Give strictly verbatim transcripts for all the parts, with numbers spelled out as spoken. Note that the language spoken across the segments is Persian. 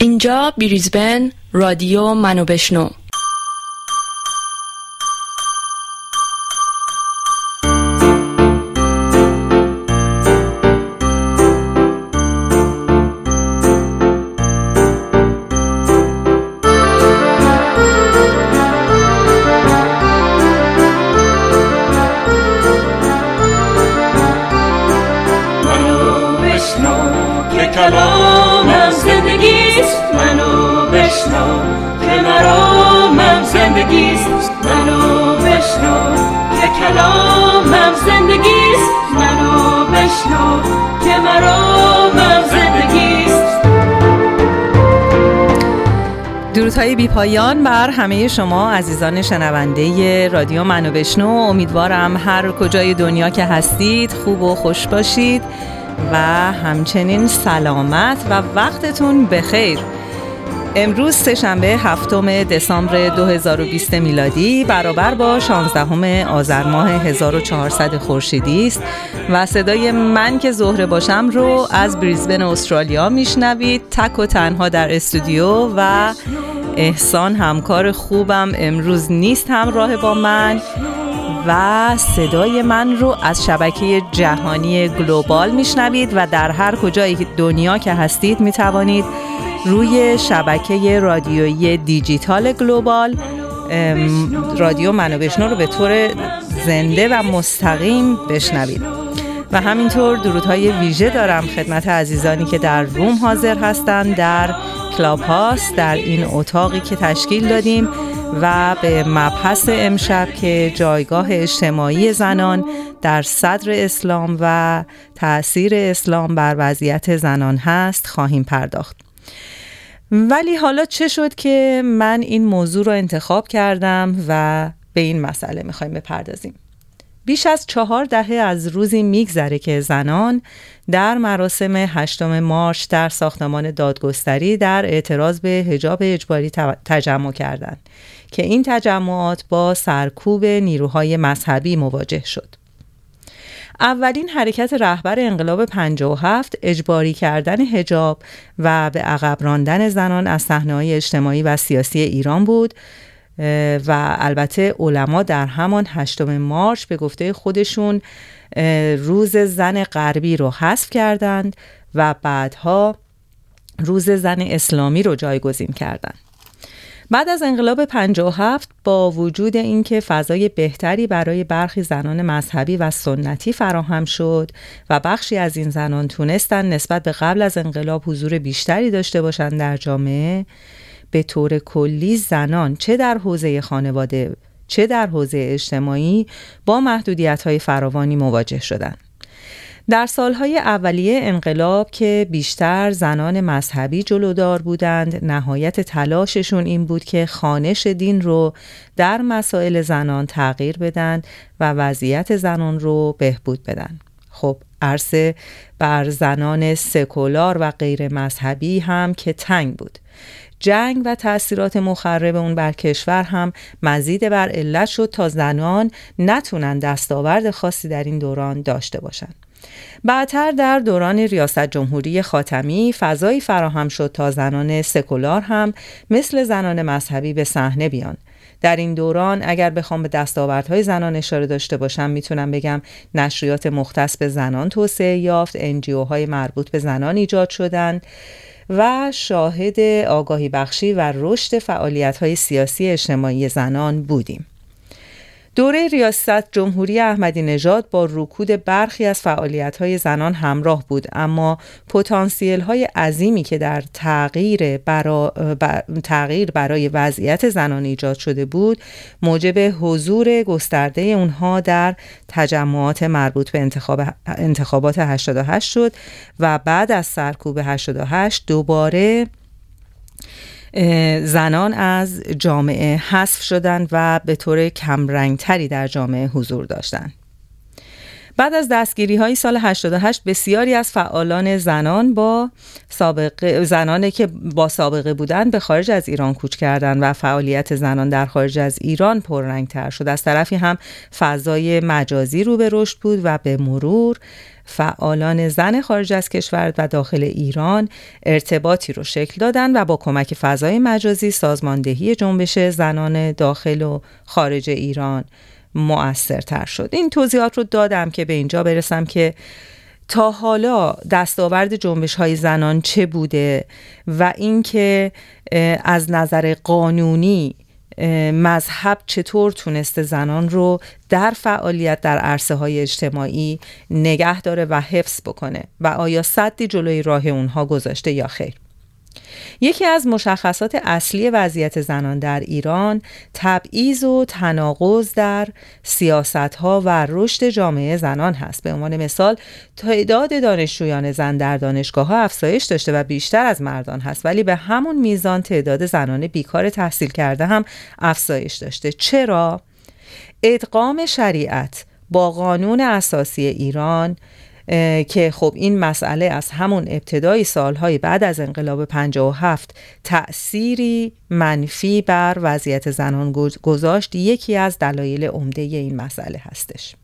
اینجا بریزبن، رادیو منو بشنو. درودهای بی پایان بر همه شما عزیزان شنونده رادیو منو بشنو. امیدوارم هر کجای دنیا که هستید خوب و خوش باشید و همچنین سلامت و وقتتون بخیر. امروز سه‌شنبه هفتم دسامبر دو هزار و بیست میلادی برابر با شانزدهم آذر ماه هزار و چهارصد خورشیدی است و صدای من که زهره باشم رو از بریزبن استرالیا میشنوید، تک و تنها در استودیو، و احسان همکار خوبم امروز نیست، همراه با من و صدای من رو از شبکه جهانی گلوبال میشنوید و در هر کجای دنیا که هستید میتوانید روی شبکه رادیویی دیجیتال گلوبال رادیو منو بشنو رو به طور زنده و مستقیم بشنوید. و همینطور درودهای ویژه دارم خدمت عزیزانی که در روم حاضر هستند، در کلاب هاوس، در این اتاقی که تشکیل دادیم و به مبحث امشب که جایگاه اجتماعی زنان در صدر اسلام و تأثیر اسلام بر وضعیت زنان هست خواهیم پرداخت. ولی حالا چه شد که من این موضوع رو انتخاب کردم و به این مسئله میخوایم بپردازیم؟ بیش از چهار دهه از روزی میگذره که زنان در مراسم هشتم مارچ در ساختمان دادگستری در اعتراض به حجاب اجباری تجمع کردند که این تجمعات با سرکوب نیروهای مذهبی مواجه شد. اولین حرکت رهبر انقلاب پنجاه و هفت اجباری کردن حجاب و به عقب راندن زنان از صحنه‌های اجتماعی و سیاسی ایران بود و البته علما در همان هشتم مارچ به گفته خودشون روز زن غربی رو حذف کردند و بعدها روز زن اسلامی رو جایگزین کردند. بعد از انقلاب پنجاه و هفت با وجود اینکه فضای بهتری برای برخی زنان مذهبی و سنتی فراهم شد و بخشی از این زنان تونستن نسبت به قبل از انقلاب حضور بیشتری داشته باشند در جامعه، به طور کلی زنان چه در حوزه خانواده چه در حوزه اجتماعی با محدودیت‌های فراوانی مواجه شدند. در سالهای اولیه انقلاب که بیشتر زنان مذهبی جلودار بودند، نهایت تلاششون این بود که خوانش دین رو در مسائل زنان تغییر بدن و وضعیت زنان رو بهبود بدن. خب عرصه بر زنان سکولار و غیر مذهبی هم که تنگ بود. جنگ و تأثیرات مخرب اون بر کشور هم مزید بر علت شد تا زنان نتونن دستاورد خاصی در این دوران داشته باشند. بعدتر در دوران ریاست جمهوری خاتمی فضایی فراهم شد تا زنان سکولار هم مثل زنان مذهبی به صحنه بیان. در این دوران اگر بخوام به دستاوردهای زنان اشاره داشته باشم، میتونم بگم نشریات مختص به زنان توسعه یافت، انجیوهای مربوط به زنان ایجاد شدند و شاهد آگاهی بخشی و رشد فعالیت‌های سیاسی اجتماعی زنان بودیم. دوره ریاست جمهوری احمدی نژاد با رکود برخی از فعالیت‌های زنان همراه بود، اما پتانسیل‌های عظیمی که در تغییر, برا... بر... تغییر برای وضعیت زنان ایجاد شده بود، موجب حضور گسترده اونها در تجمعات مربوط به انتخاب... انتخابات هشتاد و هشت شد و بعد از سرکوب هشتاد و هشت دوباره زنان از جامعه حذف شدند و به طور کمرنگتری در جامعه حضور داشتند. بعد از دستگیری‌های سال هشتاد و هشت بسیاری از فعالان زنان با سابقه زنانی که با سابقه بودند به خارج از ایران کوچ کردند و فعالیت زنان در خارج از ایران پررنگتر شد. از طرفی هم فضای مجازی رو به رشد بود و به مرور فعالان زن خارج از کشور و داخل ایران ارتباطی رو شکل دادن و با کمک فضای مجازی سازماندهی جنبش زنان داخل و خارج ایران مؤثرتر شد. این توضیحات رو دادم که به اینجا برسم که تا حالا دستاورد جنبش‌های زنان چه بوده و اینکه از نظر قانونی مذهب چطور تونسته زنان رو در فعالیت در عرصه‌های اجتماعی نگه داره و حفظ بکنه و آیا سدی جلوی راه اونها گذاشته یا خیر. یکی از مشخصات اصلی وضعیت زنان در ایران تبعیض و تناقض در سیاست‌ها و رشد جامعه زنان هست. به عنوان مثال تعداد دانشجویان زن در دانشگاه‌ها افزایش داشته و بیشتر از مردان هست، ولی به همون میزان تعداد زنان بیکار تحصیل کرده هم افزایش داشته. چرا؟ ادغام شریعت با قانون اساسی ایران که خب این مسئله از همون ابتدای سالهای بعد از انقلاب پنجاه و هفت تأثیری منفی بر وضعیت زنان گذاشت یکی از دلایل عمده این مسئله هستش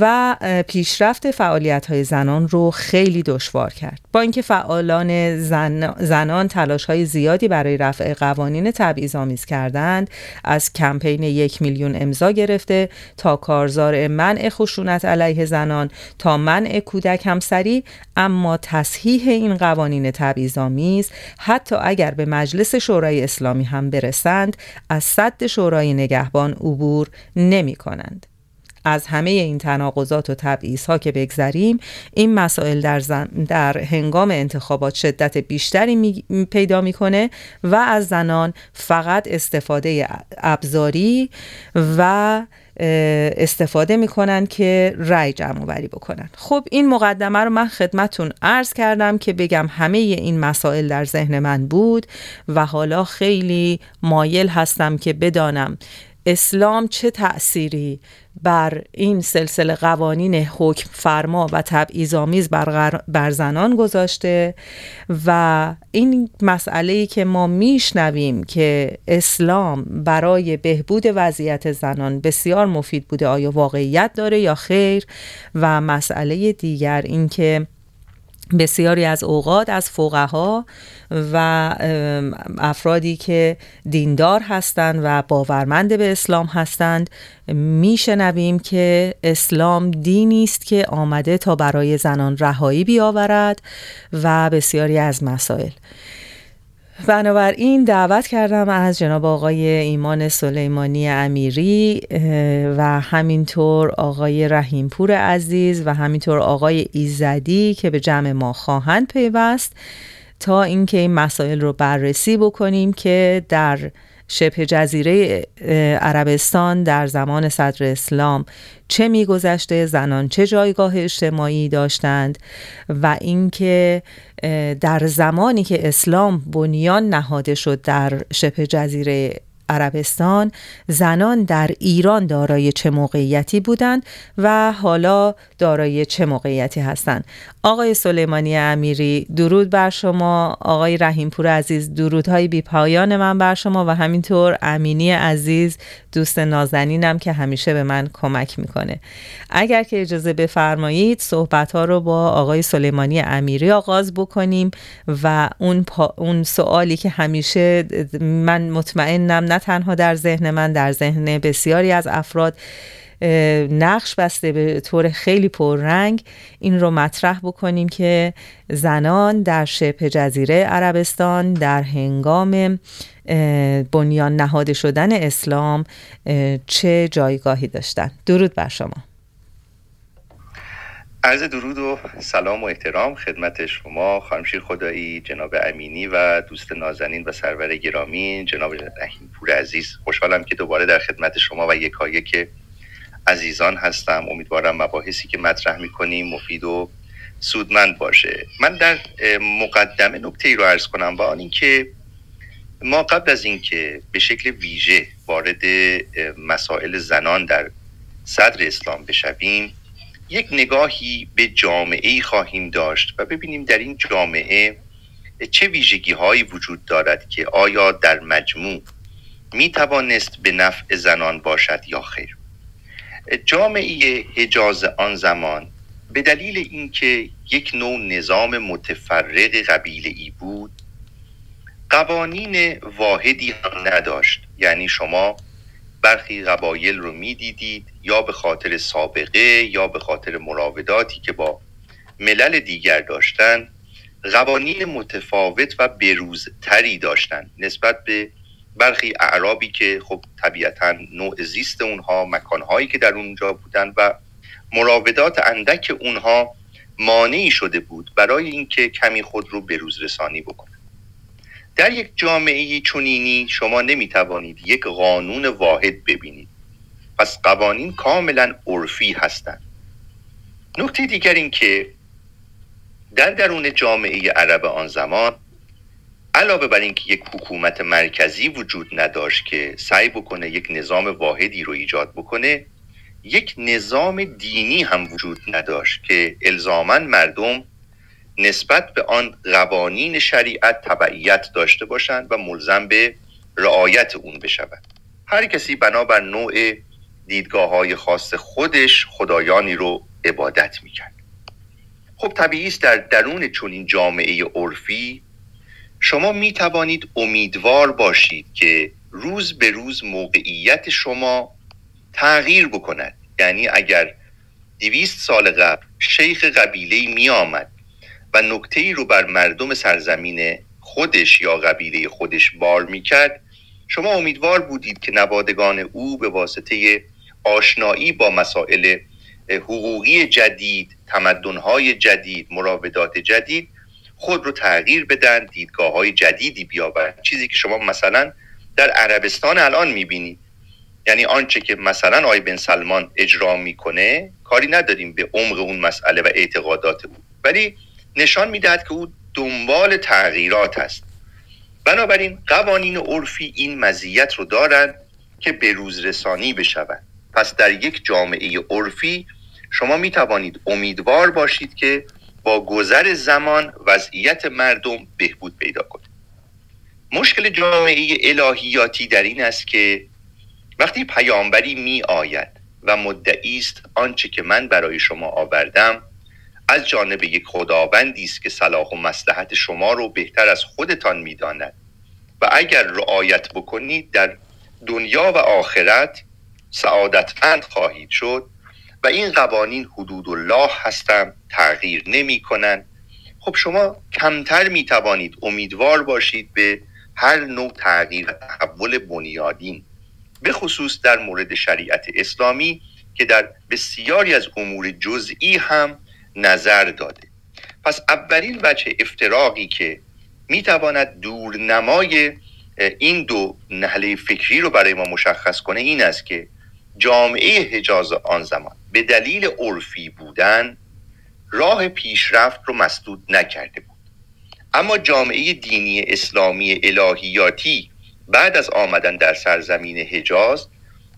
و پیشرفت فعالیت‌های زنان رو خیلی دشوار کرد. با اینکه فعالان زن، زنان تلاش‌های زیادی برای رفع قوانین تبعیض‌آمیز کردند، از کمپین یک میلیون امضا گرفته تا کارزار منع خشونت علیه زنان تا منع کودک همسری، اما تصحیح این قوانین تبعیض‌آمیز حتی اگر به مجلس شورای اسلامی هم برسند از سد شورای نگهبان عبور نمی‌کنند. از همه این تناقضات و تبعیض‌ها که بگذریم، این مسائل در, زن در هنگام انتخابات شدت بیشتری می پیدا میکنه و از زنان فقط استفاده ابزاری و استفاده میکنن که رای جمع آوری بکنن. خب این مقدمه رو من خدمتون عرض کردم که بگم همه این مسائل در ذهن من بود و حالا خیلی مایل هستم که بدانم اسلام چه تأثیری بر این سلسله قوانین حکم فرما و تبعیض‌آمیز بر, بر زنان گذاشته و این مسئله‌ای که ما میشنویم که اسلام برای بهبود وضعیت زنان بسیار مفید بوده آیا واقعیت داره یا خیر. و مسئله دیگر این که بسیاری از اوقات از فقها و افرادی که دیندار هستند و باورمند به اسلام هستند میشنویم که اسلام دینی است که آمده تا برای زنان رهایی بیاورد و بسیاری از مسائل. بنابراین دعوت کردم از جناب آقای ایمان سلیمانی امیری و همینطور آقای رحیمپور عزیز و همینطور آقای ایزدی که به جمع ما خواهند پیوست تا اینکه این مسائل رو بررسی بکنیم که در شبه جزیره عربستان در زمان صدر اسلام چه می‌گذشته، زنان چه جایگاه اجتماعی داشتند و اینکه در زمانی که اسلام بنیان نهاده شد در شبه جزیره عربستان زنان در ایران دارای چه موقعیتی بودند و حالا دارای چه موقعیتی هستند. آقای سلیمانی امیری درود بر شما، آقای رحیمپور عزیز درودهای بی پایان من بر شما و همینطور امینی عزیز دوست نازنینم که همیشه به من کمک میکنه. اگر که اجازه بفرمایید صحبت‌ها رو با آقای سلیمانی امیری آغاز بکنیم و اون پا... اون سوالی که همیشه من مطمئنم نه تنها در ذهن من، در ذهن بسیاری از افراد نقش بسته به طور خیلی پررنگ، این رو مطرح بکنیم که زنان در شبه جزیره عربستان در هنگام بنیان نهاده شدن اسلام چه جایگاهی داشتند. درود بر شما. عرض درود و سلام و احترام خدمت شما خانم شیر خدایی، جناب امینی و دوست نازنین و سرور گرامی جناب رحیم‌پور عزیز. خوشحالم که دوباره در خدمت شما و یکایک که عزیزان هستم. امیدوارم مباحثی که مطرح میکنیم مفید و سودمند باشه. من در مقدمه نکته ای رو عرض کنم و آن این که ما قبل از این که به شکل ویژه وارد مسائل زنان در صدر اسلام بشویم یک نگاهی به جامعه‌ای خواهیم داشت و ببینیم در این جامعه چه ویژگی‌هایی وجود دارد که آیا در مجموع میتوانست به نفع زنان باشد یا خیر. جامعه حجاز آن زمان به دلیل اینکه یک نوع نظام متفرق قبیله‌ای بود قوانین واحدی هم نداشت، یعنی شما برخی قبایل رو می دیدید یا به خاطر سابقه یا به خاطر مراوداتی که با ملل دیگر داشتن قوانین متفاوت و بروزتری داشتن نسبت به برخی اعرابی که خب طبیعتاً نوع زیست اونها، مکانهایی که در اونجا بودن و مراودات اندک اونها مانعی شده بود برای اینکه کمی خود رو بروز رسانی بکنن. در یک جامعه چنینی شما نمیتوانید یک قانون واحد ببینید، پس قوانین کاملا عرفی هستند. نکته دیگر این که در درون جامعه عرب آن زمان علاوه بر اینکه یک حکومت مرکزی وجود نداشت که سعی بکنه یک نظام واحدی رو ایجاد بکنه، یک نظام دینی هم وجود نداشت که الزاماً مردم نسبت به آن قوانین شریعت تبعیت داشته باشند و ملزم به رعایت اون بشوند. هر کسی بنابر نوع دیدگاه‌های خاص خودش خدایانی رو عبادت می‌کرد. خب طبیعی است در درون چنین جامعه عرفی شما می‌توانید امیدوار باشید که روز به روز موقعیت شما تغییر بکند. یعنی اگر دویست سال قبل شیخ قبیله می آمد و نکته‌ای رو بر مردم سرزمین خودش یا قبیله خودش بار می کرد، شما امیدوار بودید که نوادگان او به واسطه آشنایی با مسائل حقوقی جدید، تمدن‌های جدید، مراودات جدید خود رو تغییر بدن، دیدگاه‌های جدیدی بیاورند. چیزی که شما مثلا در عربستان الان می بینید، یعنی آنچه که مثلا آقای بن سلمان اجرا میکنه کاری نداریم به عمق اون مسئله و اعتقادات او، ولی نشان میدهد که او دنبال تغییرات است. بنابراین قوانین عرفی این مزیت رو دارند که به روز رسانی بشوند. پس در یک جامعه عرفی شما میتوانید امیدوار باشید که با گذر زمان وضعیت مردم بهبود پیدا کند. مشکل جامعه الهیاتی در این است که وقتی پیامبری می آید و مدعی است آنچه که من برای شما آوردم از جانب یک خداوندی است که صلاح و مصلحت شما رو بهتر از خودتان می داند و اگر رعایت بکنید در دنیا و آخرت سعادتمند خواهید شد و این قوانین حدود الله هستند، تغییر نمی کنند، خب شما کمتر می توانید امیدوار باشید به هر نوع تغییر و تحول بنیادین، به خصوص در مورد شریعت اسلامی که در بسیاری از امور جزئی هم نظر داده. پس اولین وجه افتراقی که میتواند دورنمای این دو نهله فکری رو برای ما مشخص کنه این است که جامعه حجاز آن زمان به دلیل عرفی بودن راه پیشرفت رو مسدود نکرده بود، اما جامعه دینی اسلامی الهیاتی بعد از آمدن در سرزمین حجاز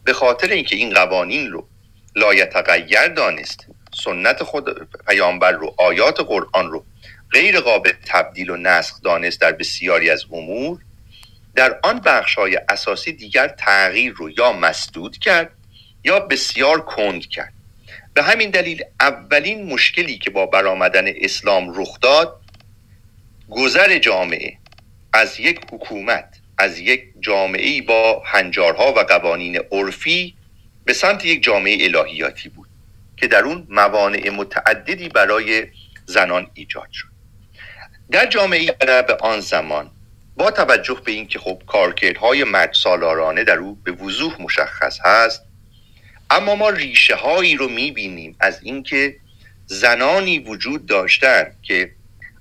به خاطر اینکه این قوانین رو لایتغیر دانست، سنت خود پیامبر رو، آیات قرآن رو غیر قابل تبدیل و نسخ دانست در بسیاری از امور، در آن بخش‌های اساسی دیگر تغییر رو یا مسدود کرد یا بسیار کند کرد. به همین دلیل اولین مشکلی که با برآمدن اسلام رخ داد گذر جامعه از یک حکومت، از یک جامعه‌ای با هنجارها و قوانین عرفی به سمت یک جامعه الهیاتی بود که در اون موانع متعددی برای زنان ایجاد شد. در جامعه عرب آن زمان با توجه به اینکه خب کارکردهای مردسالارانه در او به وضوح مشخص هست، اما ما ریشه هایی رو می‌بینیم از اینکه زنانی وجود داشتند که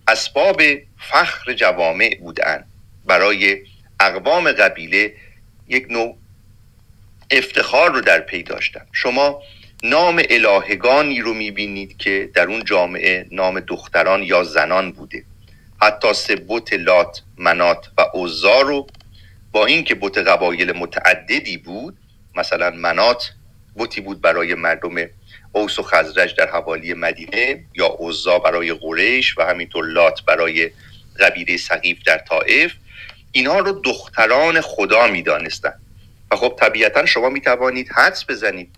اسباب فخر جوامع بودند، برای اقوام قبیله یک نوع افتخار رو در پی داشتن. شما نام الهگانی رو میبینید که در اون جامعه نام دختران یا زنان بوده. حتی سه بت لات، منات و عزا رو با اینکه بت قبایل متعددی بود، مثلا منات بتی بود برای مردم اوس و خزرج در حوالی مدینه، یا عزا برای قریش و همینطور لات برای قبیله سقیف در طائف، اینا رو دختران خدا می دانستن. و خب طبیعتا شما می توانید حدس بزنید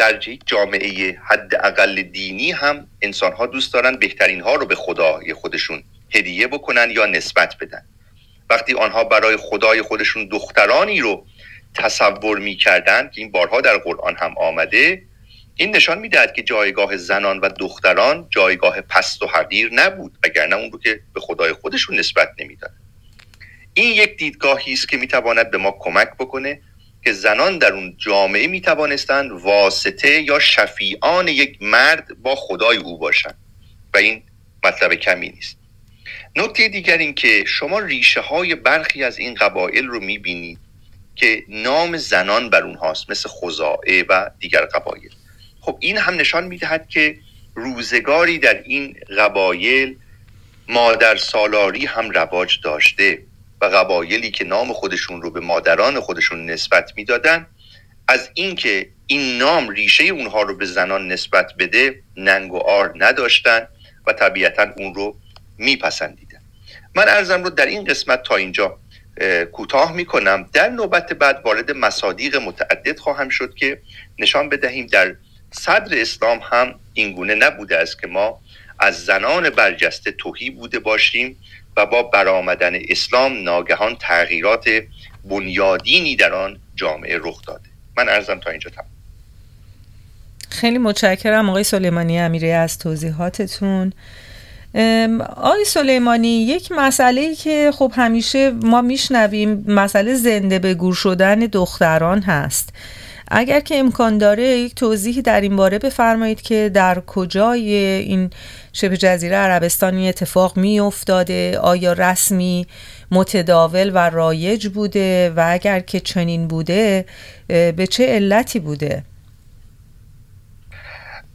در یک جامعه حداقل دینی هم انسان‌ها دوست دارن بهترین‌ها رو به خدای خودشون هدیه بکنن یا نسبت بدن. وقتی آنها برای خدای خودشون دخترانی رو تصور می‌کردند که این بارها در قرآن هم آمده، این نشان می‌دهد که جایگاه زنان و دختران جایگاه پست و حقیر نبود، وگرنه اون رو که به خدای خودشون نسبت نمی‌داد. این یک دیدگاهی است که می‌تواند به ما کمک بکنه که زنان در اون جامعه می‌توانستند واسطه یا شفیعان یک مرد با خدای او باشند و این مطلب کمی نیست. نکته دیگر این که شما ریشه‌های برخی از این قبایل رو می‌بینید که نام زنان بر اونهاست، مثل خزاعه و دیگر قبایل. خب این هم نشان می‌دهد که روزگاری در این قبایل مادر سالاری هم رواج داشته و قبایلی که نام خودشون رو به مادران خودشون نسبت میدادن، از اینکه این نام ریشه اونها رو به زنان نسبت بده ننگ و عار نداشتن و طبیعتاً اون رو میپسندیدن. من عرضم رو در این قسمت تا اینجا کوتاه میکنم. در نوبت بعد وارد مصادیق متعدد خواهم شد که نشان بدهیم در صدر اسلام هم اینگونه نبوده است که ما از زنان برجسته توهی بوده باشیم و با برآمدن اسلام ناگهان تغییرات بنیادینی در آن جامعه رخ داده. من عرضم تا اینجا تمام. خیلی متشکرم آقای سلیمانی امیری از توضیحاتتون. آقای سلیمانی، یک مسئله‌ای که خب همیشه ما میشنویم مسئله زنده به گور شدن دختران هست. اگر که امکان داره یک توضیحی در این باره بفرمایید که در کجای این شبه جزیره عربستانی اتفاق می افتاده، آیا رسمی متداول و رایج بوده و اگر که چنین بوده به چه علتی بوده؟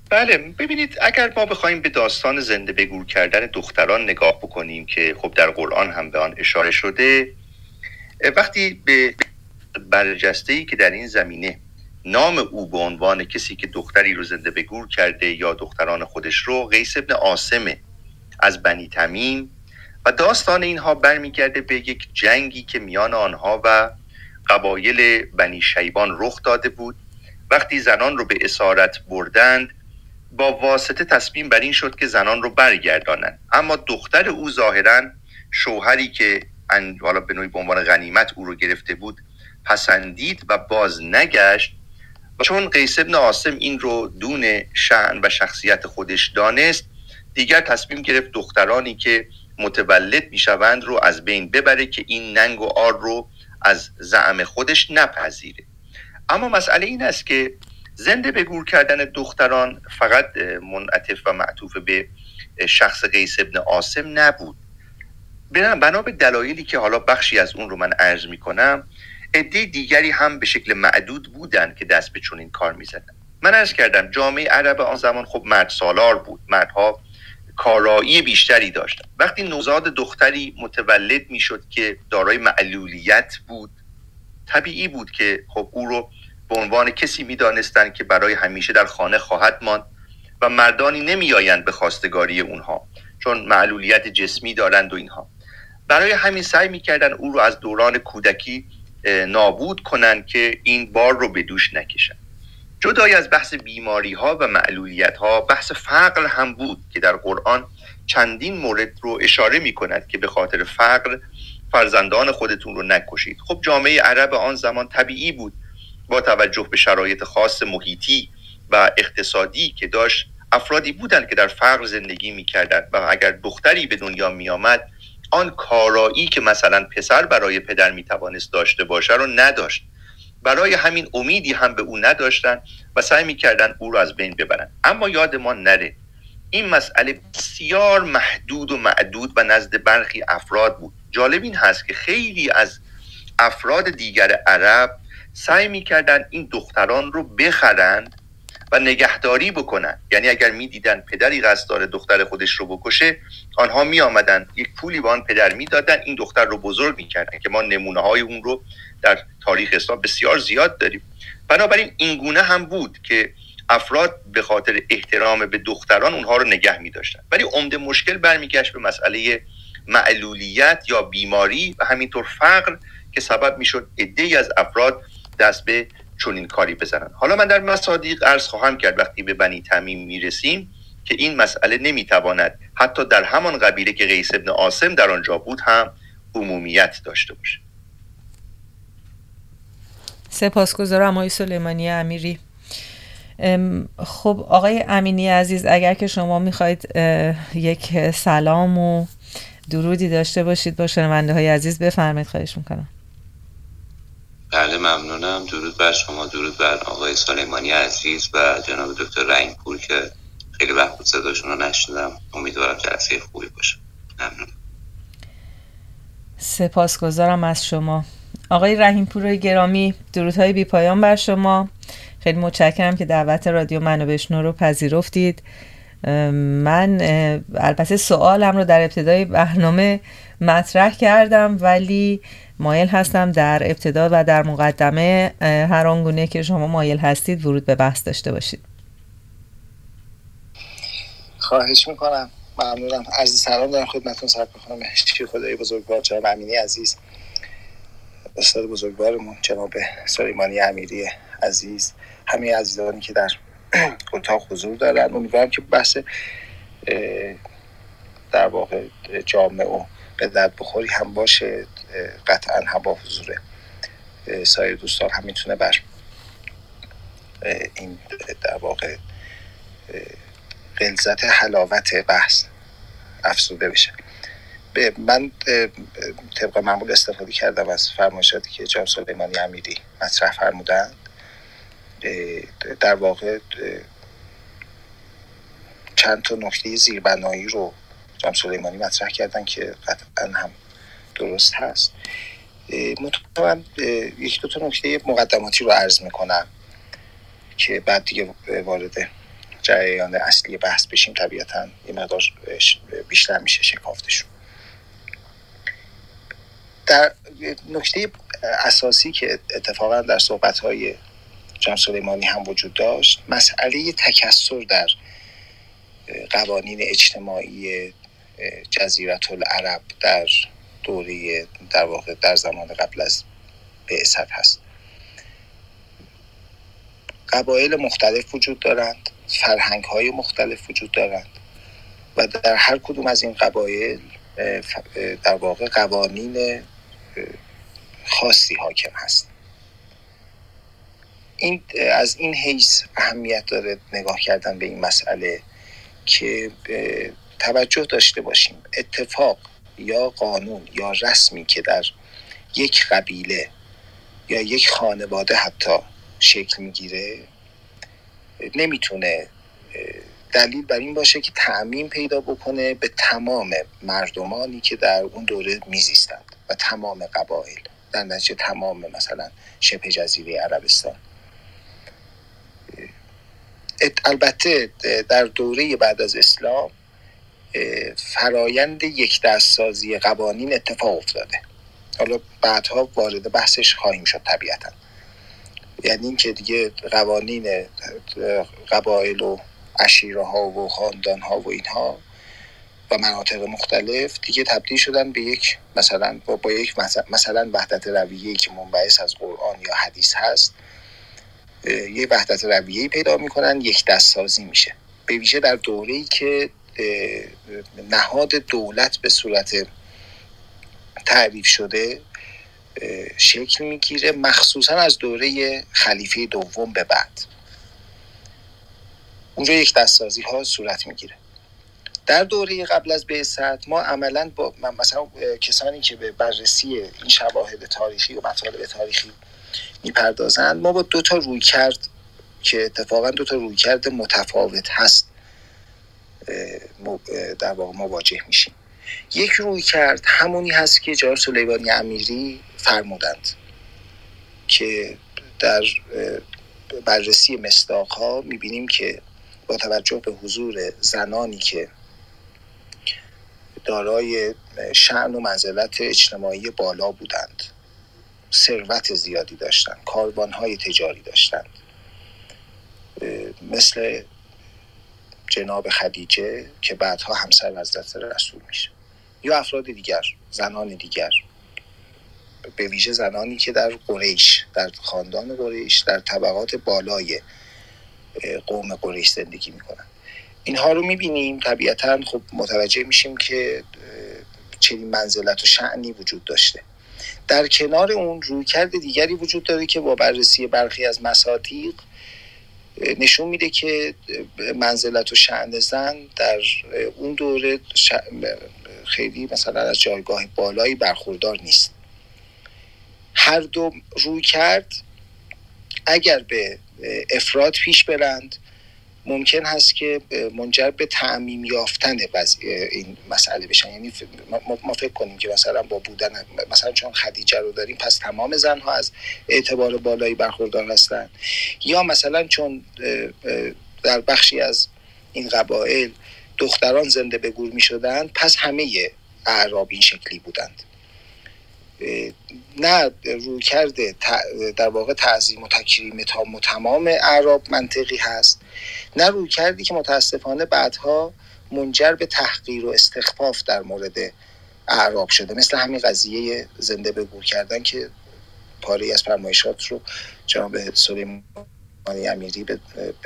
بله، ببینید اگر ما بخوایم به داستان زنده به گور کردن دختران نگاه بکنیم که خب در قرآن هم به آن اشاره شده، وقتی به برجسته‌ای که در این زمینه نام او به عنوان کسی که دختری رو زنده به گور کرده یا دختران خودش رو، قیس بن عاصم از بنی تمیم، و داستان اینها برمیگرده به یک جنگی که میان آنها و قبایل بنی شیبان رخ داده بود. وقتی زنان رو به اسارت بردند، با واسطه تصمیم بر این شد که زنان رو برگردانند، اما دختر او ظاهراً شوهری که حالا به نوعی به عنوان غنیمت او رو گرفته بود پسندید و باز نگشت، و چون قیس بن عاصم این رو دون شأن و شخصیت خودش دانست، دیگر تصمیم گرفت دخترانی که متولد میشوند رو از بین ببره که این ننگ و عار رو از زعم خودش نپذیره. اما مسئله این است که زنده به گور کردن دختران فقط منعطف و معطوف به شخص قیس بن عاصم نبود. بنا به دلایلی که حالا بخشی از اون رو من عرض میکنم، عده دیگری هم به شکل معدود بودند که دست به چنین کار می‌زدند. من عرض کردم جامعه عرب آن زمان خب مرد سالار بود، مردها کارایی بیشتری داشتند. وقتی نوزاد دختری متولد میشد که دارای معلولیت بود، طبیعی بود که خب او رو به عنوان کسی می‌دانستند که برای همیشه در خانه خواهد ماند و مردانی نمی‌آیند به خواستگاری اونها چون معلولیت جسمی دارند و اینها. برای همین سعی می‌کردند او رو از دوران کودکی نابود کنن که این بار رو به دوش نکشن. جدای از بحث بیماری ها و معلولیت ها، بحث فقر هم بود که در قرآن چندین مورد رو اشاره می کند که به خاطر فقر فرزندان خودتون رو نکشید. خب جامعه عرب آن زمان طبیعی بود با توجه به شرایط خاص محیطی و اقتصادی که داشت، افرادی بودند که در فقر زندگی می کردند و اگر دختری به دنیا می آمد، آن کارایی که مثلا پسر برای پدر میتوانست داشته باشه رو نداشت. برای همین امیدی هم به او نداشتن و سعی میکردن او رو از بین ببرن. اما یاد ما نره این مسئله بسیار محدود و معدود و نزد برخی افراد بود. جالب این هست که خیلی از افراد دیگر عرب سعی میکردن این دختران رو بخرند و نگهداری بکنن. یعنی اگر میدیدن پدری قصد داره دختر خودش رو بکشه، آنها می آمدن یک پولی به آن پدر میدادن، این دختر رو بزرگ میکردن که ما نمونه های اون رو در تاریخ اسلام بسیار زیاد داریم. بنابراین این گونه هم بود که افراد به خاطر احترام به دختران اونها رو نگه میداشتن، ولی عمده مشکل برمیگشت به مسئله معلولیت یا بیماری و همینطور فقر که سبب میشد عده‌ای از افراد دست به چنین کاری بزنن. حالا من در مصادیق عرض خواهم کرد وقتی به بنی تمیم میرسیم که این مسئله نمیتواند حتی در همان قبیله که قیس بن عاصم در آنجا بود هم عمومیت داشته باشه. سپاسگزارم آقای سلیمانی امیری. خب آقای امینی عزیز، اگر که شما میخواید یک سلام و درودی داشته باشید با شنونده های عزیز بفرمایید، خواهش میکنم. بله ممنونم، درود بر شما، درود بر آقای سلیمانی عزیز و جناب دکتر رنگپور که خیلی وقت بود صداشون رو نشنیدم، امیدوارم جلسه خوبی باشه. ممنون. سپاسگزارم از شما. آقای رحیمپور گرامی، درودهای بی پایان بر شما، خیلی متشکرم که دعوت رادیو منو بشنو رو پذیرفتید. من البته سوالم رو در ابتدای برنامه مطرح کردم ولی مایل هستم در ابتدا و در مقدمه هر آنگونه که شما مایل هستید ورود به بحث داشته باشید. خواهش میکنم، ممنونم. عرض سلام دارم خدمتتون سرکار خانم هشتی خدای بزرگوار، جناب امینی عزیز، استاد بزرگوارمون جناب سلیمانی امیری عزیز، همه عزیزانی که در اتاق حضور دارن. امیدوارم که بحث در واقع جامعه و به درد بخوری هم باشه، قطعا هم با حضور سایر دوستان هم میتونه بر این در واقع غلظت حلاوت بحث افزوده بشه. من طبق معمول استفاده کردم از فرمایشاتی که جناب سلیمانی امیری مطرح فرمودند. در واقع چند تا نکته زیربنایی رو جناب سلیمانی مطرح کردن که قطعا هم درست هست. مطمئن یک دو تا نکته مقدماتی رو عرض میکنم که بعد دیگه وارد جریان اصلی بحث بشیم، طبیعتا این مقدار بیشتر میشه شکافتشون. در نکته اساسی که اتفاقا در صحبت‌های جناب سلیمانی هم وجود داشت، مسئله تکثر در قوانین اجتماعی جزیره العرب در دوره در واقع در زمان قبل از بعثت هست. قبایل مختلف وجود دارند، فرهنگ‌های مختلف وجود دارند و در هر کدوم از این قبایل در واقع قوانین خاصی حاکم هست. این از این حیث اهمیت داره نگاه کردن به این مسئله که توجه داشته باشیم اتفاق یا قانون یا رسمی که در یک قبیله یا یک خانواده حتی شکل میگیره نمیتونه دلیل بر این باشه که تعمیم پیدا بکنه به تمام مردمانی که در اون دوره میزیستند و تمام قبایل، در نتیجه تمام مثلا شبه جزیره عربستان. البته در دوره بعد از اسلام فرایند یک دستسازی قوانین اتفاق افتاده. حالا بعدها وارد بحثش خواهیم شد طبیعتا. یعنی این که دیگه قوانین قبایل و عشیره ها و خاندان ها و اینها و مناطق مختلف دیگه تبدیل شدن به یک مثلا با, با یک مثلا وحدت رویه‌ای که منبعث از قرآن یا حدیث هست، یه وحدت رویه‌ای پیدا میکنن، یک دستسازی میشه. به ویژه در دوره‌ای که نهاد دولت به صورت تعریف شده شکل میگیره، مخصوصا از دوره خلیفه دوم به بعد اونجا یک دستسازی ها صورت میگیره. در دوره قبل از بعثت ما عملاً با مثلا کسانی که به بررسی این شواهد تاریخی و مطالب تاریخی میپردازند، ما با دو تا رویکرد که اتفاقاً دو تا رویکرد متفاوت هست در واقع مواجه میشیم. یک رویکرد همونی هست که جناب سلیمانی امیری فرمودند که در بررسی مصداق ها میبینیم که با توجه به حضور زنانی که دارای شأن و منزلت اجتماعی بالا بودند، ثروت زیادی داشتند، کاروان‌های تجاری داشتند، مثل جناب خدیجه که بعدها همسر حضرت رسول میشه، یا افراد دیگر، زنان دیگر به ویژه زنانی که در قریش، در خاندان قریش، در طبقات بالای قوم قریش زندگی میکنن. اینها رو میبینیم طبیعتاً، خب متوجه میشیم که چنین منزلت و شأنی وجود داشته. در کنار اون رویکرد دیگری وجود داره که با بررسی برخی از مصادیق نشون میده که منزلت و شأن زن در اون دوره خیلی مثلا از جایگاه بالایی برخوردار نیست. هر دو رویکرد اگر به افراد پیش برند ممکن هست که منجر به تعمیم یافتن این مسئله بشن. یعنی ما فکر کنیم که مثلا با بودن مثلا چون خدیجه رو داریم پس تمام زنها از اعتبار بالایی برخوردار هستند، یا مثلا چون در بخشی از این قبایل دختران زنده به گور می شدند پس همه اعراب این شکلی بودند. نه روی کرده در واقع تعظیم و تکریم تام و تمام اعراب منطقی هست، نه روی کردی که متاسفانه بعدها منجر به تحقیر و استخفاف در مورد اعراب شده، مثل همین قضیه زنده به گور کردن که پاره از فرمایشات رو جناب سلیمانی امیری به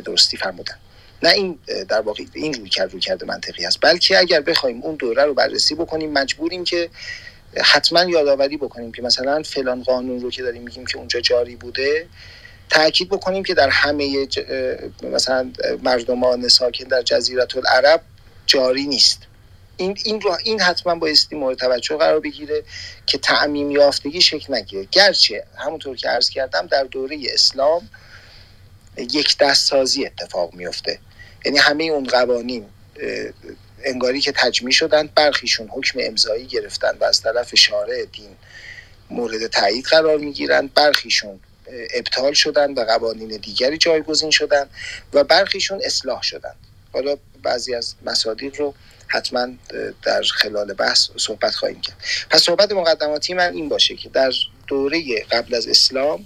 درستی فرمودن. نه این در واقع این روی کرد روی کرد منطقی هست، بلکه اگر بخوایم اون دوره رو بررسی بکنیم مجبوریم که حتما یادآوری بکنیم که مثلا فلان قانون رو که داریم میگیم که اونجا جاری بوده تأکید بکنیم که در همه ج... مثلا مردمان ساکن در جزیرة العرب جاری نیست. این این رو این حتما بایستی مورد توجه قرار بگیره که تعمیم یافتگی شکل نگیره. گرچه همونطور که عرض کردم در دوره اسلام یک دستسازی اتفاق میفته، یعنی همه اون قوانین انگاری که تجمیع شدند برخیشون حکم امضایی گرفتن و از طرف شارع دین مورد تایید قرار میگیرند، برخیشون ابطال شدند و قوانین دیگری جایگزین شدند و برخیشون اصلاح شدند. حالا بعضی از مصادیق رو حتما در خلال بحث صحبت خواهیم کرد. پس صحبت مقدماتی من این باشه که در دوره قبل از اسلام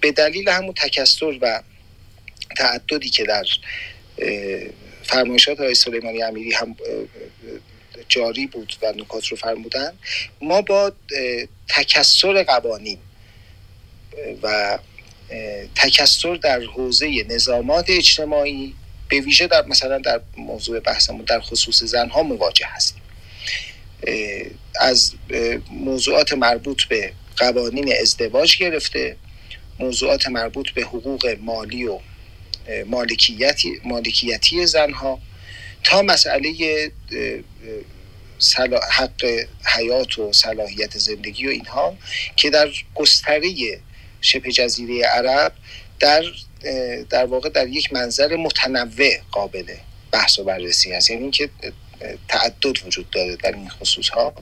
به دلیل همون تکثر و تعددی که در فرمایشات آقای سلیمانی امیری هم جاری بود و نکات رو فرمودن، ما با تکثر قوانین و تکثر در حوزه نظامات اجتماعی به ویژه در مثلا در موضوع بحثمون در خصوص زنها مواجه هستیم. از موضوعات مربوط به قوانین ازدواج گرفته، موضوعات مربوط به حقوق مالی و مالکیتی مالکیتی زنها تا مسئله حق حیات و صلاحیت زندگی و اینها که در گستره شبه جزیره عرب در در واقع در یک منظر متنوع قابل بحث و بررسی است. یعنی اینکه تعدد وجود داره در این خصوص ها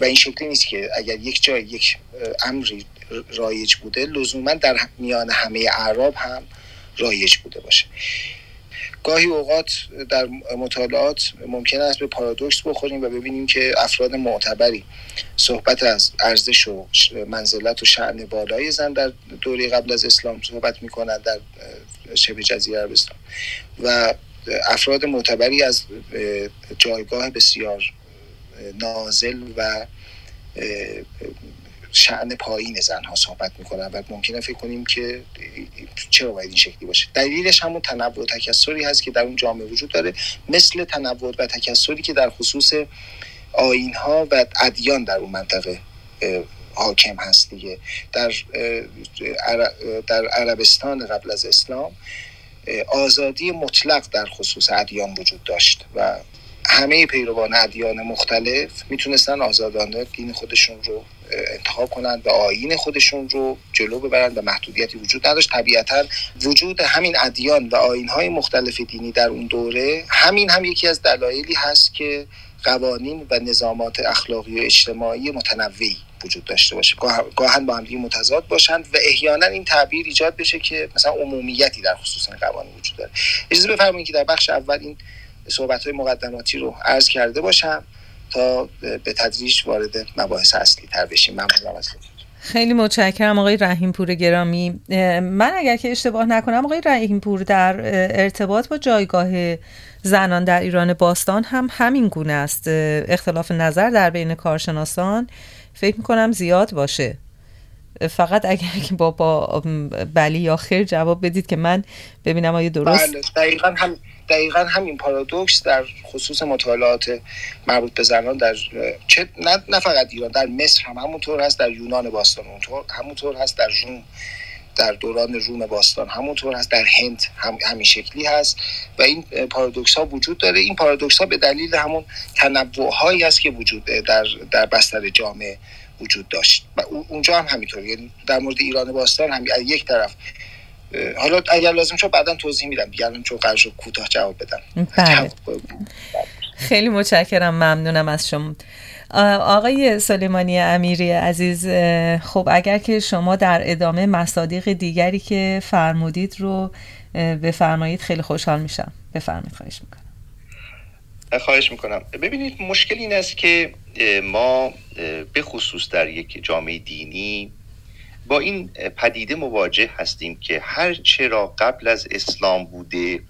و این شکلی نیست که اگر یک جای یک امری رایج بوده لزوما در میان همه اعراب هم رایج بوده باشه. گاهی اوقات در مطالعات ممکن است به پارادوکس بخوریم و ببینیم که افراد معتبری صحبت از ارزش و منزلت و شأن بالای زن در دوره قبل از اسلام صحبت می‌کنند در شبه جزیره عربستان و افراد معتبری از جایگاه بسیار نازل و شأن پایین زنها صحبت میکنن و ممکنه فکر کنیم که چرا باید این شکلی باشه. دلیلش همون تنوع و تکثری هست که در اون جامعه وجود داره، مثل تنوع و تکثری که در خصوص آیینها و ادیان در اون منطقه حاکم هست دیگه. در در عربستان قبل از اسلام آزادی مطلق در خصوص ادیان وجود داشت و همه پیروان ادیان مختلف میتونستن آزادانه دین خودشون رو انتخاب کنند و آیین خودشون رو جلو ببرند و محدودیتی وجود نداشت. طبیعتاً وجود همین ادیان و آیین‌های مختلف دینی در اون دوره همین هم یکی از دلایلی هست که قوانین و نظامات اخلاقی و اجتماعی متنوعی وجود داشته باشه، گاهن با هم دیگه متضاد باشند و احیانا این تعبیر ایجاد بشه که مثلا عمومیتی در خصوص این قوانین وجود داره. اجازه بفرمایید که در بخش اول این صحبت‌های مقدماتی رو عرض کرده باشم تا به تدریج وارد مباحث اصلی تر بشیم. ممنونم از شما. خیلی متشکرم آقای رحیم‌پور گرامی. من اگر که اشتباه نکنم آقای رحیم‌پور در ارتباط با جایگاه زنان در ایران باستان هم همین گونه است. اختلاف نظر در بین کارشناسان فکر میکنم زیاد باشه. فقط اگر با با بلی یا خیر جواب بدید که من ببینم آیا درست. بله دقیقاً هم دقیقاً همین پارادوکس در خصوص مطالعات مربوط به زنان در چه نه, نه فقط ایران، در مصر هم همونطور هست، در یونان باستان همونطور همونطور هست، در روم در دوران روم باستان همونطور هست، در هند هم همین شکلی هست و این پارادوکس ها وجود داره. این پارادوکس ها به دلیل همون تنوع هایی است که وجود در در بستر جامعه وجود داشت و اونجا هم همینطور. یعنی در مورد ایران باستان هم یک طرف، حالا اگر لازم شد بعداً توضیح میدم دیگه، الان چون قراره کوتاه جواب بدم. بله خیلی متشکرم، ممنونم از شما. آقای سلیمانی امیری عزیز، خب اگر که شما در ادامه مصادیق دیگری که فرمودید رو بفرمایید خیلی خوشحال میشم. بفرمایید. خواهش میکنم. خواهش میکنم. ببینید مشکل این است که ما به خصوص در یک جامعه دینی با این پدیده مواجه هستیم که هر چه را قبل از اسلام بوده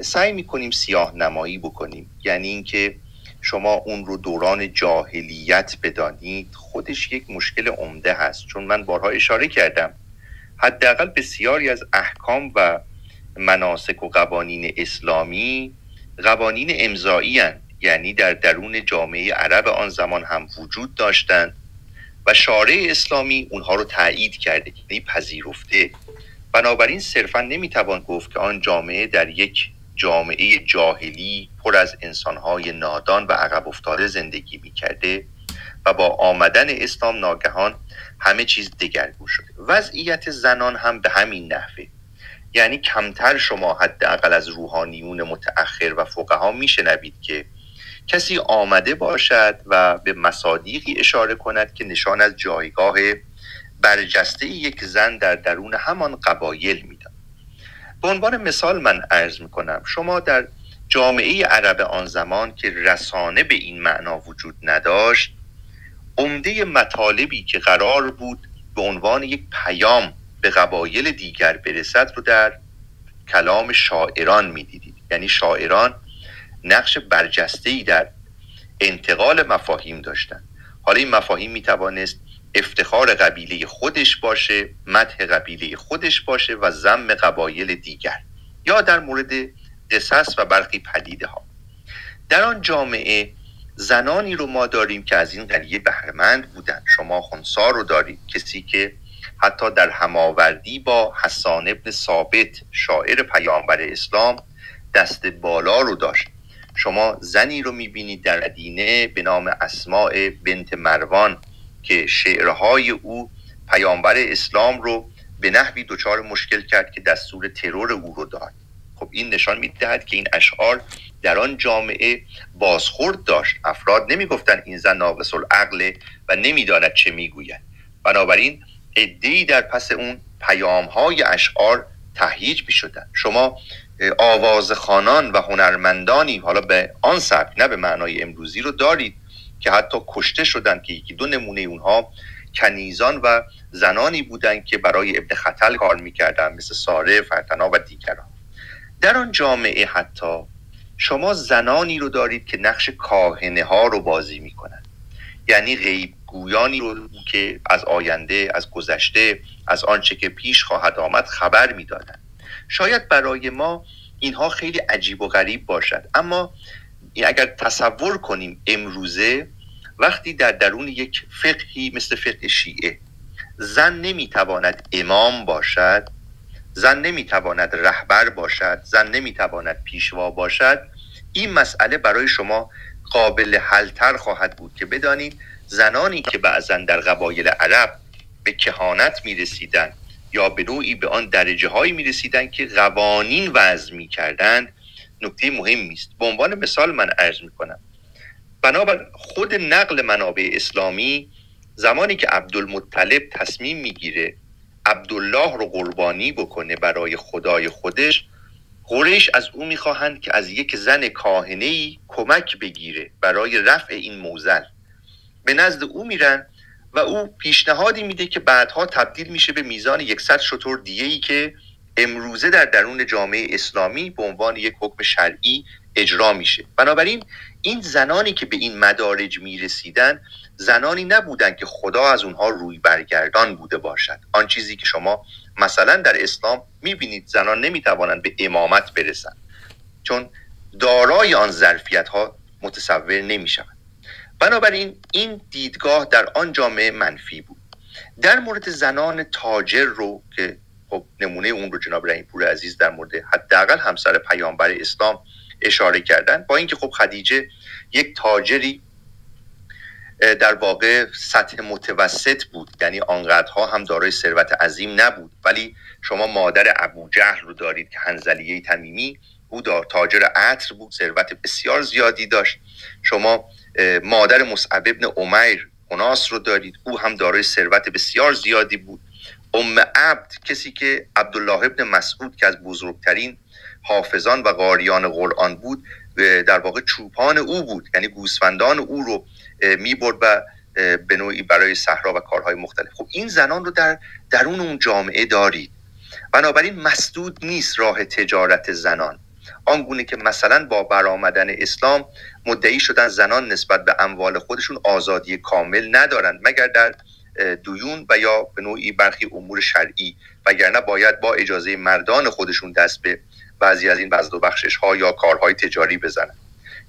سعی میکنیم سیاه نمایی بکنیم. یعنی اینکه شما اون رو دوران جاهلیت بدانید خودش یک مشکل عمده هست، چون من بارها اشاره کردم حداقل بسیاری از احکام و مناسک و قوانین اسلامی قوانین امضایی هستند، یعنی در درون جامعه عرب آن زمان هم وجود داشتند و شارع اسلامی اونها رو تایید کرده، یعنی پذیرفته. بنابراین صرفا نمیتوان گفت که آن جامعه در یک جامعه جاهلی پر از انسانهای نادان و عقب افتاده زندگی میکرده و با آمدن اسلام ناگهان همه چیز دگرگون شده. وضعیت زنان هم به همین نحوه، یعنی کمتر شما حداقل از روحانیون متأخر و فقها میشنوید که کسی آمده باشد و به مصادیقی اشاره کند که نشان از جایگاه برجسته یک زن در درون همان قبایل میداد. به عنوان مثال من عرض میکنم شما در جامعه عرب آن زمان که رسانه به این معنا وجود نداشت، عمده مطالبی که قرار بود به عنوان یک پیام به قبایل دیگر برسد رو در کلام شاعران میدیدید. یعنی شاعران نقش برجسته‌ای در انتقال مفاهیم داشتن. حالا این مفاهیم میتوانست افتخار قبیله خودش باشه، مدح قبیله خودش باشه و ذم قبایل دیگر، یا در مورد قصص و برخی پدیده ها. در آن جامعه زنانی رو ما داریم که از این قضیه بهره‌مند بودن. شما خنثی رو دارید، کسی که حتی در هماوردی با حسن ابن ثابت شاعر پیامبر اسلام دست بالا رو داشت. شما زنی رو میبینید در مدینه به نام اسماء بنت مروان که شعرهای او پیامبر اسلام رو به نحوی دچار مشکل کرد که دستور ترور او رو داد. خب این نشان میدهد که این اشعار در آن جامعه بازخورد داشت. افراد نمیگفتن این زن ناقص العقل و نمیداند چه میگوید. بنابراین عده‌ای در پس اون پیامهای اشعار تهییج میشدند. شما آوازخوانان و هنرمندانی حالا به آن سبک نه به معنای امروزی رو دارید که حتی کشته شدند که یکی دو نمونه اونها کنیزان و زنانی بودند که برای ابن خطل کار می‌کردند، مثل ساره، فرتنا و دیگران. در آن جامعه حتی شما زنانی رو دارید که نقش کاهنه ها رو بازی می‌کنند، یعنی غیب گویانی رو که از آینده، از گذشته، از آنچه که پیش خواهد آمد خبر می‌دادند. شاید برای ما اینها خیلی عجیب و غریب باشد، اما اگر تصور کنیم امروزه وقتی در درون یک فقهی مثل فقه شیعه زن نمیتواند امام باشد، زن نمیتواند رهبر باشد، زن نمیتواند پیشوا باشد، این مسئله برای شما قابل حل تر خواهد بود که بدانید زنانی که بعضاً در قبایل عرب به کهانت میرسیدند یا به نوعی به آن درجه هایی می رسیدن که قوانین وضع می کردن نکته مهمی است. به عنوان مثال من عرض می کنم بنابر خود نقل منابع اسلامی زمانی که عبدالمطلب تصمیم می گیره عبدالله رو قربانی بکنه برای خدای خودش، قریش از او می خواهند که از یک زن کاهنه‌ای کمک بگیره برای رفع این موزل. به نزد او میرن و او پیشنهادی میده که بعدها تبدیل میشه به میزان صد شتر دیه‌ای که امروزه در درون جامعه اسلامی به عنوان یک حکم شرعی اجرا میشه. بنابراین این زنانی که به این مدارج میرسیدن زنانی نبودند که خدا از اونها روی برگردان بوده باشد. آن چیزی که شما مثلا در اسلام میبینید زنان نمیتوانند به امامت برسند، چون دارای آن ظرفیت ها متصور نمیشوند. بنابراین این دیدگاه در آن جامعه منفی بود. در مورد زنان تاجر رو که خب نمونه اون رو جناب رحیم‌پور عزیز در مورد حداقل همسر پیامبر اسلام اشاره کردن، با اینکه خب خدیجه یک تاجری در واقع سطح متوسط بود، یعنی آنقدرها هم دارای ثروت عظیم نبود، ولی شما مادر ابو جهل رو دارید که حنظلیه تمیمی، او تاجر عطر بود، ثروت بسیار زیادی داشت. شما مادر مصعب ابن عمیر اوناس رو دارید، او هم دارای ثروت بسیار زیادی بود. ام عبد، کسی که عبدالله ابن مسعود که از بزرگترین حافظان و قاریان قرآن بود، در واقع چوپان او بود، یعنی گوسفندان او رو میبرد و به نوعی برای صحرا و کارهای مختلف. خب این زنان رو در درون اون جامعه دارید، بنابراین مسدود نیست راه تجارت زنان. آنگونه که مثلا با برآمدن اسلام مدعی شدن زنان نسبت به اموال خودشون آزادی کامل ندارند مگر در دویون و یا به نوعی برخی امور شرعی، وگرنه باید با اجازه مردان خودشون دست به بعضی از این بزد و بخشش ها یا کارهای تجاری بزنند.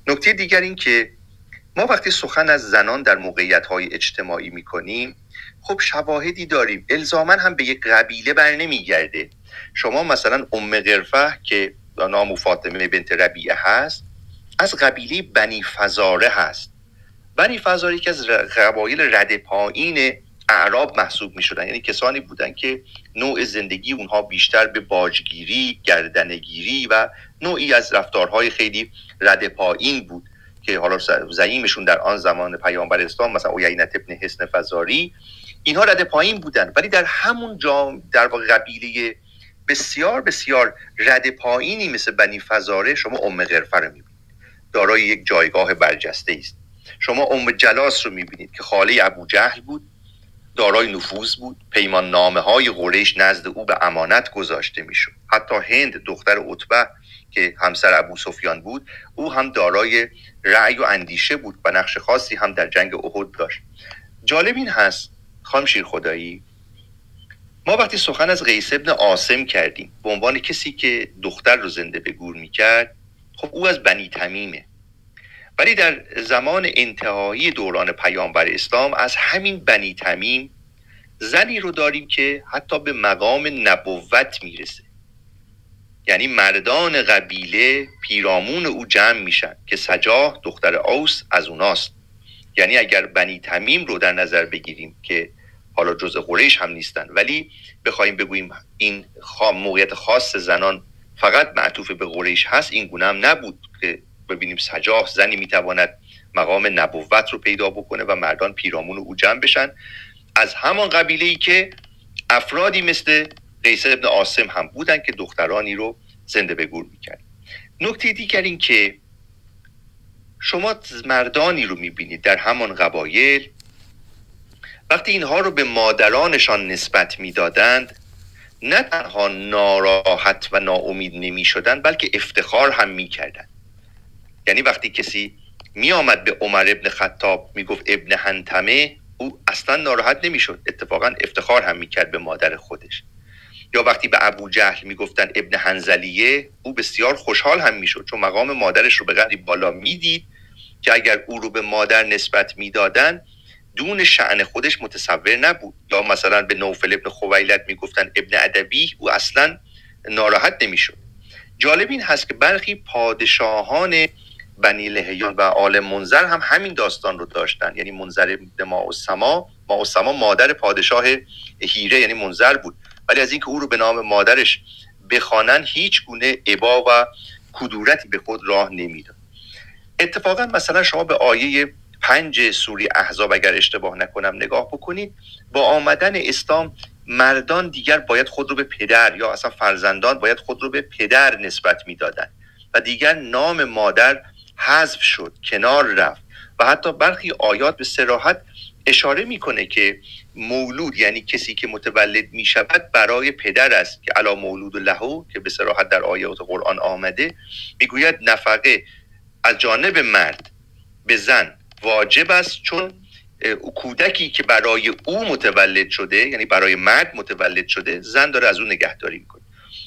نکته دیگر این که ما وقتی سخن از زنان در موقعیت های اجتماعی می کنیم، خب شواهدی داریم، الزاما هم به یک قبیله بر نمی گرده. شما مثلا ام غرفه که نام فاطمه بنت ربیعه هست، از قبیله بنی فزاره هست. بنی فزاره که از قبایل رد پایین اعراب محسوب می شدن، یعنی کسانی بودن که نوع زندگی اونها بیشتر به باجگیری، گردنگیری و نوعی از رفتارهای خیلی رد پایین بود که حالا زعیمشون در آن زمان پیامبر اسلام مثلا عیینة ابن حصن فزاری، اینها رد پایین بودن، ولی در همون جام در واقع قبیله بسیار بسیار رد پایینی مثل بنی فزاره شما ام غرفه رو میبینید، دارای یک جایگاه برجسته است. شما ام جلاس رو میبینید که خاله ابو جهل بود، دارای نفوذ بود، پیمان نامه های قریش نزد او به امانت گذاشته میشد. حتی هند دختر عتبه که همسر ابو سفیان بود، او هم دارای رأی و اندیشه بود و نقش خاصی هم در جنگ احد داشت. جالب این هست خانم شیرخدایی، ما وقتی سخن از قیس بن عاصم کردیم به عنوان کسی که دختر رو زنده به گور میکرد، خب او از بنی تمیمه، ولی در زمان انتهایی دوران پیامبر اسلام از همین بنی تمیم زنی رو داریم که حتی به مقام نبوت میرسه، یعنی مردان قبیله پیرامون او جمع میشن که سجاه دختر اوس از اوناست. یعنی اگر بنی تمیم رو در نظر بگیریم که حالا جزء قریش هم نیستن، ولی بخوایم بگوییم این موقعیت خاص زنان فقط معطوف به قریش هست، این گونه هم نبود که ببینیم سجاه زنی میتواند مقام نبوت رو پیدا بکنه و مردان پیرامون او جمع بشن. از همان قبیله‌ای که افرادی مثل قیس بن عاصم هم بودن که دخترانی رو زنده به گور میکرد. نکته دیگر این که شما مردانی رو میبینید در همان قبایل، وقتی اینها رو به مادرانشان نسبت میدادند، نه تنها ناراحت و ناامید نمیشدند بلکه افتخار هم میکردند. یعنی وقتی کسی می آمد به عمر ابن خطاب می گفت ابن هنتمه، او اصلا ناراحت نمی شد، اتفاقا افتخار هم می کرد به مادر خودش. یا وقتی به ابو جهل می گفتن ابن حنظلیه، او بسیار خوشحال هم می شد، چون مقام مادرش رو به قدری بالا می دید که اگر او رو به مادر نسبت می دادن دون شأن خودش متصور نبود. یا مثلا به نوفل ابن خویلد می گفتن ابن ادبی، او اصلا ناراحت نمی شد. جالب این هست که برخی پادشاهان بنی لحیان و آل منذر هم همین داستان رو داشتن، یعنی منذر ماوسما، ماوسما مادر پادشاه هیره یعنی منذر بود، ولی از اینکه او رو به نام مادرش بخوانن هیچ گونه ابا و کدورتی به خود راه نمیداد. اتفاقا مثلا شما به آیه پنج سوره احزاب اگر اشتباه نکنم نگاه بکنید، با آمدن اسلام مردان دیگر باید خود رو به پدر یا اصلا فرزندان باید خود رو به پدر نسبت میدادن و دیگر نام مادر حذف شد، کنار رفت. و حتی برخی آیات به صراحت اشاره میکنه که مولود یعنی کسی که متولد میشود برای پدر است که علی مولود لهو، که به صراحت در آیات قرآن آمده، میگوید نفقه از جانب مرد به زن واجب است، چون کودکی که برای او متولد شده، یعنی برای مرد متولد شده، زن داره از اون نگهداری میکنه.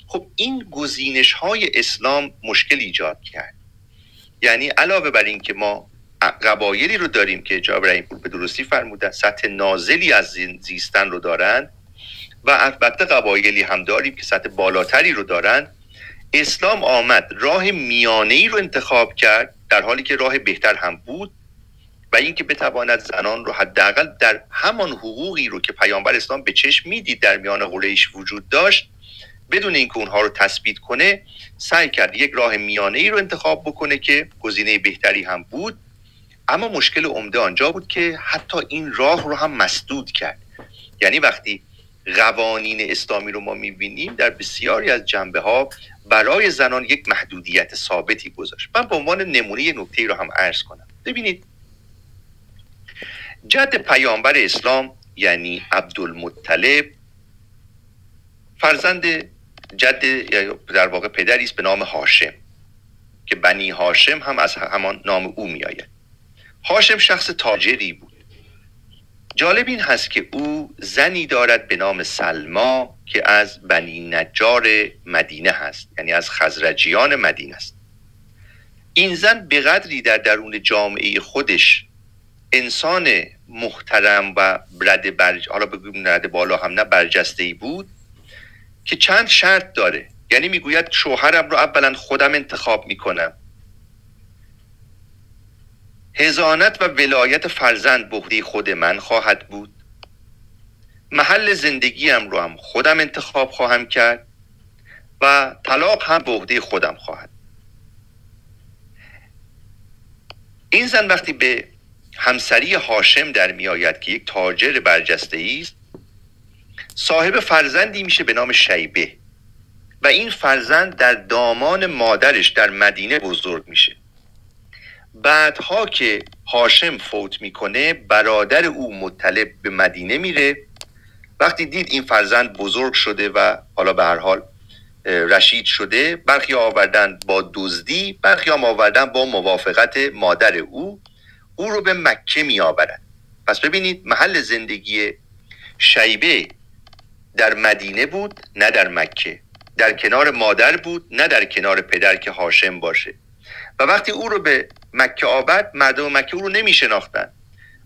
خب این گزینش های اسلام مشکل ایجاد کرد. یعنی علاوه بر این که ما قبایلی رو داریم که جناب رحیم‌پور به درستی فرمودن سطح نازلی از زیستن رو دارن و البته قبایلی هم داریم که سطح بالاتری رو دارن، اسلام آمد راه میانه‌ای رو انتخاب کرد در حالی که راه بهتر هم بود، و اینکه بتواند زنان رو حداقل در همان حقوقی رو که پیامبر اسلام به چشم میدید در میان قریش وجود داشت بدون اینکه اونها رو تثبیت کنه، سعی کرد یک راه میانه‌ای رو انتخاب بکنه که گزینه بهتری هم بود. اما مشکل عمده آنجا بود که حتی این راه رو هم مسدود کرد. یعنی وقتی قوانین اسلامی رو ما می‌بینیم در بسیاری از جنبه‌ها برای زنان یک محدودیت ثابتی گذاشت. من به عنوان نمونه نکته‌ای رو هم عرض کنم. ببینید جد پیامبر اسلام یعنی عبدالمطلب فرزند جد در واقع پدری است به نام هاشم که بنی هاشم هم از همان نام او میآید. هاشم شخص تاجری بود. جالب این هست که او زنی دارد به نام سلما که از بنی نجار مدینه هست، یعنی از خزرجیان مدینه است. این زن به قدری در درون جامعه خودش انسان محترم و رد برج حالا بگیم رد بالا هم نه برجسته‌ای بود که چند شرط داره. یعنی میگوید شوهرم رو اولا خودم انتخاب میکنم، حضانت و ولایت فرزند بهده خود من خواهد بود، محل زندگیم رو هم خودم انتخاب خواهم کرد و طلاق هم بهده خودم خواهد. این زن وقتی به همسری هاشم در می آید که یک تاجر برجسته‌ای است، صاحب فرزندی میشه به نام شیبه و این فرزند در دامان مادرش در مدینه بزرگ میشه. بعدها که هاشم فوت میکنه برادر او مطلب به مدینه میره. وقتی دید این فرزند بزرگ شده و حالا به هر حال رشید شده، برخی آوردن با دزدی، برخی هم آوردن با موافقت مادر او، او رو به مکه میآورند. پس ببینید محل زندگی شیبه در مدینه بود نه در مکه، در کنار مادر بود نه در کنار پدر که هاشم باشه. و وقتی او رو به مکه آورد، مردم مکه او رو نمی شناختن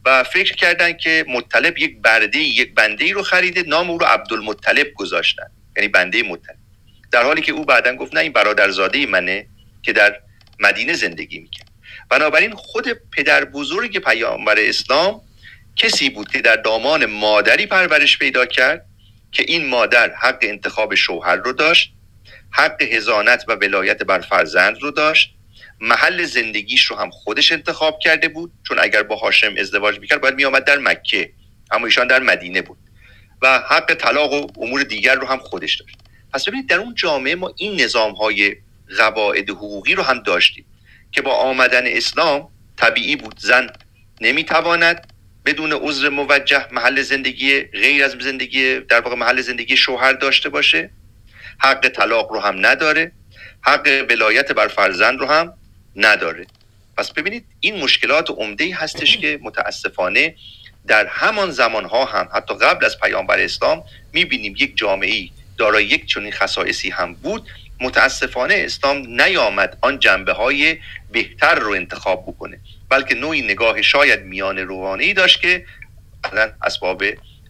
و فکر کردن که مطلب یک برده یک بنده ای رو خریده، نام او رو عبدالمطلب گذاشتن، یعنی بنده مطلب، در حالی که او بعدن گفت نه این برادرزاده منه که در مدینه زندگی میکنه. بنابراین خود پدر بزرگ پیامبر اسلام کسی بود که در دامان مادری پرورش پیدا کرد که این مادر حق انتخاب شوهر رو داشت، حق حضانت و ولایت بر فرزند رو داشت، محل زندگیش رو هم خودش انتخاب کرده بود، چون اگر با هاشم ازدواج میکرد باید میامد در مکه، اما ایشان در مدینه بود و حق طلاق و امور دیگر رو هم خودش داشت. پس ببینید در اون جامعه ما این نظام‌های قواعد حقوقی رو هم داشتیم که با آمدن اسلام طبیعی بود زن نمیتواند بدون عذر موجه محل زندگی غیر از زندگی در واقع محل زندگی شوهر داشته باشه، حق طلاق رو هم نداره، حق ولایت بر فرزند رو هم نداره. پس ببینید این مشکلات عمده‌ای هستش که متاسفانه در همان زمانها هم حتی قبل از پیامبر اسلام می‌بینیم یک جامعه‌ای دارای یک چنین خصایصی هم بود. متاسفانه اسلام نیامد آن جنبه‌های بهتر رو انتخاب بکنه، بلکه نوعی نگاه شاید میان روانه‌ای داشت که الان اسباب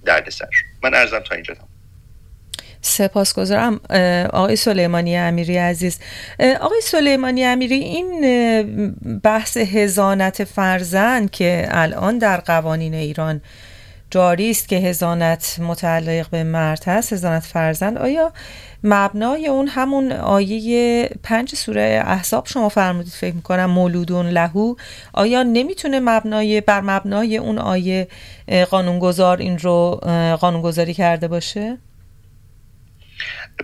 دردسر. من عرضم تا اینجا تمام. سپاسگزارم آقای سلیمانی امیری عزیز. آقای سلیمانی امیری، این بحث حضانت فرزند که الان در قوانین ایران جاری است که حضانت متعلق به مرد است، حضانت فرزند، آیا مبنای اون همون آیه پنج سوره احزاب شما فرمودید فکر میکنم مولودون لهو، آیا نمیتونه مبنای بر مبنای اون آیه قانونگذار این رو قانونگذاری کرده باشه؟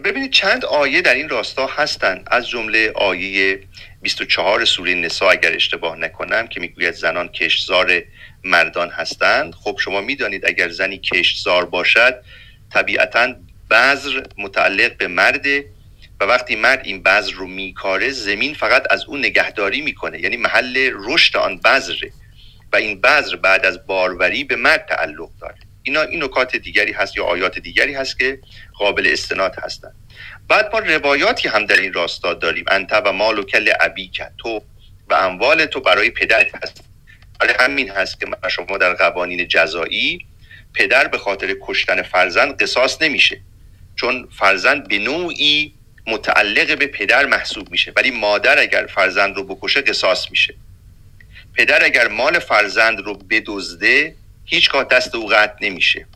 ببینید چند آیه در این راستا هستند، از جمله آیه بیست و چهار سوره نساء اگر اشتباه نکنم که میگوید زنان کشتزار مردان هستند. خب شما میدانید اگر زنی کشتزار باشد طبیعتاً بذر متعلق به مرده و وقتی مرد این بذر رو میکاره زمین فقط از اون نگهداری میکنه، یعنی محل رشد آن بذره. و این بذر بعد از باروری به مرد تعلق دارد. اینا این نکات دیگری هست یا آیات دیگری هست که قابل استناد هستند. بعد ما روایاتی هم در این راستا داریم. انت و مال و کل ابیک، تو و اموال تو برای پدرت هست. برای همین هست که شما در قوانین جزایی پدر به خاطر کشتن فرزند قصاص نمیشه، چون فرزند به نوعی متعلق به پدر محسوب میشه، ولی مادر اگر فرزند رو بکشه قصاص میشه. پدر اگر مال فرزند رو بدزده هیچگاه دست او قطع نمیشه،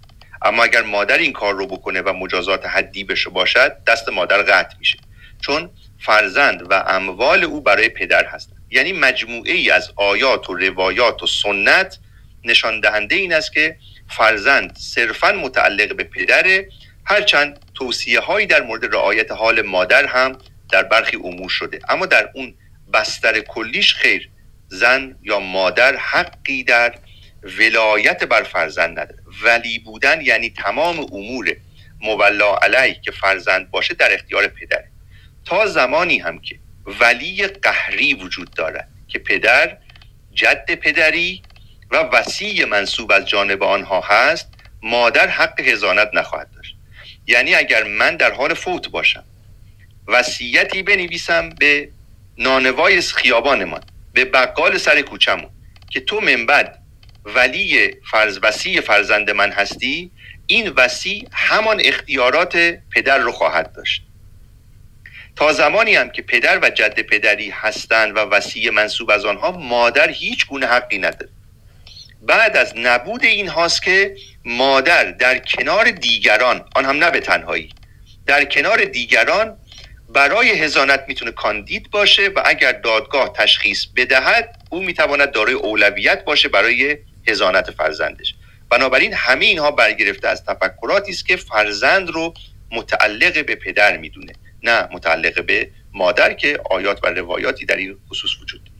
اما اگر مادر این کار رو بکنه و مجازات حدی بشه باشد دست مادر قطع میشه، چون فرزند و اموال او برای پدر هستند. یعنی مجموعه ای از آیات و روایات و سنت نشان دهنده این است که فرزند صرفاً متعلق به پدره، هرچند توصیه هایی در مورد رعایت حال مادر هم در برخی امور شده، اما در اون بستر کلیش خیر. زن یا مادر حقی در ولایت بر فرزند نداره. ولی بودن یعنی تمام امور مولا علیه که فرزند باشه در اختیار پدره، تا زمانی هم که ولی قهری وجود دارد که پدر، جد پدری و وصی منصوب از جانب آنها هست، مادر حق حضانت نخواهد داشت. یعنی اگر من در حال فوت باشم وصیتی بنویسم به نانوای خیابان من، به بقال سر کوچمون که تو من بعد ولی فرز وصی فرزند من هستی، این وصی همان اختیارات پدر رو خواهد داشت. تا زمانی هم که پدر و جد پدری هستند و وصی منصوب از آنها، مادر هیچ گونه حقی نداره. بعد از نبود این هاست که مادر در کنار دیگران، آن هم نه به تنهایی، در کنار دیگران برای حضانت میتونه کاندید باشه و اگر دادگاه تشخیص بدهد او میتواند دارای اولویت باشه برای حضانت فرزندش. بنابراین همه اینها برگرفته از تفکراتی است که فرزند رو متعلق به پدر میدونه، نه متعلق به مادر، که آیات و روایاتی در این خصوص وجود.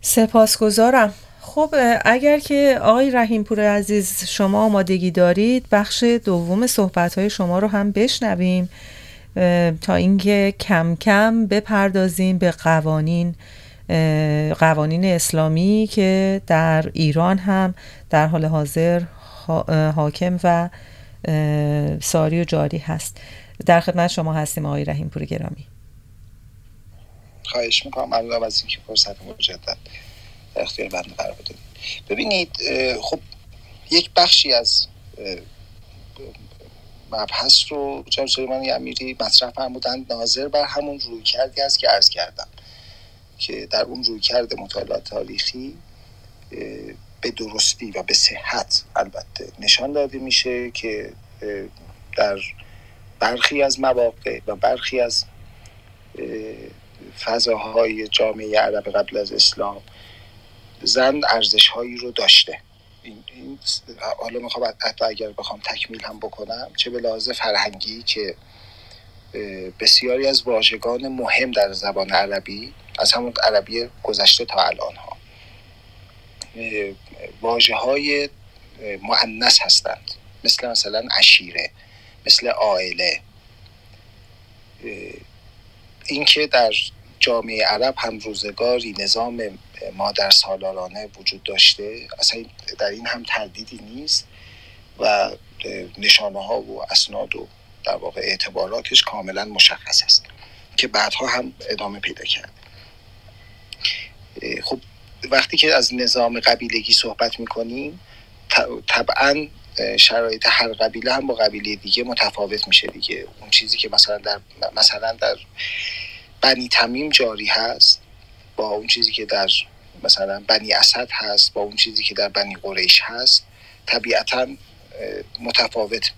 سپاسگزارم. خب اگر که آقای رحیم‌پور عزیز شما آمادگی دارید بخش دوم صحبت‌های شما رو هم بشنویم تا اینکه کم کم بپردازیم به قوانین قوانین اسلامی که در ایران هم در حال حاضر حاکم و ساری و جاری هست. در خدمت شما هستیم آقای رحیم‌پور گرامی. خواهش می‌کنم. ممنونم از اینکه فرصت مجدد اختیار بنده قرار دادید. ببینید خب یک بخشی از مبحث رو جناب سلیمانی امیری مطرح فرمودند، ناظر بر همون رویکردی است که عرض کردم که در اون رویکرد مطالعات تاریخی به درستی و به صحت البته نشان داده میشه که در برخی از مواقع و برخی از فضاهای جامعه عرب قبل از اسلام زن ارزش‌هایی رو داشته. این این حالا می‌خوام حتی اگر بخوام تکمیل هم بکنم، چه به لحاظ فرهنگی که بسیاری از واژگان مهم در زبان عربی از همون عربی گذشته تا الان ها واژه‌های مؤنث هستند، مثل مثلا عشیره، مثل عائله. این که در جامعه عرب هم روزگاری نظام مادر سالارانه وجود داشته اصلا در این هم تردیدی نیست و نشانه ها و اسناد و در واقع اعتباراتش کاملا مشخص است که بعدها هم ادامه پیدا کرد. خب وقتی که از نظام قبیلگی صحبت میکنیم طبعا شرایط هر قبیله هم با قبیله دیگه متفاوت میشه دیگه. اون چیزی که مثلا در مثلا در بنی تمیم جاری هست با اون چیزی که در مثلا بنی اسد هست با اون چیزی که در بنی قریش هست طبیعتاً متفاوت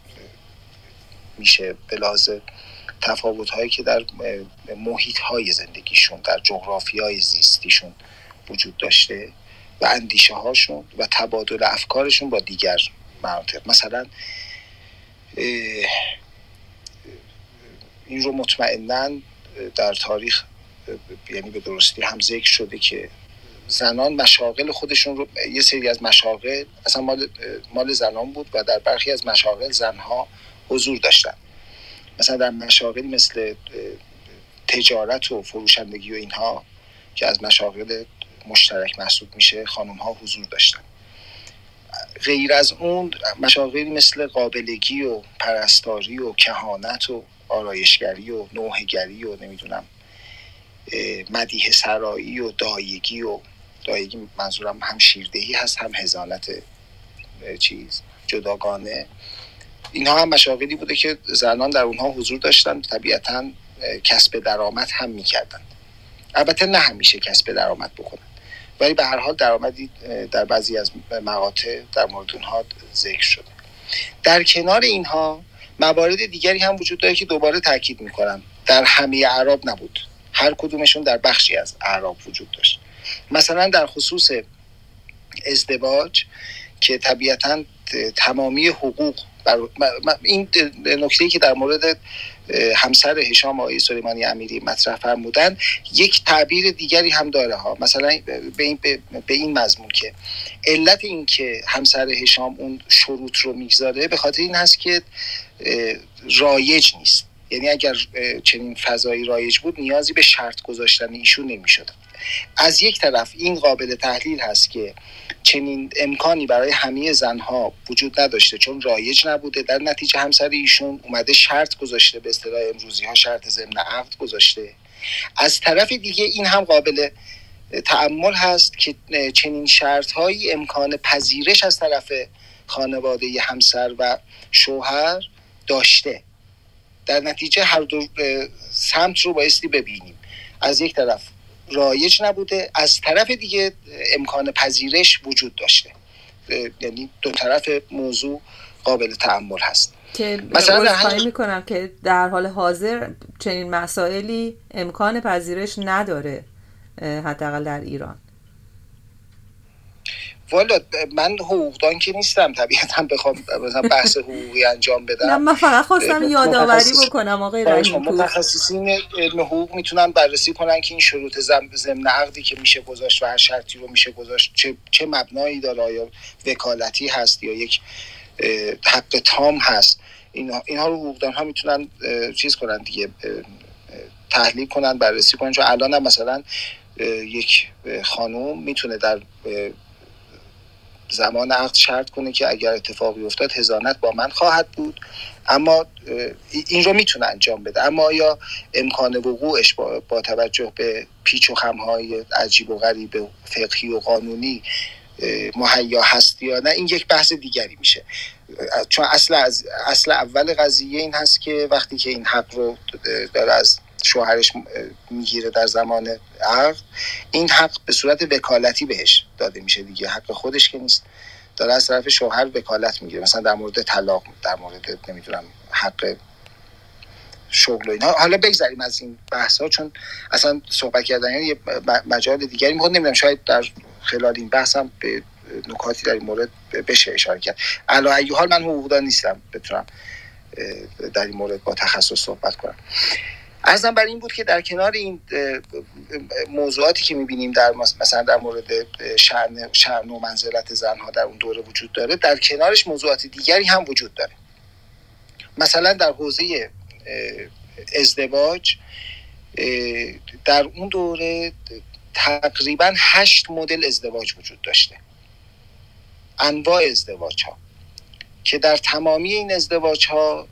میشه به لحاظ تفاوت‌هایی که در محیط‌های زندگیشون، در جغرافیای زیستیشون وجود داشته و اندیشه‌هاشون و تبادل افکارشون با دیگر مناطق. مثلا این رو مطمئناً در تاریخ یعنی به درستی هم ذکر شده که زنان مشاغل خودشون رو، یه سری از مشاغل اصلا مال مال زنان بود و در برخی از مشاغل زنها حضور داشتن. مثلا در مشاغل مثل تجارت و فروشندگی و اینها که از مشاغل مشترک محسوب میشه خانم ها حضور داشتن. غیر از اون مشاغلی مثل قابلگی و پرستاری و کهانت و آرایشگری و نوحه‌گری و نمیدونم مدیح سرایی و دایگی و دایگی منظورم هم شیردهی هست هم هزانت چیز جداگانه، اینها هم مشاغلی بوده که زنان در اونها حضور داشتن، طبیعتاً کسب درآمد هم میکردن. البته نه همیشه کسب درآمد بکنن، ولی به هر حال درآمدی در بعضی از مقاطع در مورد اونها ذکر شده. در کنار اینها موارد دیگری هم وجود داره که دوباره تاکید میکنم در همه اعراب نبود، هر کدومشون در بخشی از اعراب وجود داشت. مثلا در خصوص ازدواج که طبیعتاً تمامی حقوق بر... این نکته‌ای که در مورد همسر هشام آقای سلیمانی امیری مطرح فرمودن یک تعبیر دیگری هم داره ها، مثلا به این به این مضمون که علت این که همسر هشام اون شروط رو میگذاره به خاطر این هست که رایج نیست، یعنی اگر چنین فضایی رایج بود نیازی به شرط گذاشتن ایشون نمی‌شد. از یک طرف این قابل تحلیل هست که چنین امکانی برای همه زنها وجود نداشته چون رایج نبوده، در نتیجه همسر ایشون اومده شرط گذاشته، به اصطلاح امروزی ها شرط ضمن عقد گذاشته. از طرف دیگه این هم قابل تأمل هست که چنین شرط هایی امکان پذیرش از طرف خانواده همسر و شوهر داشته، در نتیجه هر دو سمت رو بایستی ببینیم، از یک طرف رایج نبوده، از طرف دیگه امکان پذیرش وجود داشته، یعنی دو طرف موضوع قابل تأمل هست. که مثلا رحمی هن... میکنم که در حال حاضر چنین مسائلی امکان پذیرش نداره، حداقل در ایران. والا من حقوقدان که نیستم طبیعتاً بخوام مثلا بحث حقوقی انجام بدم. نه من فقط خواستم یادآوری بکنم آقای رحیم پور متخصصین علم حقوق میتونن بررسی کنن که این شروط ضمن عقدی که میشه گذاشت و هر شرطی رو میشه گذاشت چه چه مبنایی داره، یا وکالتی هست یا یک حق تام هست. اینا اینها رو حقوقدان ها میتونن چیز کنن دیگه، تحلیل کنن، بررسی کنن. چون الان مثلا یک خانم میتونه در زمان عقد شرط کنه که اگر اتفاقی افتاد حضانت با من خواهد بود، اما این رو میتونه انجام بده، اما آیا امکان وقوعش با, با توجه به پیچ و خم‌های عجیب و غریب فقهی و قانونی مهیا هست یا نه، این یک بحث دیگری میشه. چون اصل, از اصل اول قضیه این هست که وقتی که این حق رو داره از شوهرش میگیره در زمان عقد، این حق به صورت وکالتی بهش داده میشه دیگه، حق خودش که نیست، داره از طرف شوهر وکالت میگیره، مثلا در مورد طلاق، در مورد نمیدونم حق شغل و اینا. حالا بگذاریم از این بحث ها چون اصلا صحبت کردن یعنی یه مجال دیگری میخواد، نمیدونم شاید در خلال این بحث هم به نکاتی در این مورد بشه اشاره کرد. علی ای حال من حقوقدان نیستم بتونم در این مورد با تخصص صحبت کنم. عرضم بر این بود که در کنار این موضوعاتی که می‌بینیم در مثلا در مورد شأن شأن و منزلت زنها در اون دوره وجود داره، در کنارش موضوعات دیگری هم وجود داره. مثلا در حوزه ازدواج در اون دوره تقریباً هشت مدل ازدواج وجود داشته، انواع ازدواج‌ها که در تمامی این ازدواج‌ها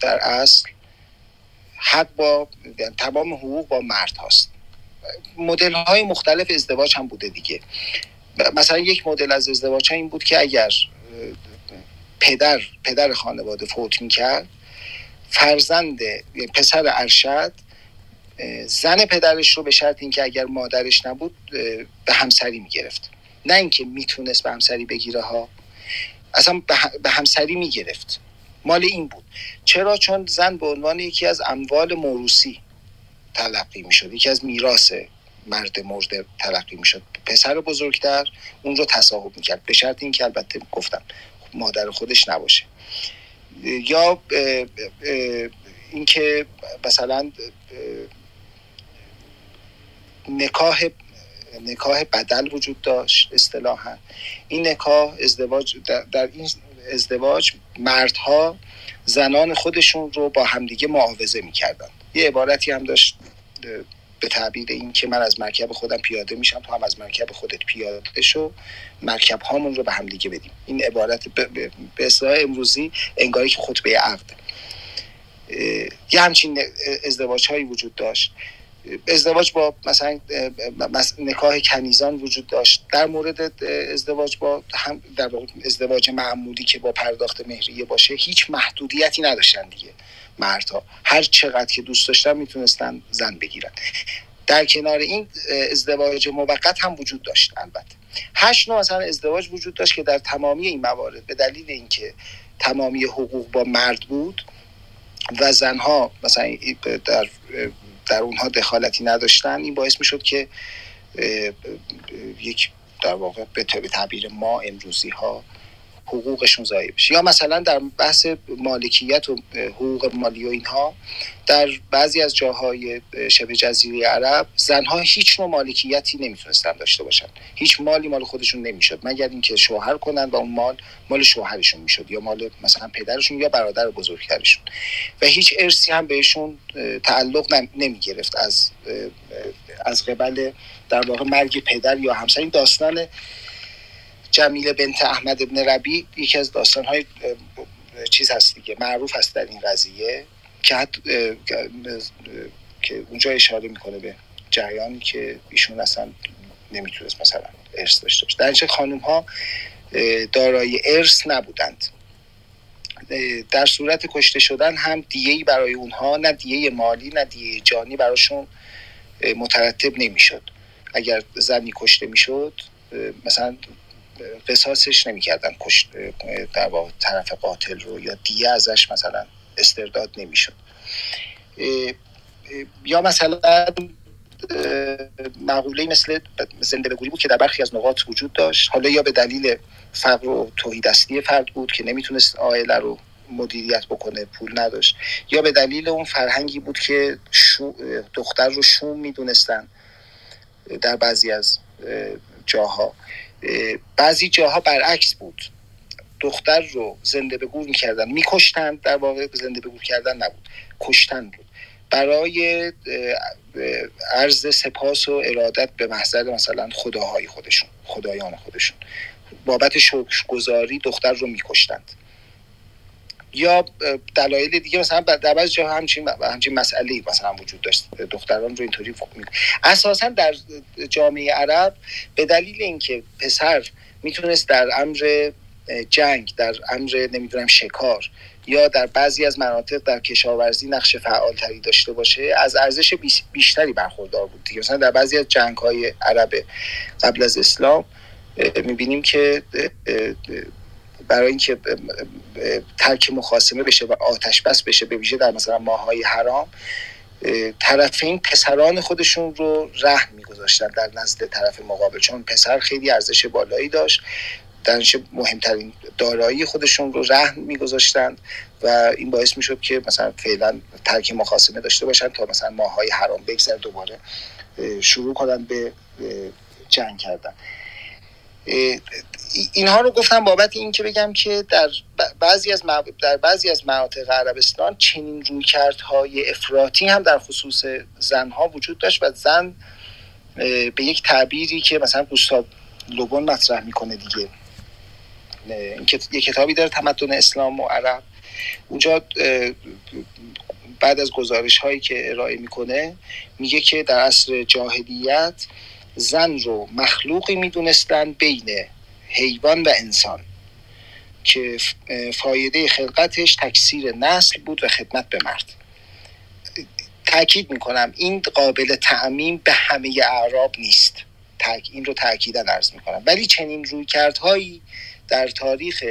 در اصل حق با تمام حقوق با مرد هاست. مدل های مختلف ازدواج هم بوده دیگه. مثلا یک مدل از ازدواج ها این بود که اگر پدر پدر خانواده فوت میکرد، فرزند پسر ارشد زن پدرش رو به شرط اینکه اگر مادرش نبود به همسری میگرفت، نه اینکه میتونست به همسری بگیره ها، اصلا به همسری میگرفت، مال این بود. چرا؟ چون زن به عنوان یکی از اموال موروثی تلقی میشد، یکی از میراث مرد مرده تلقی میشد، پسر بزرگتر اون رو تصاحب میکرد به شرط اینکه البته گفتم مادر خودش نباشه. یا اینکه مثلا نکاح نکاح بدل وجود داشت اصطلاحا. این نکاح ازدواج در, در این ازدواج مردها زنان خودشون رو با همدیگه معاوضه میکردن. یه عبارتی هم داشت به تعبیر این که من از مرکب خودم پیاده میشم تو هم از مرکب خودت پیاده شو، مرکب هامون رو به هم دیگه بدیم. این عبارت به اصطلاح امروزی انگاری که خطبه عقد، یه همچین ازدواج هایی وجود داشت. ازدواج با مثلا نکاح کنیزان وجود داشت. در مورد ازدواج با هم در ازدواج معمولی که با پرداخت مهریه باشه هیچ محدودیتی نداشتن دیگه. مردها هر چقدر که دوست داشتن میتونستن زن بگیرن. در کنار این ازدواج موقت هم وجود داشت. البته هشت نوع مثلا ازدواج وجود داشت که در تمامی این موارد به دلیل اینکه تمامی حقوق با مرد بود و زنها مثلا در در اونها دخالتی نداشتن، این باعث میشد که یک در واقع به تعبیر ما امروزی ها حقوقشون ضایع بشه. یا مثلا در بحث مالکیت و حقوق مالی و اینها، در بعضی از جاهای شبه جزیره عرب زنها هیچ نوع مالکیتی نمیتونستن داشته باشن، هیچ مالی مال خودشون نمیشد مگر اینکه شوهر کنن و اون مال مال شوهرشون میشد یا مال مثلا پدرشون یا برادر بزرگترشون، و هیچ ارثی هم بهشون تعلق نمیگرفت از از قبل در واقع مرگ پدر یا همسر. این داستان جمیله بنت احمد ابن ربی یکی از داستان‌های چیز هست دیگه، معروف هست در این قضیه که حتی که اونجا اشاره میکنه به جریانی که ایشون اصلا نمیتونست مثلا ارث داشته باشه. در اینجا خانم‌ها دارای ارث نبودند. در صورت کشته شدن هم دیه‌ای برای اونها، نه دیه مالی نه دیه جانی براشون مترتب نمیشد. اگر زنی کشته میشد مثلا قصاصش نمی‌کردن، کشت در واقع طرف قاتل رو، یا دیه ازش مثلا استرداد نمی‌شد. یا مثلا مقوله‌ای مثل زنده بگوری بود که در برخی از نقاط وجود داشت، حالا یا به دلیل فقر و توحیدستی فرد بود که نمیتونست عائله رو مدیریت بکنه، پول نداشت، یا به دلیل اون فرهنگی بود که دختر رو شوم میدونستن در بعضی از جاها. بعضی جاها برعکس بود، دختر رو زنده به گور می‌کردن، می‌کشتن، در واقع زنده به گور کردن نبود، کشتن بود، برای عرض سپاس و ارادت به محضر مثلا خداهای خودشون، خدایان خودشون، بابت شکرگزاری دختر رو می‌کشتند. یا دلایل دیگه مثلا در بعضی جاها همچین همچین مسئله‌ای مثلا وجود داشت، دختران رو اینطوری فوق می‌کرد. اساساً در جامعه عرب به دلیل اینکه پسر میتونست در امر جنگ، در امر نمیدونم شکار، یا در بعضی از مناطق در کشاورزی نقش فعالتری داشته باشه، از ارزش بیشتری برخوردار بود دیگه. مثلا در بعضی از جنگ‌های عرب قبل از اسلام می‌بینیم که برای اینکه ترک مخاصمه بشه و آتش بس بشه، به ویژه در مثلا ماه‌های حرام، طرفین پسران خودشون رو رحم می‌گذاشتن در نزد طرف مقابل، چون پسر خیلی ارزش بالایی داشت، درنچه مهمترین دارایی خودشون رو رهن می‌گذاشتن و این باعث می‌شد که مثلا فعلا ترک مخاصمه داشته باشن تا مثلا ماه‌های حرام بگذره دوباره شروع کنن به جنگ کردن. اینها رو گفتم بابت این که بگم که در بعضی از مو... در بعضی از مناطق عربستان چنین رویکردهای افراطی هم در خصوص زنها وجود داشت و زن به یک تعبیری که مثلا گوستاو لوبون مطرح میکنه دیگه، این که یک کتابی داره تمدن اسلام و عرب، اونجا بعد از گزارش هایی که ارائه میکنه میگه که در عصر جاهلیت زن رو مخلوقی میدونستن بین حیوان و انسان که فایده خلقتش تکثیر نسل بود و خدمت به مرد. تأکید میکنم این قابل تعمیم به همه اعراب نیست، این رو تأکیداً عرض میکنم، ولی چنین رویکردهایی در تاریخ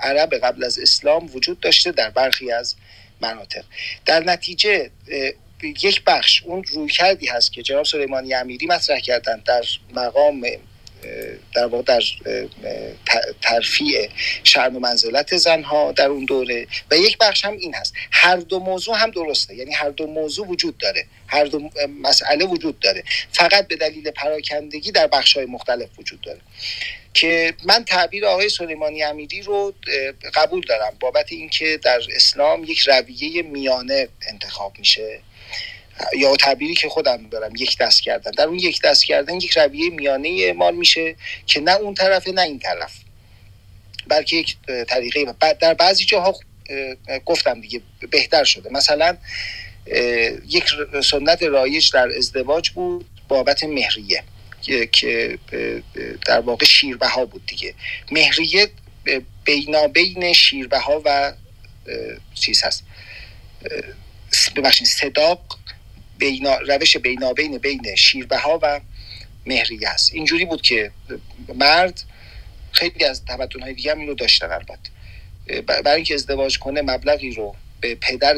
عرب قبل از اسلام وجود داشته در برخی از مناطق. در نتیجه یک بخش اون رویکردی هست که جناب سلیمانی امیری مطرح کردند در مقام در واقع در ترفیع شأن و منزلت زنها در اون دوره، و یک بخش هم این هست. هر دو موضوع هم درسته، یعنی هر دو موضوع وجود داره، هر دو مسئله وجود داره، فقط به دلیل پراکندگی در بخش‌های مختلف وجود داره. که من تعبیر آقای سلیمانی امیری رو قبول دارم بابت اینکه در اسلام یک رویه میانه انتخاب میشه، یا تعبیری که خودم دارم، یک دست کردن. در اون یک دست کردن یک رویه میانه اعمال میشه که نه اون طرف نه این طرف، بلکه یک طریقه در بعضی جاها گفتم دیگه بهتر شده. مثلا یک سنت رایج در ازدواج بود بابت مهریه که در واقع شیربها بود دیگه. مهریه بینابین شیربها و چیز هست، ببخشید صداق، بینا روش بینابین بین شیربها و مهریه است. اینجوری بود که مرد، خیلی از تمدن‌های دیگه هم اینو داشتن البته، برای اینکه ازدواج کنه مبلغی رو به پدر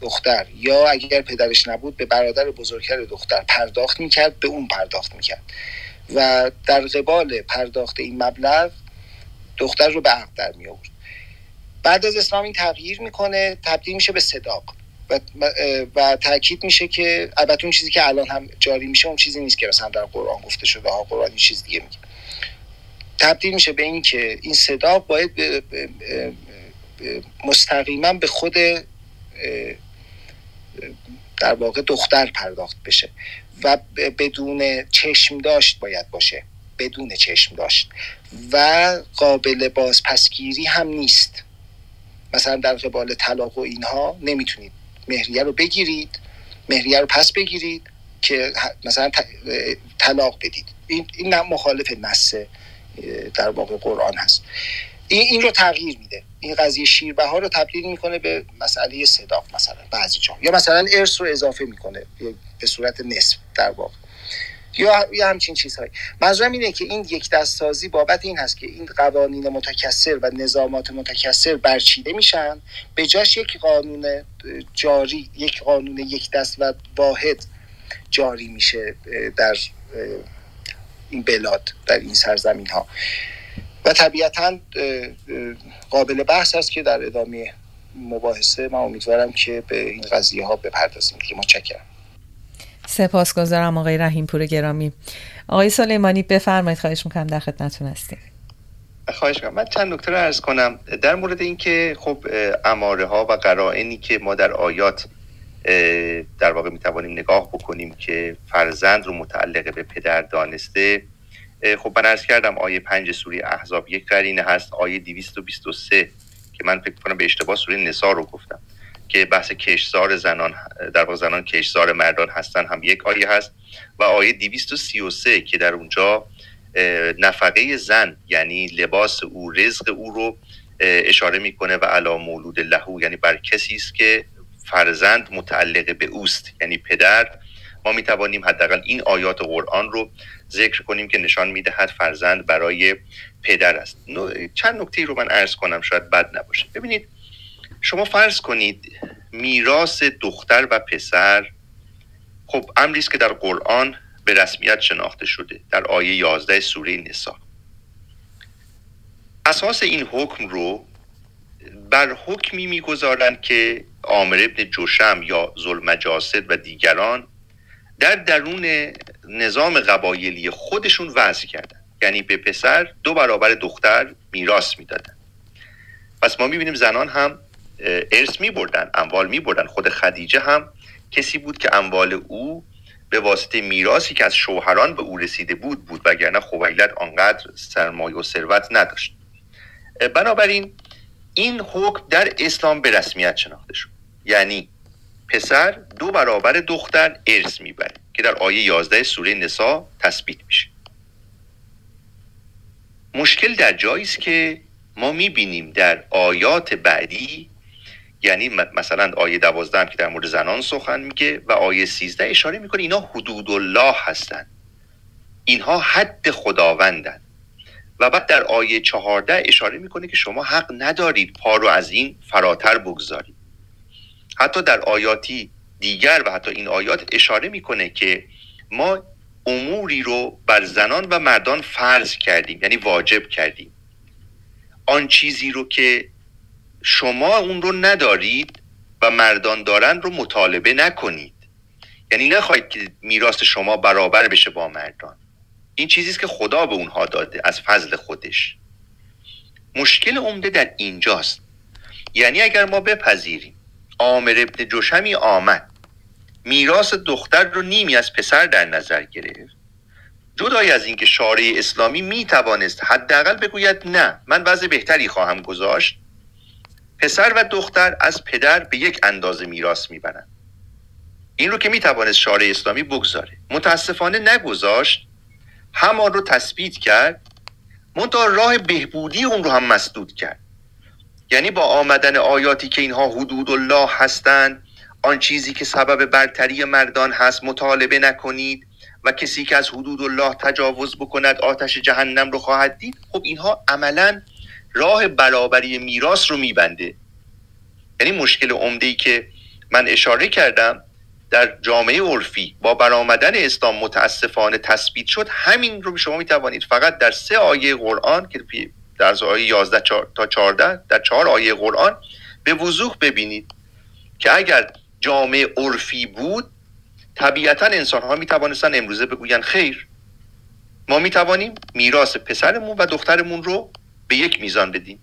دختر یا اگر پدرش نبود به برادر بزرگتر دختر پرداخت میکرد، به اون پرداخت میکرد و در قبال پرداخت این مبلغ دختر رو به عقد در می آورد. بعد از اسلام این تغییر میکنه، تبدیل میشه به صداق و, و تاکید میشه که البته اون چیزی که الان هم جاری میشه اون چیزی نیست که مثلا در قرآن گفته شده ها، قرآن این چیز دیگه میگه. تبدیل میشه به این که این صداق باید به، به، به، به مستقیما به خود در واقع دختر پرداخت بشه و بدون چشم داشت باید باشه، بدون چشم داشت و قابل بازپسگیری هم نیست. مثلا در قبال طلاق و اینها نمیتونید مهریه رو بگیرید، مهریه رو پس بگیرید که مثلا طلاق بدید. این این مخالف نص در واقع قرآن هست. این این رو تغییر میده، این قضیه شیربها رو تبدیل میکنه به مسئله صداق مثلا بعضی جا، یا مثلا ارث رو اضافه میکنه به صورت نصف در واقع، یا یا همچین چیزهایی. منظورم اینه که این یک دست سازی بابت این هست که این قوانین متکثر و نظامات متکثر برچیده میشن، به جاش یک قانون جاری، یک قانون یک دست و واحد جاری میشه در این بلاد، در این سرزمین ها. و طبیعتاً قابل بحث است که در ادامه مباحثه من امیدوارم که به این قضیه ها بپردازیم. متشکرم. سپاسگزارم آقای رحیم پور گرامی. آقای سلیمانی بفرمایید، خواهش میکنم در خدمتتون هستیم. خواهش میکنم. من چند نکته رو عرض کنم در مورد اینکه خب اماره ها و قرائنی که ما در آیات در واقع میتوانیم نگاه بکنیم که فرزند رو متعلق به پدر دانسته، خب من عرض کردم آیه پنج سوره احزاب یک قرینه هست، آیه دویست و بیست و سه که من فکر کنم به اشتباه سوره نساء رو گفتم که بحث کشزار زنان، در واقع زنان کشزار مردان هستن، هم یک آیه هست، و آیه دویست و سی و سه که در اونجا نفقه زن یعنی لباس او، رزق او رو اشاره میکنه و علی مولود لهو، یعنی بر کسی است که فرزند متعلق به اوست، یعنی پدر. ما میتوانیم حداقل این آیات قرآن رو ذکر کنیم که نشان میدهد فرزند برای پدر است. چند نکته رو من عرض کنم شاید بد نباشه. ببینید شما فرض کنید میراث دختر و پسر خب امری است که در قرآن به رسمیت شناخته شده، در آیه یازده سوره نساء. اساس این حکم رو بر حکمی میگذارند که عامر ابن جوشم یا ذوالمجاسد و دیگران در درون نظام قبایلی خودشون وضع کردن، یعنی به پسر دو برابر دختر میراث میدادن. پس ما میبینیم زنان هم ارث میبردن، اموال میبردن. خود خدیجه هم کسی بود که اموال او به واسطه میراثی که از شوهران به او رسیده بود بود، وگرنه خویلد آنقدر سرمایه و ثروت نداشت. بنابراین این حکم در اسلام به رسمیت شناخته شد، یعنی پسر دو برابر دختر ارث میبره که در آیه یازده سوره نساء تثبیت میشه. مشکل در جایی است که ما میبینیم در آیات بعدی، یعنی مثلا آیه دوازده هم که در مورد زنان سخن میگه و آیه سیزده اشاره میکنه اینا حدود الله هستند، اینها حد خداوندند، و بعد در آیه چهارده اشاره میکنه که شما حق ندارید پا رو از این فراتر بگذارید. حتی در آیاتی دیگر و حتی این آیات اشاره میکنه که ما اموری رو بر زنان و مردان فرض کردیم، یعنی واجب کردیم. آن چیزی رو که شما اون رو ندارید و مردان دارن رو مطالبه نکنید، یعنی نخواهید که میراث شما برابر بشه با مردان. این چیزیست که خدا به اونها داده از فضل خودش. مشکل عمده در اینجاست، یعنی اگر ما بپذیریم عامر ابن جوشمی آمد میراث دختر رو نیمی از پسر در نظر گرفت. جدای از اینکه شارع اسلامی میتوانست حداقل بگوید نه، من وضع بهتری خواهم گذاشت، پسر و دختر از پدر به یک اندازه میراث میبرند. این رو که میتوانست شارع اسلامی بگذاره، متاسفانه نگذاشت، همان رو تثبیت کرد، منتها راه بهبودی اون رو هم مسدود کرد. یعنی با آمدن آیاتی که اینها حدود الله هستند، آن چیزی که سبب برتری مردان هست مطالبه نکنید و کسی که از حدود الله تجاوز بکند آتش جهنم رو خواهد دید، خب اینها عملاً راه برابری میراث رو میبنده. یعنی مشکل عمده‌ای که من اشاره کردم در جامعه عرفی با برآمدن اسلام متاسفانه تثبیت شد، همین رو شما میتوانید فقط در سه آیه قرآن که در آیه یازده تا چهارده، در چهار آیه قرآن به وضوح ببینید که اگر جامعه عرفی بود طبیعتا انسان‌ها میتوانستن امروزه بگوین خیر، ما میتوانیم میراث پسرمون و دخترمون رو به یک میزان بدیم.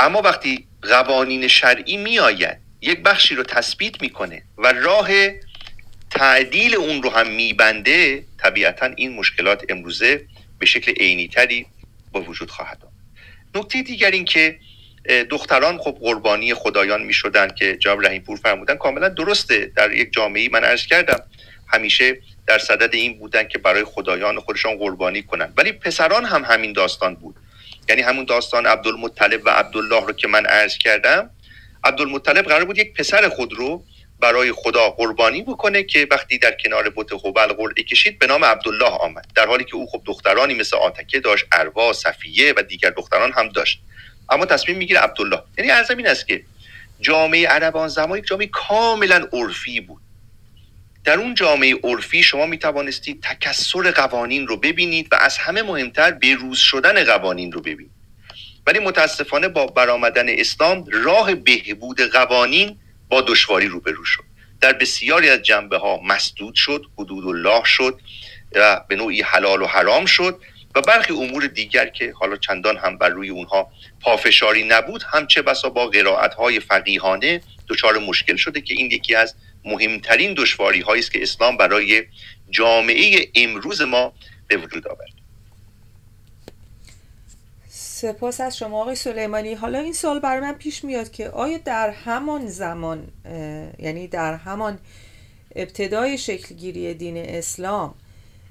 اما وقتی قوانین شرعی میآید یک بخشی رو تثبیت میکنه و راه تعدیل اون رو هم میبنده، طبیعتا این مشکلات امروزه به شکل عینی تری با وجود خواهد آمد. نکته دیگر این که دختران خب قربانی خدایان میشدن که جناب رحیم پور فرمودن، کاملا درسته. در یک جامعه‌ای من عرض کردم همیشه در صدد این بودن که برای خدایان خودشان قربانی کنند، ولی پسران هم همین داستان بود. یعنی همون داستان عبدالمطلب و عبدالله رو که من عرض کردم، عبدالمطلب قرار بود یک پسر خود رو برای خدا قربانی بکنه که وقتی در کنار بت هبل قرعه کشید به نام عبدالله آمد، در حالی که او خب دخترانی مثل آتکه داشت، اروا، صفیه و دیگر دختران هم داشت، اما تصمیم میگیره عبدالله. یعنی عرضم این است که جامعه عرب آن زمان یک جامعه کاملا عرفی بود. در اون جامعه عرفی شما میتوانستید تکثر قوانین رو ببینید و از همه مهمتر بروز شدن قوانین رو ببینید، ولی متاسفانه با برآمدن اسلام راه بهبود قوانین با دشواری روبرو شد، در بسیاری از جنبه ها مسدود شد، حدود الله شد و به نوعی حلال و حرام شد و برخی امور دیگر که حالا چندان هم بر روی اونها پافشاری نبود هم چه بسا با قرائت‌های فقیهانه دچار مشکل شده که این یکی از مهمترین دشواری‌هایی است که اسلام برای جامعه امروز ما به وجود آورد. سپاس از شما آقای سلیمانی. حالا این سوال برای من پیش میاد که آیا در همان زمان، یعنی در همان ابتدای شکلگیری دین اسلام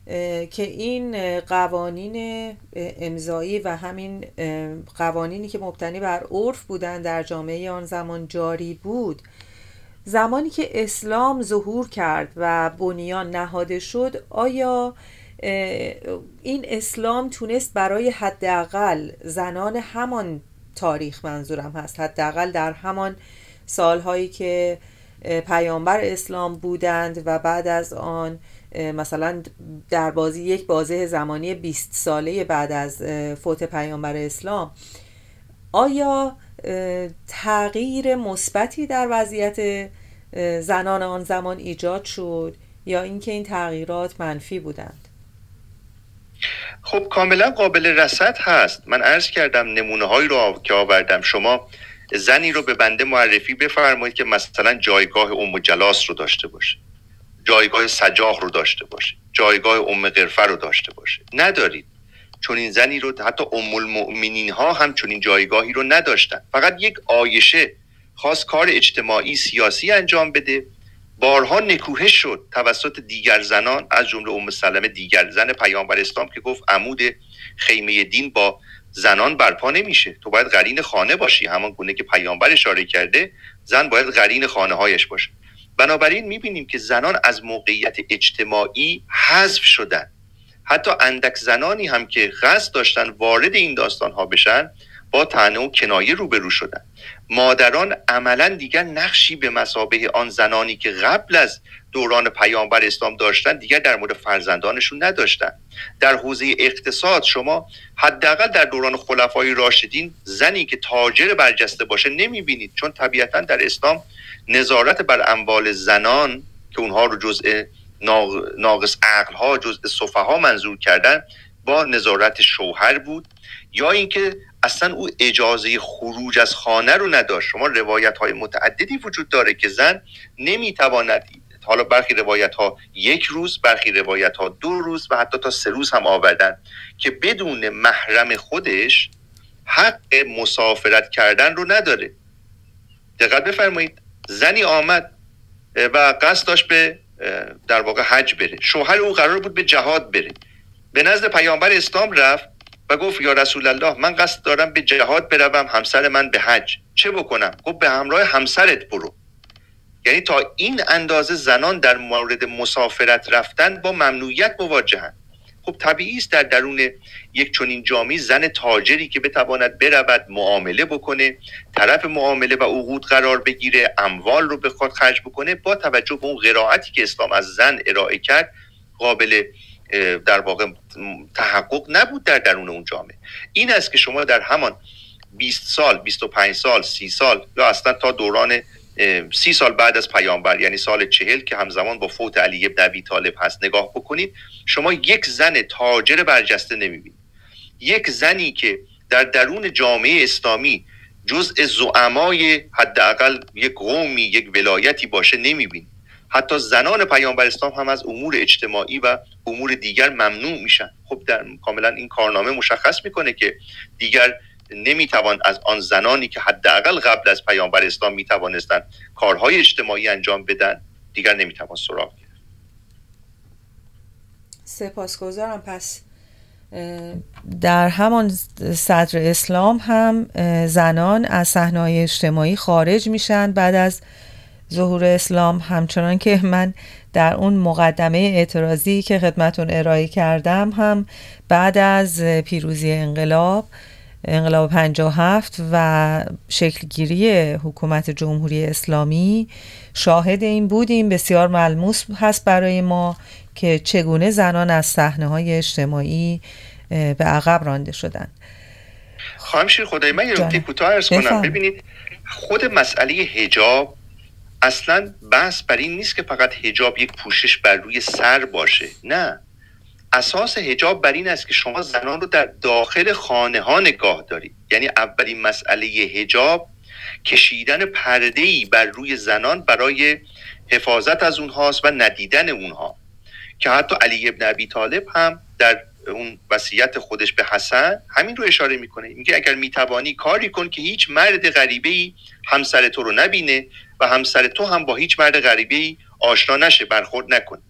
که این قوانین امضایی و همین قوانینی که مبتنی بر عرف بودن در جامعه آن زمان جاری بود، زمانی که اسلام ظهور کرد و بنیان نهاده شد، آیا این اسلام تونست برای حداقل زنان همان تاریخ، منظورم هست حداقل در همان سالهایی که پیامبر اسلام بودند و بعد از آن، مثلا در بازی یک بازه زمانی بیست ساله بعد از فوت پیامبر اسلام، آیا تغییر مثبتی در وضعیت زنان آن زمان ایجاد شد یا اینکه این تغییرات منفی بودند؟ خب کاملا قابل رصد هست. من عرض کردم نمونه هایی رو که آوردم، شما زنی رو به بنده معرفی بفرمایید که مثلا جایگاه ام جلاس رو داشته باشه، جایگاه سجاح رو داشته باشه، جایگاه ام غرفه رو داشته باشه، ندارید. چون این زنی رو حتی ام المؤمنین ها هم چون این جایگاهی رو نداشتن. فقط یک عایشه خاص کار اجتماعی سیاسی انجام بده، بارها نکوهش شد توسط دیگر زنان، از جمله ام سلمه دیگر زن پیامبر اسلام که گفت عمود خیمه دین با زنان برپا نمیشه، تو باید قرین خانه باشی. همان گونه که پیامبر اشاره کرده زن باید قرین خانه هایش باشه. بنابراین میبینیم که زنان از موقعیت اجتماعی حذف شدن. حتی اندک زنانی هم که قصد داشتن وارد این داستان ها بشن با طعنه و کنایه روبرو شدن. مادران عملا دیگر نقشی به مثابه آن زنانی که قبل از دوران پیامبر اسلام داشتن دیگر در مورد فرزندانشون نداشتن. در حوزه اقتصاد شما حداقل در دوران خلفای راشدین زنی که تاجر برجسته باشه نمیبینید، چون طبیعتا در اسلام نظارت بر اموال زنان که اونها رو جزء ناقص عقل ها، جزء سفها منظور کردن، با نظارت شوهر بود. یا اینکه اصلا او اجازه خروج از خانه رو نداشت. شما روایت‌های متعددی وجود داره که زن نمیتواند، حالا برخی روایت‌ها یک روز، برخی روایت‌ها دو روز و حتی تا سه روز هم آوردن، که بدون محرم خودش حق مسافرت کردن رو نداره. دقت بفرمایید، زنی آمد و قصد داشت به در واقع حج بره، شوهر او قرار بود به جهاد بره، به نزد پیامبر اسلام رفت و گفت یا رسول الله من قصد دارم به جهاد بروم، همسر من به حج، چه بکنم؟ گفت به همراه همسرت برو. یعنی تا این اندازه زنان در مورد مسافرت رفتن با ممنوعیت مواجهن. خب طبیعی است در درون یک چنین جامعه‌ای زن تاجری که بتواند برود معامله بکنه، طرف معامله و عقود قرار بگیره، اموال رو بخواد خرج بکنه، با توجه به اون قرائتی که اسلام از زن ارائه کرد قابل در واقع تحقق نبود در درون اون جامعه. این است که شما در همان بیست سال، بیست و پنج سال، سی سال یا اصلا تا دوران سی سال بعد از پیامبر، یعنی سال چهل که همزمان با فوت علی ابن ابی طالب هست، نگاه بکنید، شما یک زن تاجر برجسته نمیبینید، یک زنی که در درون جامعه اسلامی جزء زعمای حداقل یک قومی، یک ولایتی باشه نمیبینید. حتی زنان پیامبر اسلام هم از امور اجتماعی و امور دیگر ممنوع میشن. خب در کاملا این کارنامه مشخص میکنه که دیگر نمیتوان از آن زنانی که حداقل قبل از پیامبر اسلام میتوانستند کارهای اجتماعی انجام بدن، دیگر نمیتوان سراغ گرفت. سپاسگزارم. پس در همان صدر اسلام هم زنان از صحنه‌های اجتماعی خارج میشن بعد از ظهور اسلام، همچنان که من در اون مقدمه اعتراضی که خدمتون ارائه کردم هم بعد از پیروزی انقلاب انقلاب پنجاه و هفت و شکلگیری حکومت جمهوری اسلامی شاهد این بودیم، بسیار ملموس هست برای ما که چگونه زنان از صحنه‌های اجتماعی به عقب رانده شدند. خانم شیر خدایی، من یه نکته کوتاه عرض کنم. ببینید خود مسئله حجاب اصلا بحث بر این نیست که فقط حجاب یک پوشش بر روی سر باشه، نه. اساس حجاب بر این است که شما زنان رو در داخل خانه ها نگاه دارید. یعنی اولین مسئله حجاب کشیدن پرده‌ای بر روی زنان برای حفاظت از اونهاست و ندیدن اونها، که حتی علی ابن ابی طالب هم در اون وصیت خودش به حسن همین رو اشاره میکنه، میگه اگر میتوانی کاری کن که هیچ مرد غریبه‌ای همسر تو رو نبینه و همسر تو هم با هیچ مرد غریبه‌ای آشنا نشه، برخورد نکنه.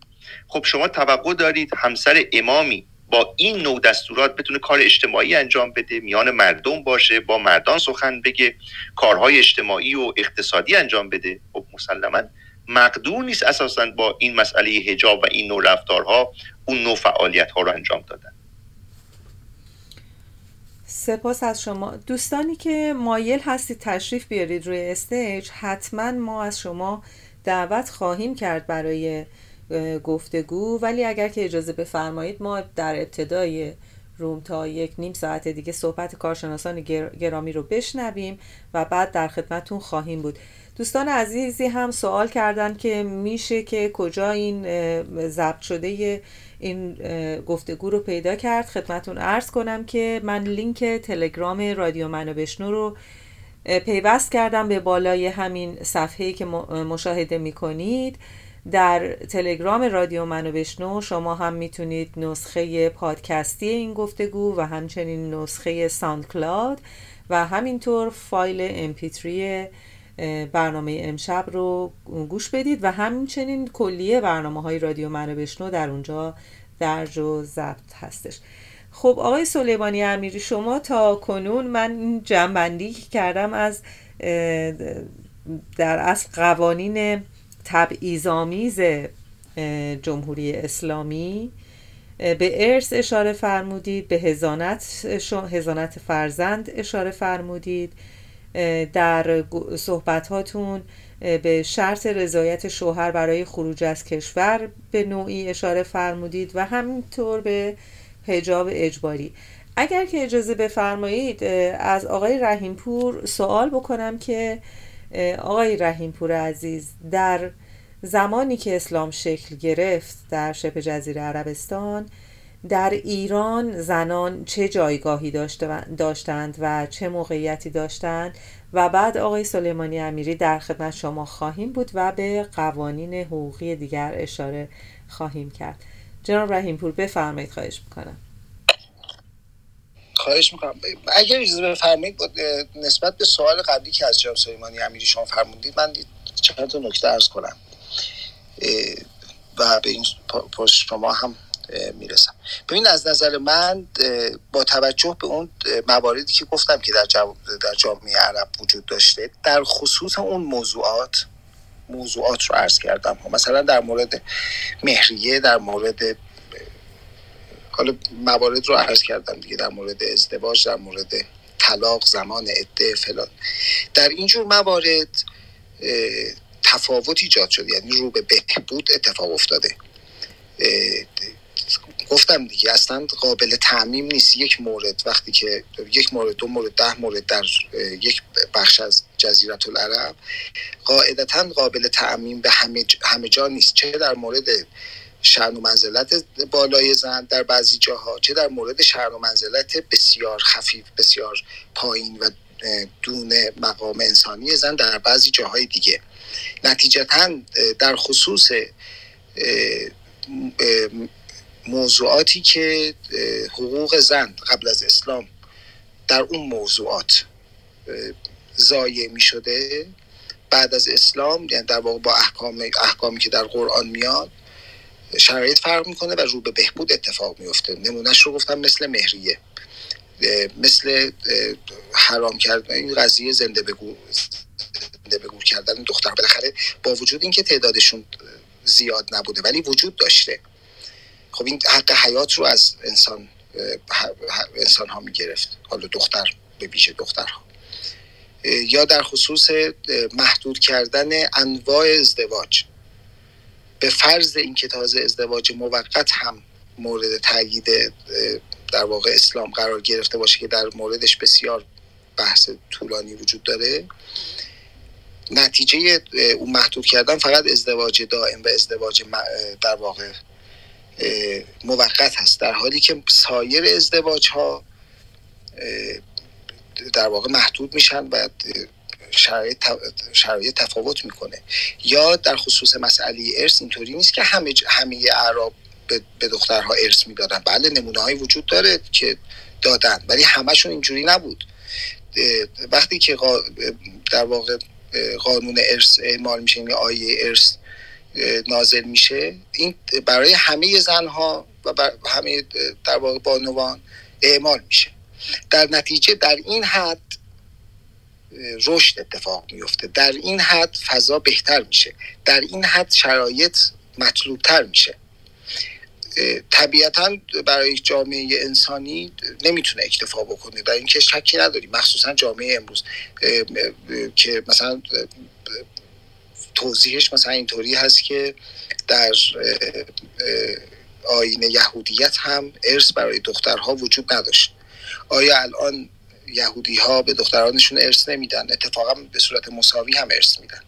خب شما توقع دارید همسر امامی با این نوع دستورات بتونه کار اجتماعی انجام بده، میان مردم باشه، با مردان سخن بگه، کارهای اجتماعی و اقتصادی انجام بده؟ خب مسلماً مقدور نیست اساساً با این مسئله حجاب و این نوع رفتارها، اون نوع فعالیت‌ها رو انجام دادن. سپاس از شما. دوستانی که مایل هستید تشریف بیارید روی استیج، حتما ما از شما دعوت خواهیم کرد برای گفتگو، ولی اگر که اجازه بفرمایید ما در ابتدای روم تا یک نیم ساعت دیگه صحبت کارشناسان گرامی رو بشنویم و بعد در خدمتون خواهیم بود. دوستان عزیزی هم سوال کردن که میشه که کجا این ضبط شده این گفتگو رو پیدا کرد. خدمتون عرض کنم که من لینک تلگرام رادیو منو بشنو رو پیوست کردم به بالای همین صفحه‌ای که مشاهده میکنید. در تلگرام رادیو منو بشنو شما هم میتونید نسخه پادکستی این گفتگو و همچنین نسخه ساند کلاود و همینطور فایل ام پی تری برنامه امشب رو گوش بدید و همچنین کلیه برنامه های رادیو منو بشنو در اونجا درج و ضبط هستش. خب آقای سلیمانی امیری، شما تا کنون من جمع‌بندی کردم از در اصل قوانین تبعیض‌آمیز جمهوری اسلامی، به ارث اشاره فرمودید، به حضانت حضانت فرزند اشاره فرمودید، در صحبت هاتون به شرط رضایت شوهر برای خروج از کشور به نوعی اشاره فرمودید و همینطور به حجاب اجباری. اگر که اجازه بفرمایید از آقای رحیمپور سوال بکنم که آقای رحیمپور عزیز، در زمانی که اسلام شکل گرفت در شبه جزیره عربستان در ایران زنان چه جایگاهی داشتند و چه موقعیتی داشتند و بعد آقای سلیمانی امیری در خدمت شما خواهیم بود و به قوانین حقوقی دیگر اشاره خواهیم کرد. جناب رحیم پور بفرمایید. خواهش میکنم. خواهش میکنم. اگر اجازه بفرمایید نسبت به سوال قبلی که از جناب سلیمانی امیری شما فرمودید من چند تا نکته عرض کنم و به این پرس شما هم میرسم. ببین از نظر من با توجه به اون مواردی که گفتم که در در جامعه عرب وجود داشته در خصوص اون موضوعات موضوعات رو عرض کردم، مثلا در مورد مهریه، در مورد حالا موارد رو عرض کردم دیگه، در مورد ازدواج، در مورد طلاق، زمان عده فلان، در اینجور موارد تفاوت ایجاد شد، یعنی رو به بهبود اتفاق افتاده. گفتم دیگه اصلا قابل تعمیم نیست یک مورد وقتی که یک مورد دو مورد ده مورد در یک بخش از جزیره العرب قاعدتاً قابل تعمیم به همه همه جا نیست، چه در مورد شأن و منزلت بالای زن در بعضی جاها، چه در مورد شأن و منزلت بسیار خفیف بسیار پایین و دون مقام انسانی زن در بعضی جاهای دیگه. نتیجتاً در خصوص موضوعاتی که حقوق زن قبل از اسلام در اون موضوعات ضایع می شده، بعد از اسلام یعنی در واقع با احکام احکامی که در قرآن میاد شرایط فرق میکنه و رو به بهبود اتفاق میفته. نمونهش رو گفتم مثل مهریه، مثل حرام کردن این قضیه زنده بگو زنده بگو کردن دختر، بالاخره با وجود اینکه تعدادشون زیاد نبوده ولی وجود داشته، خب این حق حیات رو از انسان انسان ها میگرفت، حالا دختر به بیشه دخترها. یا در خصوص محدود کردن انواع ازدواج به فرض اینکه تازه ازدواج موقت هم مورد تایید در واقع اسلام قرار گرفته باشه که در موردش بسیار بحث طولانی وجود داره، نتیجه اون محدود کردن فقط ازدواج دائم و ازدواج در واقع موقت هست، در حالی که سایر ازدواج ها در واقع محدود میشن و شرایط تفاوت میکنه. یا در خصوص مسئله ارث اینطوری نیست که همه همه اعراب به دخترها ارث میدادن، بله نمونه هایی وجود داره که دادن ولی همشون اینجوری نبود. وقتی که در واقع قانون ارث اعمال میشه یا آیه ارث نازل میشه، این برای همه زنها و همه در واقع بانوان اعمال میشه، در نتیجه در این حد رشد اتفاق میفته، در این حد فضا بهتر میشه، در این حد شرایط مطلوبتر میشه. طبیعتا برای جامعه انسانی نمیتونه اکتفا بکنه، در این که شکی نداریم، مخصوصا جامعه امروز که مثلا توضیحش مثلا اینطوری هست که در آیین یهودیت هم ارث برای دخترها وجود نداشت. آیا الان یهودی ها به دخترانشون ارث نمیدن؟ اتفاقا به صورت مساوی هم ارث میدن.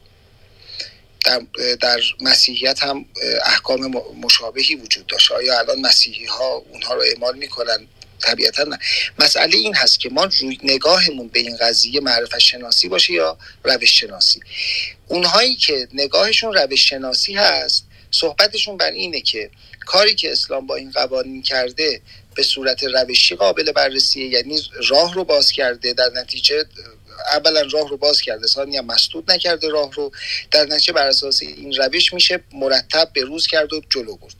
در, در مسیحیت هم احکام مشابهی وجود داشت. آیا الان مسیحی ها اونها رو اعمال میکنن؟ طبیعتا نه. مسئله این هست که ما روی نگاهمون به این قضیه معرفت شناسی باشه یا روش شناسی. اونهایی که نگاهشون روش شناسی هست صحبتشون بر اینه که کاری که اسلام با این قوانین کرده به صورت روشی قابل بررسیه، یعنی راه رو باز کرده، در نتیجه اولا راه رو باز کرده، ثانیا مسدود نکرده راه رو، در نتیجه بر اساس این روش میشه مرتب به روز کرد و جلو برد.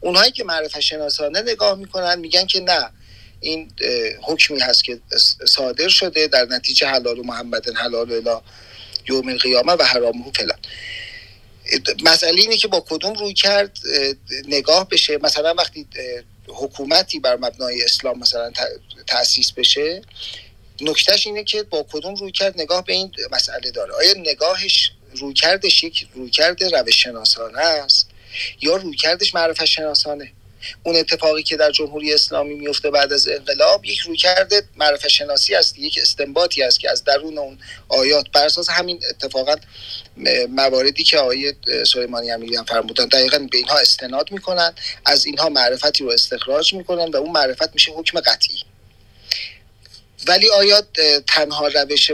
اونهایی که معرفت شناسانه نگاه میکنن میگن که نه، این حکمی هست که صادر شده، در نتیجه حلال و محمدن حلال الی یوم قیامه و حرام و فلان. مسئله اینه که با کدوم روی کرد نگاه بشه. مثلا وقتی حکومتی بر مبنای اسلام مثلا تأسیس بشه، نکتهش اینه که با کدوم روی کرد نگاه به این مسئله داره. آیا نگاهش روی کردش یک روی کرد روش شناسانه است یا روی کردش معرفت شناسانه؟ اون اتفاقی که در جمهوری اسلامی میفته بعد از انقلاب یک رویکرد معرفت شناسی است، یک استنباطی است که از درون اون آیات بر اساس همین اتفاقا مواردی که آقای سلیمانی امیری هم فرمودن دقیقاً به اینها استناد میکنن، از اینها معرفتی رو استخراج میکنن و اون معرفت میشه حکم قطعی. ولی آیا تنها روش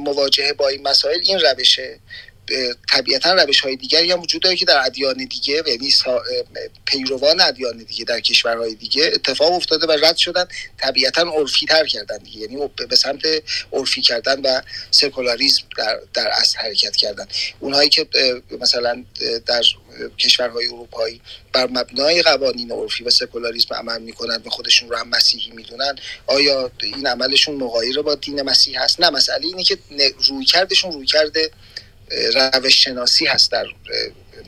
مواجهه با این مسائل این روشه؟ طبیعتا روش های دیگری هم وجود داره که در ادیان دیگه، یعنی پیروان ادیان دیگه در کشورهای دیگه اتفاق افتاده و رد شدن، طبیعتا عرفی تر کردن دیگه، یعنی به سمت عرفی کردن و سکولاریسم در, در اصل حرکت کردن. اونهایی که مثلا در کشورهای اروپایی بر مبنای قوانین عرفی و سکولاریسم عمل میکنن و خودشون رو هم مسیحی میدونن، آیا این عملشون مغایر با دین مسیح هست؟ نه، مسئله اینه که رویکردشون رویکرد روش شناسی هست در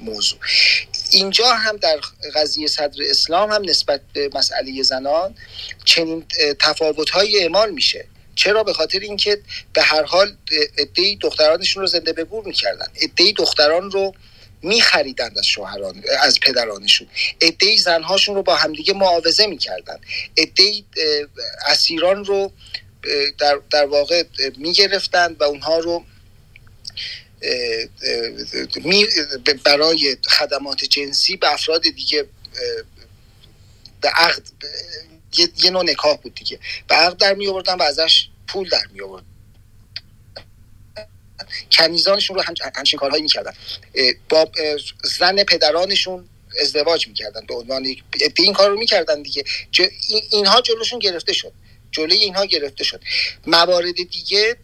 موضوع. اینجا هم در قضیه صدر اسلام هم نسبت به مسئله زنان چنین تفاوت‌هایی اعمال میشه. چرا؟ به خاطر اینکه به هر حال عده‌ای دخترانشون رو زنده به گور می‌کردن، عده‌ای دختران رو می‌خریدند از شوهران، از پدرانشون، عده‌ای زن‌هاشون رو با همدیگه معاوضه می‌کردن، عده‌ای اسیران رو در در واقع می‌گرفتند و اونها رو برای خدمات جنسی به افراد دیگه، به عقد، یه نوع نکاح بود دیگه، به عقد در می آوردن و ازش پول در می آوردن، کنیزانشون رو همچین کارهایی می کردن، با زن پدرانشون ازدواج می کردن به عنوان یک این کار رو می کردن دیگه. اینها جلوشون گرفته شد، جلوی اینها گرفته شد. موارد دیگه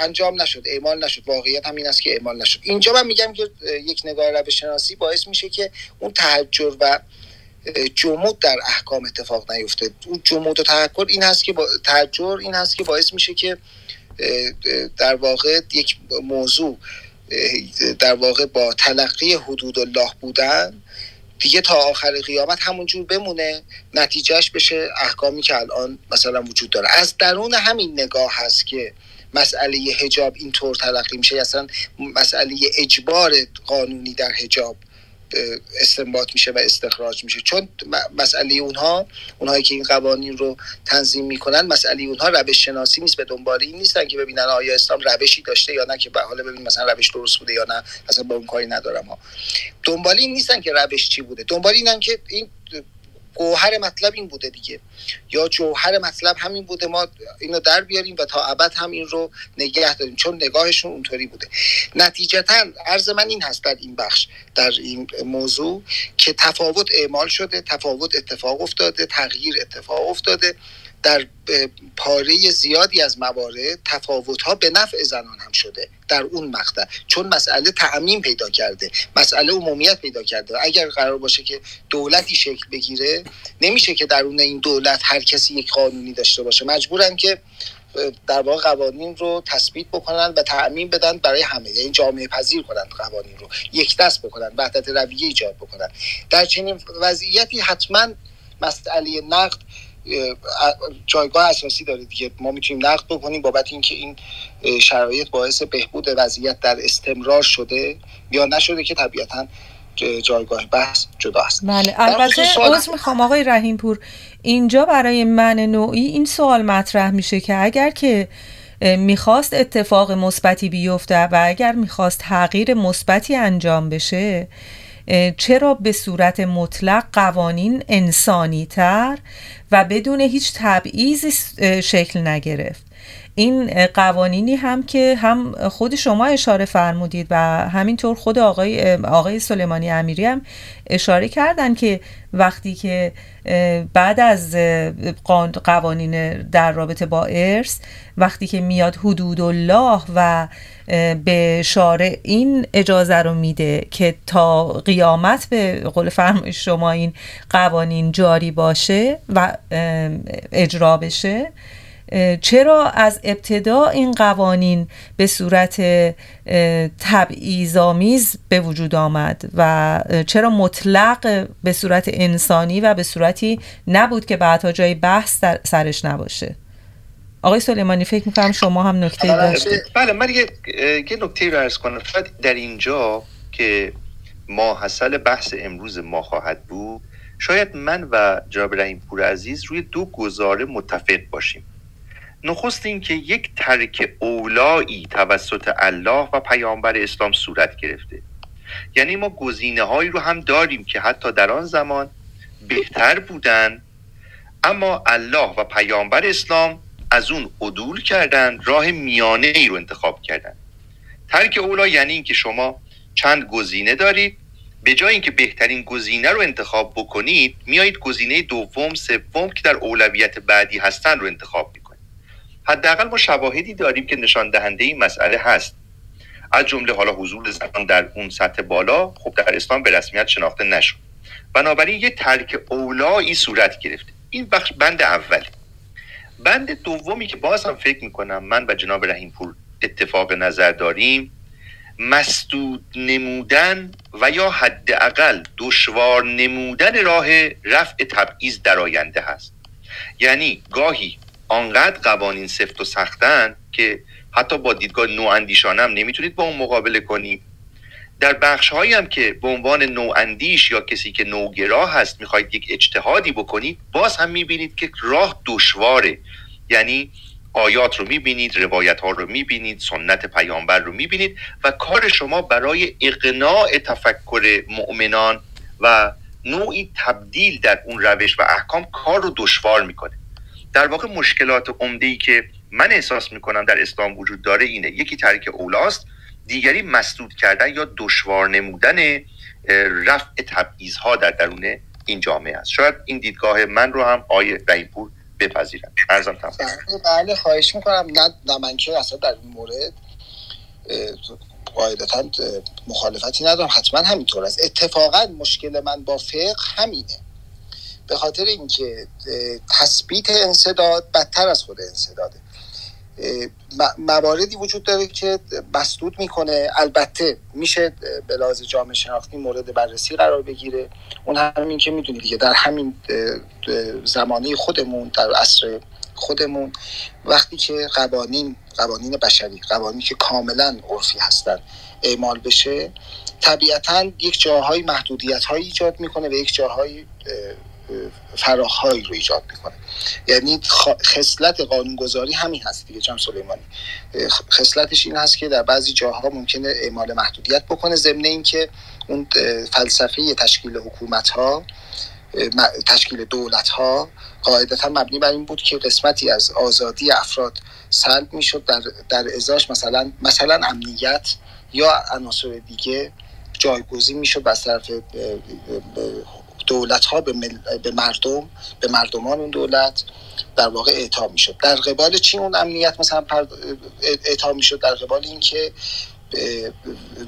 انجام نشد، اعمال نشد. واقعیت هم این است که اعمال نشد. اینجا من میگم که یک نگاه روش‌شناسی باعث میشه که اون تحجر و جمود در احکام اتفاق نیفته. اون جمود و تحجر این هست که با... تحجر این هست که باعث میشه که در واقع یک موضوع در واقع با تلقی حدود الله بودن دیگه تا آخر قیامت همونجور بمونه، نتیجهش بشه احکامی که الان مثلا وجود داره. از درون همین نگاه هست که مسئله حجاب اینطور تلقی میشه، اصلا مسئله اجبار قانونی در حجاب استنباط میشه و استخراج میشه، چون مسئله اونها، اونهایی که این قوانین رو تنظیم میکنن، مسئله اونها روش شناسی نیست، به دنبال این نیستن که ببینن آیا اسلام روشی داشته یا نه، که به حال ببین مثلا روش درست بوده یا نه، اصلا با اون کاری ندارم ها. دنبال این نیستن که روش چی بوده، دنبال اینن که این گوهر مطلب این بوده دیگه، یا جوهر مطلب همین بوده، ما اینو در بیاریم و تا ابد هم این رو نگه داریم، چون نگاهشون اونطوری بوده. نتیجتاً عرض من این هست در این بخش، در این موضوع، که تفاوت اعمال شده، تفاوت اتفاق افتاده، تغییر اتفاق افتاده. در پاره زیادی از موارد تفاوت‌ها به نفع زنان هم شده در اون مقطع، چون مسئله تعمیم پیدا کرده، مسئله عمومیت پیدا کرده. اگر قرار باشه که دولتی شکل بگیره، نمیشه که درون این دولت هر کسی یک قانونی داشته باشه، مجبورن که در واقع قوانین رو تثبیت بکنن و تعمیم بدن برای همه، یعنی جامعه پذیر کنن، قوانین رو یک دست بکنن، وحدت رویه ایجاد بکنن. در چنین وضعیتی حتما مسئله نقد جایگاه اساسی داره دیگه. ما میتونیم نقد بکنیم بابت اینکه این شرایط باعث بهبود وضعیت در استمرار شده یا نشده، که طبیعتاً جایگاه بحث جدا است. بله، البته عذر میخوام آقای رحیم پور، اینجا برای من نوعی این سوال مطرح میشه که اگر که میخواست اتفاق مثبتی بیفته و اگر میخواست تغییر مثبتی انجام بشه، چرا به صورت مطلق قوانین انسانی تر و بدون هیچ تبعیضی شکل نگرفت؟ این قوانینی هم که هم خود شما اشاره فرمودید و همینطور خود آقای آقای سلیمانی امیری هم اشاره کردن که وقتی که بعد از قوانین در رابطه با ارث، وقتی که میاد حدود الله و به شارع این اجازه رو میده که تا قیامت به قول فرمایش شما این قوانین جاری باشه و اجرا بشه، چرا از ابتدا این قوانین به صورت تبعیض‌آمیز به وجود آمد و چرا مطلق به صورت انسانی و به صورتی نبود که بعدها جای بحث سرش نباشه؟ آقای سلیمانی فکر میکنم شما هم نکته داشتید. بله، من یه نکته رو عرض کنم در اینجا که ماحصل بحث امروز ما خواهد بود شاید من و جناب رحیم پور عزیز روی دو گزاره متفق باشیم. نخست این که یک ترک اولایی توسط الله و پیامبر اسلام صورت گرفته، یعنی ما گزینه هایی رو هم داریم که حتی در آن زمان بهتر بودن، اما الله و پیامبر اسلام از اون عدول کردن، راه میانه ای رو انتخاب کردن. ترک اولا یعنی این که شما چند گزینه دارید، به جای اینکه بهترین گزینه رو انتخاب بکنید میایید گزینه دوم، سوم که در اولویت بعدی هستن رو انتخاب میکنید. حداقل ما شواهدی داریم که نشان دهنده این مسئله هست، از جمله حالا حضور زنان در اون سطح بالا خب در اسلام به رسمیت شناخته نشد. بنابراین یه ترک اولایی صورت گرفت. این بخش بند اولی. بند دومی که باز هم فکر میکنم من و جناب رحیم پور اتفاق نظر داریم، مسدود نمودن و یا حداقل دشوار نمودن راه رفع تبعیض در آینده هست. یعنی گاهی آنقدر قوانین سفت و سختن که حتی با دیدگاه نواندیشانه هم نمیتونید با اون مقابله کنید. در بخش‌هایی هم که به عنوان نواندیش یا کسی که نوگرا هست میخواید یک اجتهادی بکنید، باز هم میبینید که راه دشواره. یعنی آیات رو میبینید، روایت ها رو میبینید، سنت پیامبر رو میبینید و کار شما برای اقناع تفکر مؤمنان و نوعی تبدیل در اون روش و احکام کار رو دشوار میکنه. در واقع مشکلات عمده‌ای که من احساس میکنم در اسلام وجود داره اینه، یکی ترک اولاست، دیگری مسدود کردن یا دشوار نمودن رفع تبعیض‌ها در درون این جامعه است. شاید این دیدگاه من رو هم آقای رحیم پور بپذیرن. عرضم تمام. بله خواهش میکنم. نه نه من که اصلا در این مورد قاعدتاً مخالفتی ندارم، حتما همینطور است. اتفاقا مشکل من با فقه همینه، به خاطر اینکه تثبیت انسداد بدتر از خود انسداده. مواردی وجود داره که مسدود میکنه، البته میشه به لحاظ جامعه شناختی مورد بررسی قرار بگیره. اون همین که میدونید دیگه در همین زمانه خودمون، در عصر خودمون، وقتی که قوانین قوانین بشری، قوانینی که کاملا عرفی هستن اعمال بشه، طبیعتاً یک جاهای محدودیت‌های ایجاد میکنه و یک جاهای فراخ‌هایی رو ایجاد میکنه. یعنی خصلت قانونگذاری همین هست دیگه جناب سلیمانی. خصلتش این هست که در بعضی جاها ممکنه اعمال محدودیت بکنه، ضمن این که اون فلسفه تشکیل حکومت‌ها، تشکیل دولت‌ها قاعدتاً مبنی بر این بود که قسمتی از آزادی افراد سلب میشد، در در ازاش مثلا مثلا امنیت یا عناصر دیگه جایگزین میشد از طرف دولت ها به, مل... به مردم به مردمان اون دولت در واقع اعطا میشد. در قبال چی اون امنیت مثلا پر... اعطا میشد در قبال اینکه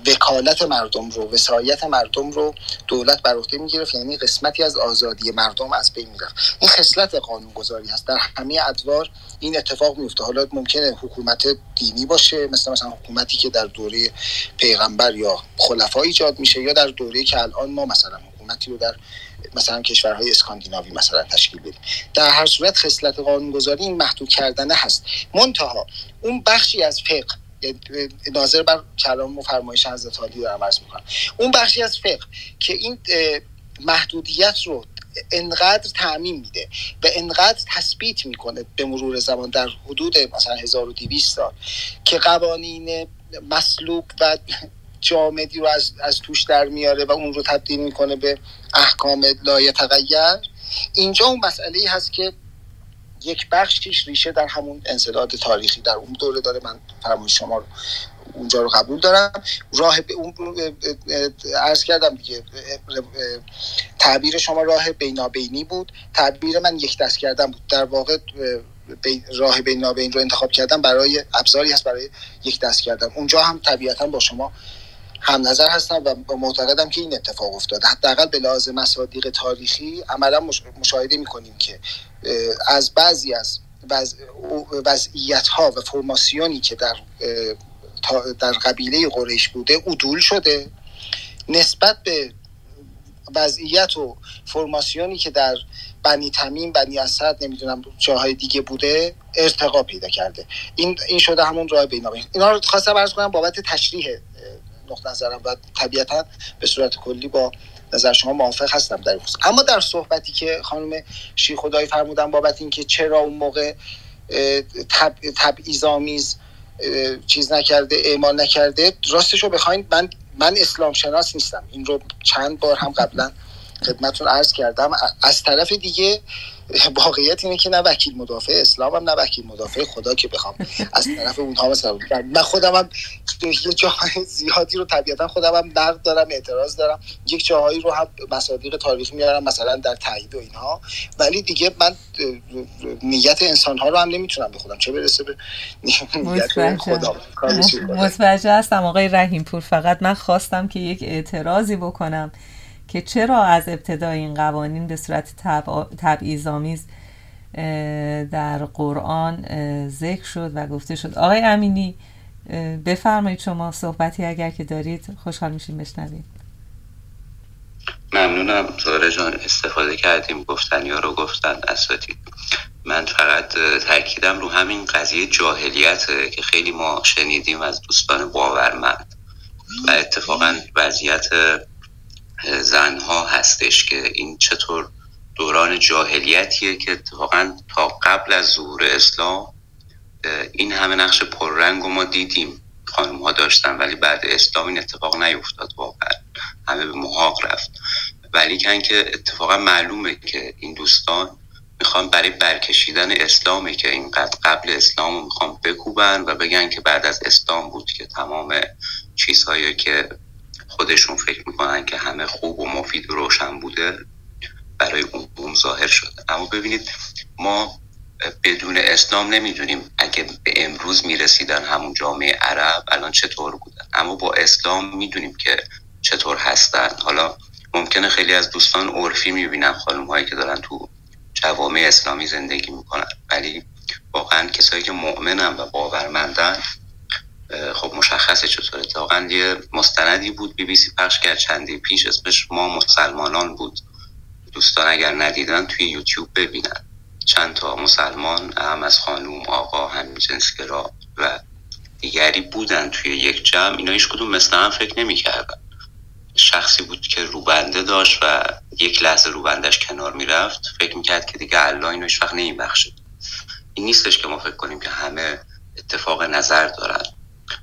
وکالت مردم رو، وصایت مردم رو دولت بر عهده میگرفت، یعنی قسمتی از آزادی مردم از بین میرفت. این خصلت قانونگذاری هست. در همه ادوار این اتفاق میفته. حالا ممکنه حکومت دینی باشه، مثلا مثلا حکومتی که در دوره پیغمبر یا خلفا ایجاد میشه، یا در دوره‌ای که الان ما مثلا حکومتی رو در مثلا کشورهای اسکاندیناوی مثلا تشکیل بدیم. در هر صورت خصلت قانونگذاری این محدود کردن هست. منتها اون بخشی از فقه، ناظر بر کلام و فرمایش حضرت عالی دارم عرض میکنم، اون بخشی از فقه که این محدودیت رو انقدر تعمیم میده و انقدر تثبیت میکنه به مرور زمان در حدود مثلا هزار و دویست سال که قوانین مسلوب و جامدی رو از, از توش در میاره و اون رو تبدیل میکنه به احکام لایتغیر، اینجا اون مسئله‌ای هست که یک بخشیش ریشه در همون انسداد تاریخی در اون دوره داره. من فرمایش شما رو اونجا رو قبول دارم. راه به اون عرض کردم دیگه، تعبیر شما راه بینابینی بود، تعبیر من یک دست کردن بود. در واقع راه بینابین رو انتخاب کردم برای ابزاری هست برای یک دست کردن. اونجا هم طبیعتاً با شما هم نظر هستم و معتقدم که این اتفاق افتاده. حداقل به لحاظ مصادیق تاریخی عملا مشاهده می‌کنیم که از بعضی از وضعیت‌ها و فرماسیونی که در در قبیله قریش بوده عدول شده، نسبت به وضعیت و فرماسیونی که در بنی تمیم، بنی اسد، نمیدونم جاهای دیگه بوده ارتقا پیدا کرده. این این شده همون راه بینابین. اینا رو خواستم عرض کنم بابت تشریح نقطه نظرم و طبیعتاً به صورت کلی با نظر شما موافق هستم در این خصوص. اما در صحبتی که خانم شیخ خدایی فرمودن بابت اینکه چرا اون موقع تب تبعیض‌آمیز چیز نکرده، اعمال نکرده، راستش رو بخواید من من اسلام شناس نیستم، این رو چند بار هم قبلا خدمتتون عرض کردم. از طرف دیگه واقعیت اینه که نه وکیل مدافع اسلام هم نه وکیل مدافع خدا که بخوام از طرف اونها مثلا، من خودم هم یه جاهای زیادی رو طبیعتا خودم هم نقد دارم، اعتراض دارم، یک جاهایی رو هم مصادیق تاریخی میارم مثلا در تایید و اینها، ولی دیگه من نیت انسان‌ها رو هم نمیتونم بخودم چه برسه به نیت خدا. متوجه هستم آقای رحیم پور، فقط من خواستم که یک اعتراضی بکنم که چرا از ابتدای این قوانین به صورت تبعیض‌آمیز در قرآن ذکر شد و گفته شد. آقای امینی بفرمایید شما صحبتی اگر که دارید خوشحال میشیم بشنوید. ممنونم زهره جان، استفاده کردیم گفتنی ها رو گفتن اساتید. من فقط تاکیدم رو همین قضیه جاهلیته که خیلی ما شنیدیم از دوستان باورمند و اتفاقا وضعیت زنها هستش که این چطور دوران جاهلیتیه که اتفاقا تا قبل از ظهور اسلام این همه نقش پررنگ رو ما دیدیم، خانم ها داشتن، ولی بعد اسلام این اتفاق نیفتاد، واقعا همه به محاق رفت. ولی کن که اتفاقا معلومه که این دوستان میخوان برای برکشیدن اسلامه که اینقدر قبل اسلام رو میخوان بکوبن و بگن که بعد از اسلام بود که تمام چیزهایی که خودشون فکر میکنن که همه خوب و مفید و روشن بوده برای عموم ظاهر شده. اما ببینید ما بدون اسلام نمیدونیم اگه به امروز میرسیدن همون جامعه عرب الان چطور بودن، اما با اسلام میدونیم که چطور هستن. حالا ممکنه خیلی از دوستان عرفی میبینن خانم هایی که دارن تو جوامع اسلامی زندگی میکنن، ولی واقعا کسایی که مؤمنن و باورمندن خب مشخصه چطوره. اتفاقا یه مستندی بود بی بی سی پخش کرد چندی پیش، اسمش ما مسلمانان بود، دوستان اگر ندیدن توی یوتیوب ببینن، چند تا مسلمان هم از خانوم، آقا، همجنسگرا و دیگری بودن توی یک جمع، اینا هیچ کدوم مثل هم فکر نمی کردن. شخصی بود که روبنده داشت و یک لحظه روبندش کنار می رفت فکر می کرد که دیگه الله اینو هیچ وقت نمی بخشه. این نیستش که ما فکر کنیم که همه اتفاق نظر دارن.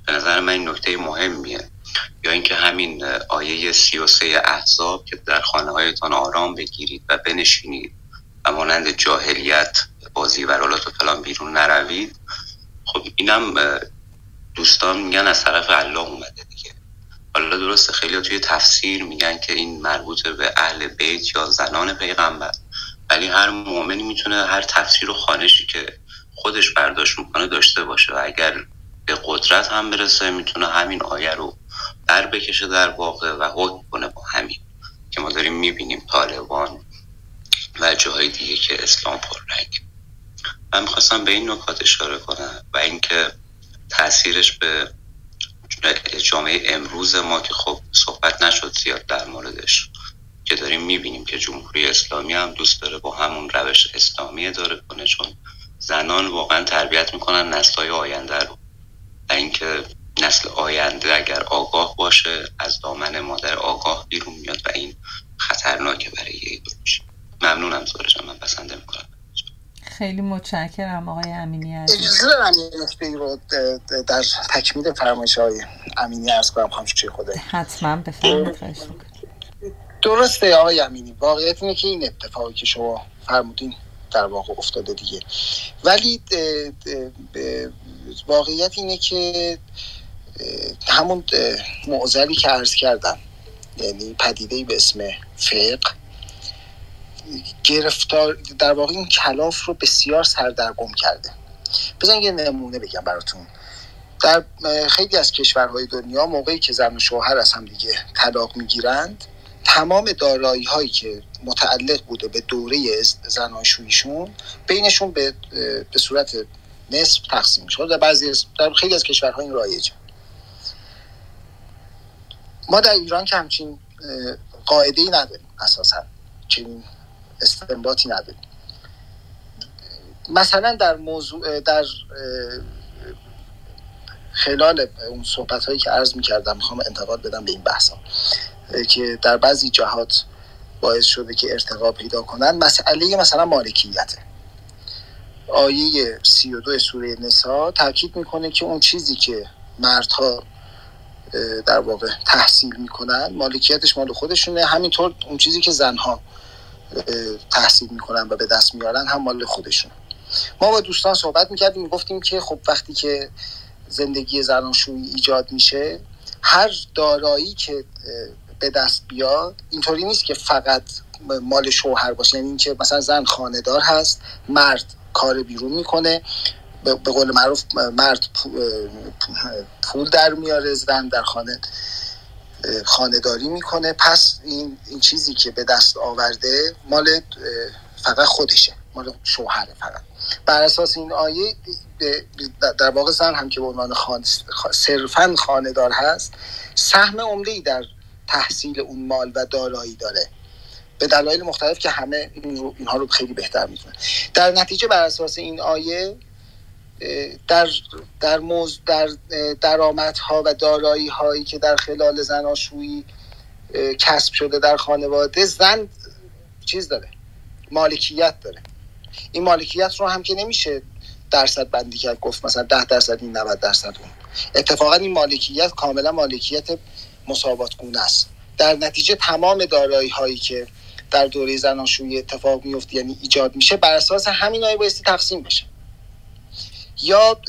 به نظر من این نکته مهمیه. یا اینکه همین آیه سی و سه احزاب که در خانه هایتان آرام بگیرید و بنشینید و مانند جاهلیت بازی و رالات و فلان بیرون نروید، خب اینم دوستان میگن از طرف الله اومده دیگه. حالا درسته خیلی توی تفسیر میگن که این مربوط به اهل بیت یا زنان پیغمبر، ولی هر مؤمنی میتونه هر تفسیر و خوانشی که خودش برداشت میکنه داشته باشه و اگر به قدرت هم برسه میتونه همین آیه رو بر بکشه در واقع و حکم کنه با همین که ما داریم میبینیم طالبان و جاهای دیگه که اسلام پررنگ. من میخواستم به این نکات اشاره کنم و اینکه تأثیرش به جامعه امروز ما که خب صحبت نشد زیاد در موردش، که داریم میبینیم که جمهوری اسلامی هم دوست داره با همون روش اسلامی داره کنه، چون زنان واقعا تربیت میکنن نسل‌های آینده رو. اینکه نسل آینده اگر آگاه باشه از دامن مادر آگاه بیرون میاد و این خطرناکه برای یه دوش. ممنونم زهره جان، من بسنده میکنم. خیلی متشکرم آقای امینی. اجازه بدید نکته‌ای رو در تکمیل فرمایش های امینی عرض کنم خانم شیخ خدایی. حتما بفرمایید. خواهش می‌کنم. درسته آقای امینی، واقعیت اینه که این اتفاقی که شما فرمودین در واقع افتاده دیگه، ولی ده ده ده واقعیت اینه که همون معضلی که عرض کردم، یعنی پدیده‌ای به اسم فقه گرفتار در واقع این کلاف رو بسیار سردرگم کرده. بذارید یه نمونه بگم براتون. در خیلی از کشورهای دنیا موقعی که زن و شوهر از هم دیگه طلاق می‌گیرند، تمام دارایی‌هایی که متعلق بوده به دوره زناشوییشون بینشون به به صورت نصف تقسیم شده. در بعضی در خیلی از کشورها این رایجه. ما در ایران که همچین قاعده‌ای نداریم، اساساً چنین استنباطی نداریم. مثلا در موضوع در خلال اون صحبت‌هایی که عرض می‌کردم می‌خوام انتقال بدم به این بحثا. که در بعضی جهات باعث شده که ارتقا پیدا کنند، مسئله مثلا مالکیته. آیه سی و دو سوره نساء تاکید میکنه که اون چیزی که مردها در واقع تحصیل میکنن مالکیتش مال خودشونه، همینطور اون چیزی که زنها تحصیل میکنن و به دست میارن هم مال خودشون. ما با دوستان صحبت میکردیم، میگفتیم که خب وقتی که زندگی زناشویی ایجاد میشه، هر دارایی که به دست بیاد اینطوری نیست که فقط مال شوهر باشه، یعنی این که مثلا زن خانه‌دار هست، مرد کار بیرون میکنه، به قول معروف مرد پول در میاره، زن در خانه خانه‌داری میکنه، پس این این چیزی که به دست آورده مال فقط خودشه، مال شوهره فقط. بر اساس این آیه در واقع زن هم که به عنوان خان... صرفاً خانه‌دار هست، سهم عمده‌ای در تحصیل اون مال و دارایی داره، به دلایل مختلف که همه اینها رو خیلی بهتر می‌دونن. در نتیجه بر اساس این آیه در در موز در درآمدها و دارایی هایی که در خلال زناشویی کسب شده در خانواده، زن چیز داره، مالکیت داره. این مالکیت رو هم که نمیشه درصد بندی کرد، گفت مثلا ده درصد این، نود درصد اون. اتفاقا این مالکیت کاملا مالکیت مساوات گونه است. در نتیجه تمام دارایی هایی که در دوره زناشویی اتفاق میفته، یعنی ایجاد میشه، بر اساس همین آیه بایستی تقسیم بشه. یا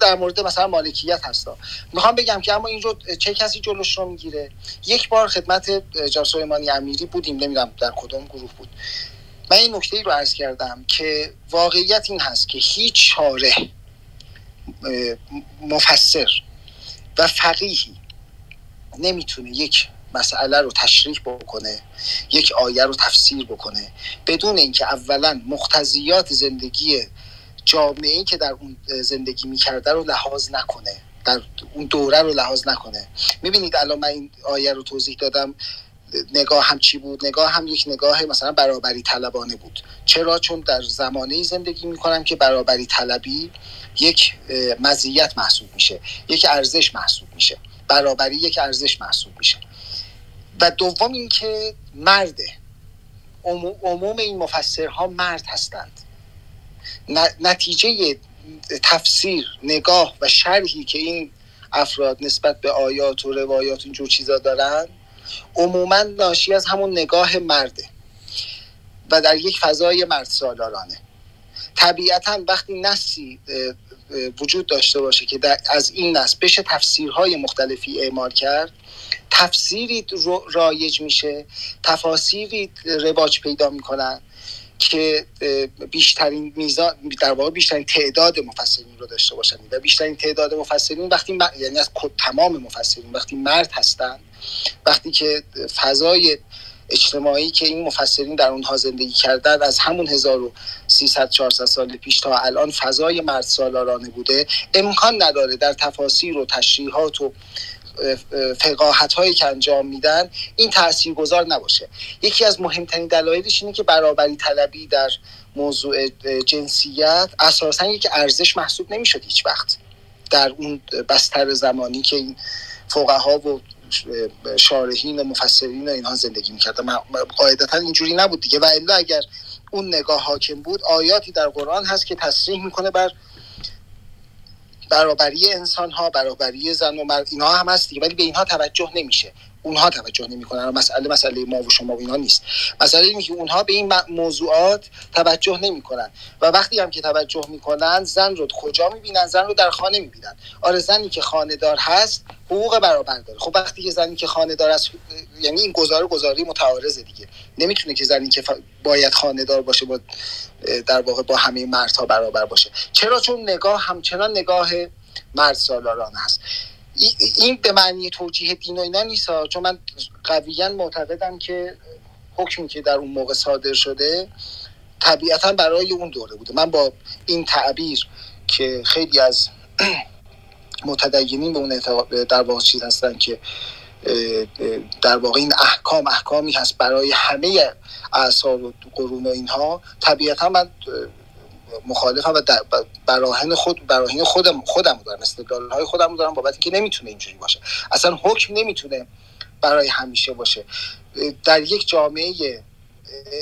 در مورد مثلا مالکیت هستا، میخوام بگم که اما اینجور چه کسی جلوش رو میگیره. یک بار خدمت جناب سلیمانی امیری بودیم، نمیدونم در کدام گروه بود، من این نکته‌ای رو عرض کردم که واقعیت این هست که هیچ شارح مفسر و فقیهی نمیتونه یک مسئله رو تشریح بکنه، یک آیه رو تفسیر بکنه، بدون اینکه اولا مقتضیات زندگی جامعه‌ای که در اون زندگی می‌کرده رو لحاظ نکنه، در اون دوره رو لحاظ نکنه. می‌بینید الان من این آیه رو توضیح دادم، نگاه هم چی بود؟ نگاه هم یک نگاه مثلا برابری طلبانه بود. چرا؟ چون در زمانه‌ای زندگی می‌کنم که برابری طلبی یک مزیت محسوب میشه، یک ارزش محسوب میشه، برابری یک ارزش محسوب میشه. و دوم این که مرد، عموم این مفسرها مرد هستند. نتیجه تفسیر، نگاه و شرحی که این افراد نسبت به آیات و روایات اینجور چیزا دارن، عموماً ناشی از همون نگاه مرده و در یک فضای مرد سالارانه. طبیعتاً وقتی نصی وجود داشته باشه که از این نص بشه تفسیرهای مختلفی اعمال کرد، تفسیری رایج میشه، تفاسیری رواج پیدا میکنن که بیشترین میزان، در واقع بیشترین تعداد مفسرین رو داشته باشن. و بیشترین تعداد مفسرین وقتی م... یعنی از تمام مفسرین وقتی مرد هستن، وقتی که فضای اجتماعی که این مفسرین در اونها زندگی کردن از همون هزار و سیصد چهارصد سال پیش تا الان فضای مرد سالارانه بوده، امکان نداره در تفاسیر و تشریحات و فقاهت هایی که انجام میدن این تاثیرگذار نباشه. یکی از مهمترین دلایلش اینه که برابری طلبی در موضوع جنسیت اساساً یک ارزش محسوب نمیشد هیچ وقت در اون بستر زمانی که این فقها و شارحین و مفسرین و اینها زندگی میکردن. قاعدتاً اینجوری نبود دیگه، و الا اگر اون نگاه حاکم بود، آیاتی در قرآن هست که تصریح میکنه بر برابری انسان ها، برابری زن و مرد، اینها هم هست دیگه، ولی به اینها توجه نمیشه، اونها توجه نمیکنن. مسئله مسئله ما و شما و اینا نیست، مسئله اینه که اونها به این موضوعات توجه نمیکنن و وقتی هم که توجه میکنن، زن رو کجا میبینن؟ زن رو در خانه میبینن. آره، زنی که خانه دار هست حقوق برابر داره. خب وقتی که زنی که خانه دار است، یعنی این گزاره گزاری متعارضه دیگه، نمیتونه که زنی که باید خانه دار باشه با در واقع با همه مردها برابر باشه. چرا؟ چون نگاه همچنان نگاه مرد سالاران است. این به معنی توجیه دین و اینا نیست، چون من قویاً معتقدم که حکمی که در اون موقع صادر شده طبیعتاً برای اون دوره بوده. من با این تعبیر که خیلی از متدینین به اون در واقع چیز هستن که در واقع این احکام احکامی هست برای همه اعصاب و قرون و اینها، طبیعتاً من مخالفم و براهن خود براهن خودم خودم دارم، استدلال‌های خودم دارم بابت اینکه نمیتونه اینجوری باشه. اصلا حکم نمیتونه برای همیشه باشه. در یک جامعه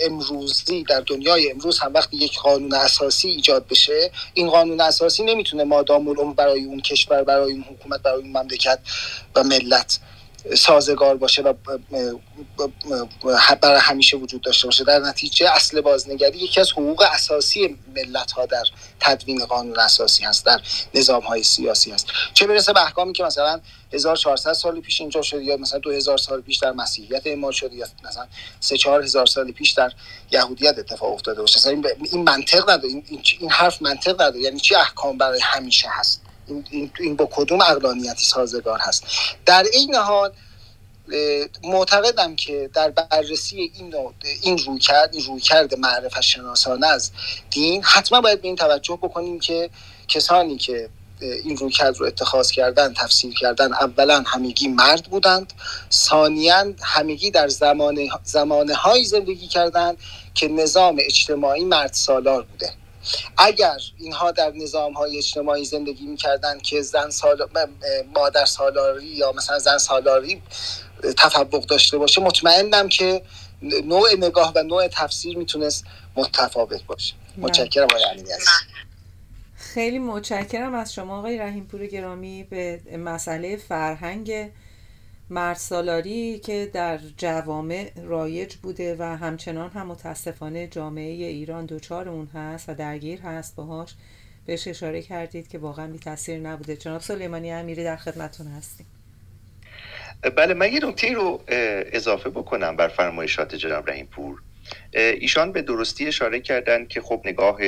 امروزی، در دنیای امروز هم وقتی یک قانون اساسی ایجاد بشه، این قانون اساسی نمیتونه مادام العمر برای اون کشور، برای اون حکومت، برای اون مملکت و ملت سازگار باشه و برای همیشه وجود داشته باشه. در نتیجه اصل بازنگری یکی از حقوق اساسی ملت ها در تدوین قانون اساسی هست، در نظام های سیاسی هست، چه برسه به احکامی که مثلا هزار و چهارصد سال پیش اینجا شد، یا مثلا دو هزار سال پیش در مسیحیت اعمال شد، یا مثلا سه چهار هزار سال پیش در یهودیت اتفاق افتاده باشه. مثلا این منطق نداره، این این حرف منطق نداره. یعنی چی احکام برای همیشه هست؟ این این با کدوم عقلانیتی سازگار هست؟ در این حال معتقدم که در بررسی این این رویکرد این رویکرد معرفت شناسانه از دین، حتما باید به این توجه بکنیم که کسانی که این رویکرد رو اتخاذ کردن، تفسیر کردن، اولا همگی مرد بودند، ثانیاً همگی در زمانه زمانه‌های زندگی کردند که نظام اجتماعی مرد سالار بوده. اگر اینها در نظام‌های اجتماعی زندگی می‌کردند که زن سال مادر سالاری یا مثلا زن سالاری تفوق داشته باشه، مطمئنم که نوع نگاه و نوع تفسیر میتونست متفاوت باشه. متشکرم آقای علی نژاد. خیلی متشکرم از شما آقای رحیم‌پور گرامی. به مسئله فرهنگ مرد سالاری که در جوامع رایج بوده و همچنان هم متاسفانه جامعه ایران دوچار اون هست و درگیر هست باهاش، بهش اشاره کردید که واقعا بی تاثیر نبوده. جناب سلیمانی امیری در خدمتتون هستیم. بله، من یه نکته رو اضافه بکنم بر فرمایشات جناب رحیم‌پور. ایشان به درستی اشاره کردن که خب نگاه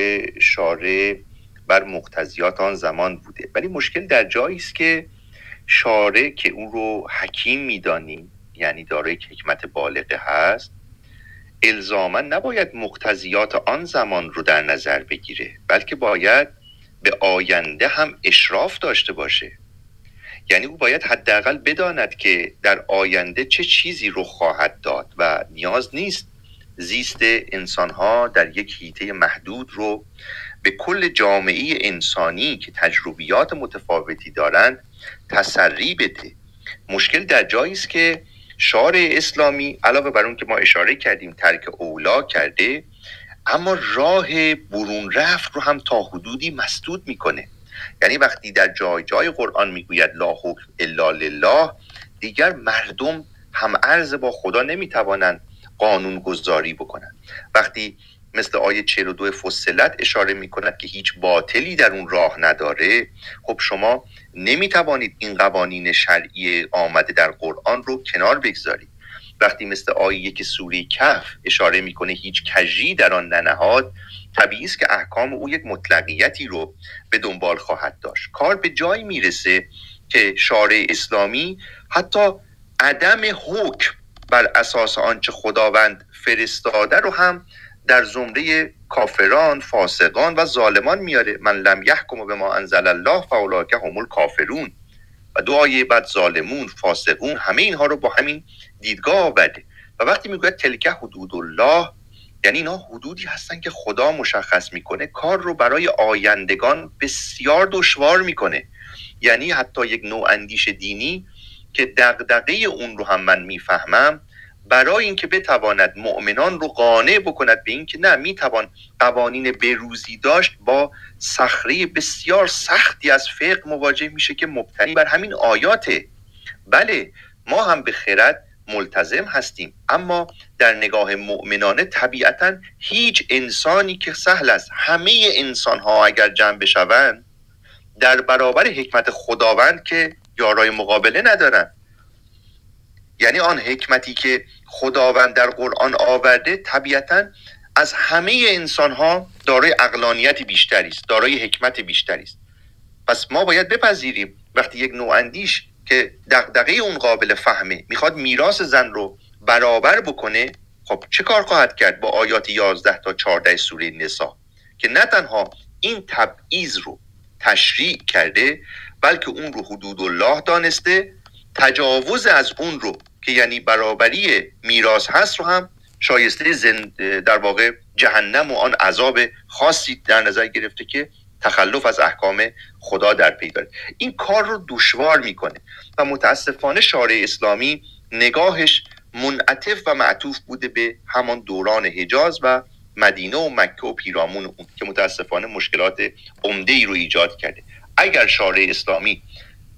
شارع بر مقتضیات آن زمان بوده، ولی مشکل در جایی است که شارع که اون رو حکیم میدانیم، یعنی دارای حکمت بالغه هست، الزاما نباید مقتضیات آن زمان رو در نظر بگیره، بلکه باید به آینده هم اشراف داشته باشه. یعنی او باید حداقل بداند که در آینده چه چیزی رو خواهد داد و نیاز نیست زیست انسانها در یک حیطه محدود رو به کل جامعه انسانی که تجربیات متفاوتی دارند تسری بده. مشکل در جایی است که شارع اسلامی علاوه بر اون که ما اشاره کردیم ترک اولا کرده، اما راه برون رفت رو هم تا حدودی مسدود میکنه. یعنی وقتی در جای جای قرآن میگوید لا حکم الا لله، دیگر مردم هم عرض با خدا نمیتوانند قانون گذاری بکنند. وقتی مثل آیه چهل و دو فصلت اشاره میکند که هیچ باطلی در اون راه نداره، خب شما نمیتوانید این قوانین شرعی آمده در قرآن رو کنار بگذارید. وقتی مثل آیه که سوره کهف اشاره میکنه هیچ کجی در آن ننهاد، طبیعی است که احکام او یک مطلقیتی رو به دنبال خواهد داشت. کار به جایی میرسه که شارع اسلامی حتی عدم حکم بر اساس آنچه خداوند فرستاده رو هم در زمره کافران، فاسقان و ظالمان میاره. من لم یحکم به ما انزل الله فاولئک هم الکافرون. و دو آیه بعد ظالمون، فاسقون، همه اینها رو با همین دیدگاه آورده. و وقتی میگوید تلک حدود الله، یعنی اینا حدودی هستن که خدا مشخص میکنه، کار رو برای آیندگان بسیار دشوار میکنه. یعنی حتی یک نوع اندیش دینی که دغدغه اون رو هم من میفهمم، برای اینکه بتواند مؤمنان رو قانع بکند به اینکه نه میتوان قوانین بروزی داشت، با صخره بسیار سختی از فقه مواجه میشه که مبتنی بر همین آیاته. بله، ما هم به خرد ملتزم هستیم، اما در نگاه مؤمنانه طبیعتاً هیچ انسانی که سهل است، همه انسانها اگر جمع بشوند در برابر حکمت خداوند که یارای مقابله ندارند، یعنی آن حکمتی که خداوند در قرآن آورده طبیعتاً از همه انسان‌ها دارای عقلانیت بیشتری است، دارای حکمت بیشتری است. پس ما باید بپذیریم وقتی یک نواندیش که دغدغه اون قابل فهمه میخواد میراث زن رو برابر بکنه، خب چه کار خواهد کرد با آیات یازده تا چهارده سوره نساء که نه تنها این تبعیض رو تشریع کرده، بلکه اون رو حدود الله دانسته، تجاوز از اون رو که یعنی برابری میراث هست رو هم شایسته زند در واقع جهنم و آن عذاب خاصی در نظر گرفته که تخلف از احکام خدا در پی داره. این کار رو دشوار میکنه و متاسفانه شارع اسلامی نگاهش منعطف و معطوف بوده به همان دوران حجاز و مدینه و مکه و پیرامون که متاسفانه مشکلات عمده‌ای رو ایجاد کرده. اگر شارع اسلامی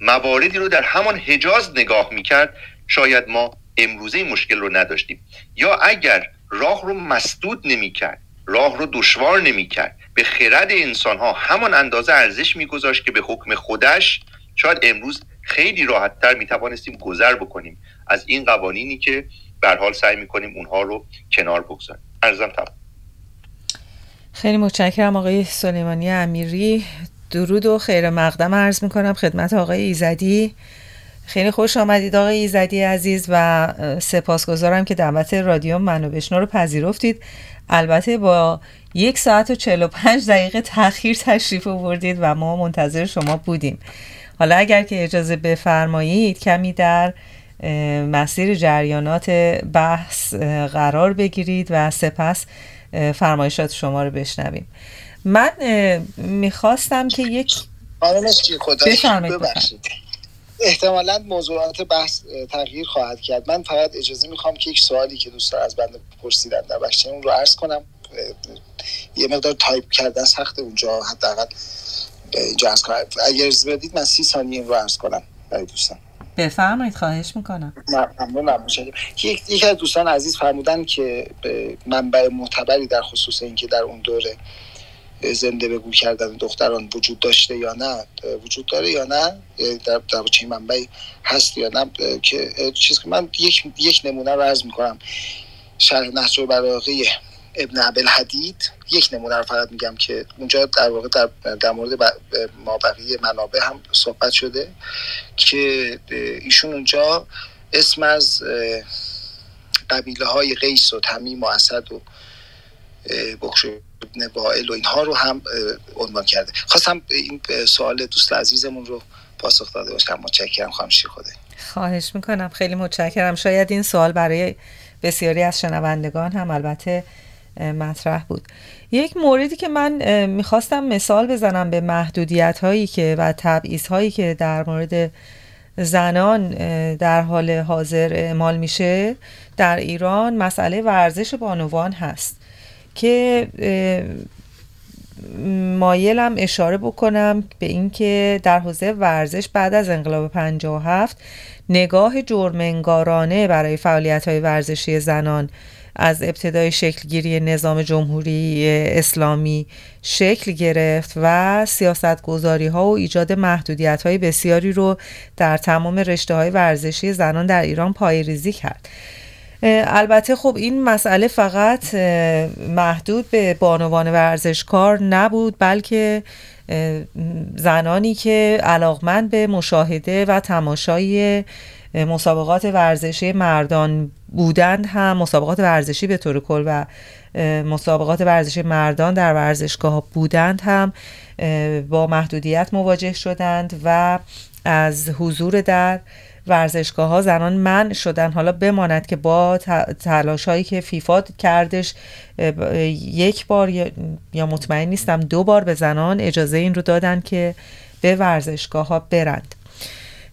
مواردی رو در همان حجاز نگاه میکرد شاید ما امروزه مشکل رو نداشتیم، یا اگر راه رو مسدود نمیکرد، راه رو دشوار نمیکرد، به خرد انسانها همان اندازه ارزش میگذاشت که به حکم خودش، شاید امروز خیلی راحت‌تر میتوانستیم گذر بکنیم از این قوانینی که به هر حال سعی میکنیم اونها رو کنار بگذاریم. عرضم تمام. خیلی متشکرم آقای سلیمانی امیری. درود و خیر مقدم عرض میکنم خدمت آقای ایزدی. خیلی خوش آمدید آقای ایزدی عزیز و سپاسگزارم که دعوت رادیو منو بشنو رو پذیرفتید، البته با یک ساعت و چهل و پنج دقیقه تأخیر تشریف آوردید و ما منتظر شما بودیم. حالا اگر که اجازه بفرمایید کمی در مسیر جریانات بحث قرار بگیرید و سپس فرمایشات شما رو بشنویم. من میخواستم که یک ببخشید احتمالاً موضوعات بحث تغییر خواهد کرد. من فقط اجازه میخوام که یک سوالی که دوستان از بنده پرسیدن در بخش اون رو عرض کنم. یه مقدار تایپ کردن سخت اونجا، حداقل اینجا عرض کنم. اگر اجازه بدید من سی ثانیه این رو عرض کنم برای دوستان. بفرمایید، خواهش میکنم. ممنونم. مشاهده یکی از دوستان عزیز فرمودن که منبع معتبری در خصوص اینکه در اون دوره زنده بگو کردن دختران وجود داشته یا نه، وجود داره یا نه، در در چه منبعی هست یا نه، که چیزی که من یک یک نمونه رو عرض میکنم. شرح نهج البلاغه ابن ابی الحدید، یک نمونه رو فقط میگم که اونجا در واقع در, در مورد مابقی منابع هم صحبت شده که ایشون اونجا اسم از قبیله های قیس و تمیم و اسد و بخش ابن وائل و اینها رو هم عنوان کرده. خواستم این سوال دوست عزیزمون رو پاسخ داده باشم. متشکرم خانم شیخوده. خواهش میکنم، خیلی متشکرم. شاید این سوال برای بسیاری از شنوندگان هم البته مطرح بود. یک موردی که من میخواستم مثال بزنم به محدودیت هایی که و تبعیض هایی که در مورد زنان در حال حاضر اعمال میشه در ایران، مسئله ورزش بانوان هست که مایلم اشاره بکنم به این که در حوزه ورزش بعد از انقلاب پنجاه و هفت نگاه جرم‌انگارانه برای فعالیت‌های ورزشی زنان از ابتدای شکلگیری نظام جمهوری اسلامی شکل گرفت و سیاست‌گذاری‌ها و ایجاد محدودیت‌های بسیاری رو در تمام رشته‌های ورزشی زنان در ایران پایه‌ریزی کرد. البته خب این مسئله فقط محدود به بانوان ورزشکار نبود، بلکه زنانی که علاقمند به مشاهده و تماشای مسابقات ورزشی مردان بودند هم، مسابقات ورزشی به طور کل و مسابقات ورزشی مردان در ورزشگاه بودند هم، با محدودیت مواجه شدند و از حضور در ورزشگاه ها زنان منع شدن. حالا بماند که با تلاش هایی که فیفا کردش یک بار یا مطمئن نیستم دو بار به زنان اجازه این رو دادن که به ورزشگاه ها برند.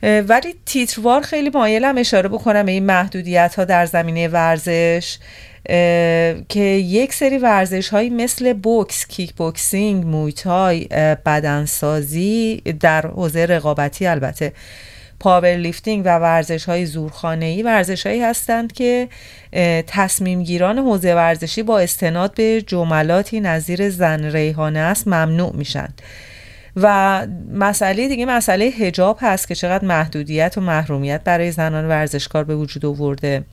ولی تیتروار خیلی مایلم اشاره بکنم این محدودیت ها در زمینه ورزش، که یک سری ورزش هایی مثل بوکس، کیک بوکسینگ، مویتای، بدنسازی در حوزه رقابتی، البته پاورلیفتینگ و ورزش‌های زورخانه‌ای ورزش‌هایی هستند که تصمیم‌گیران حوزه ورزشی با استناد به جملاتی نظیر زن ریحانه است ممنوع میشند. و مسئله دیگه مسئله حجاب هست که چقدر محدودیت و محرومیت برای زنان ورزشکار به وجود آورده.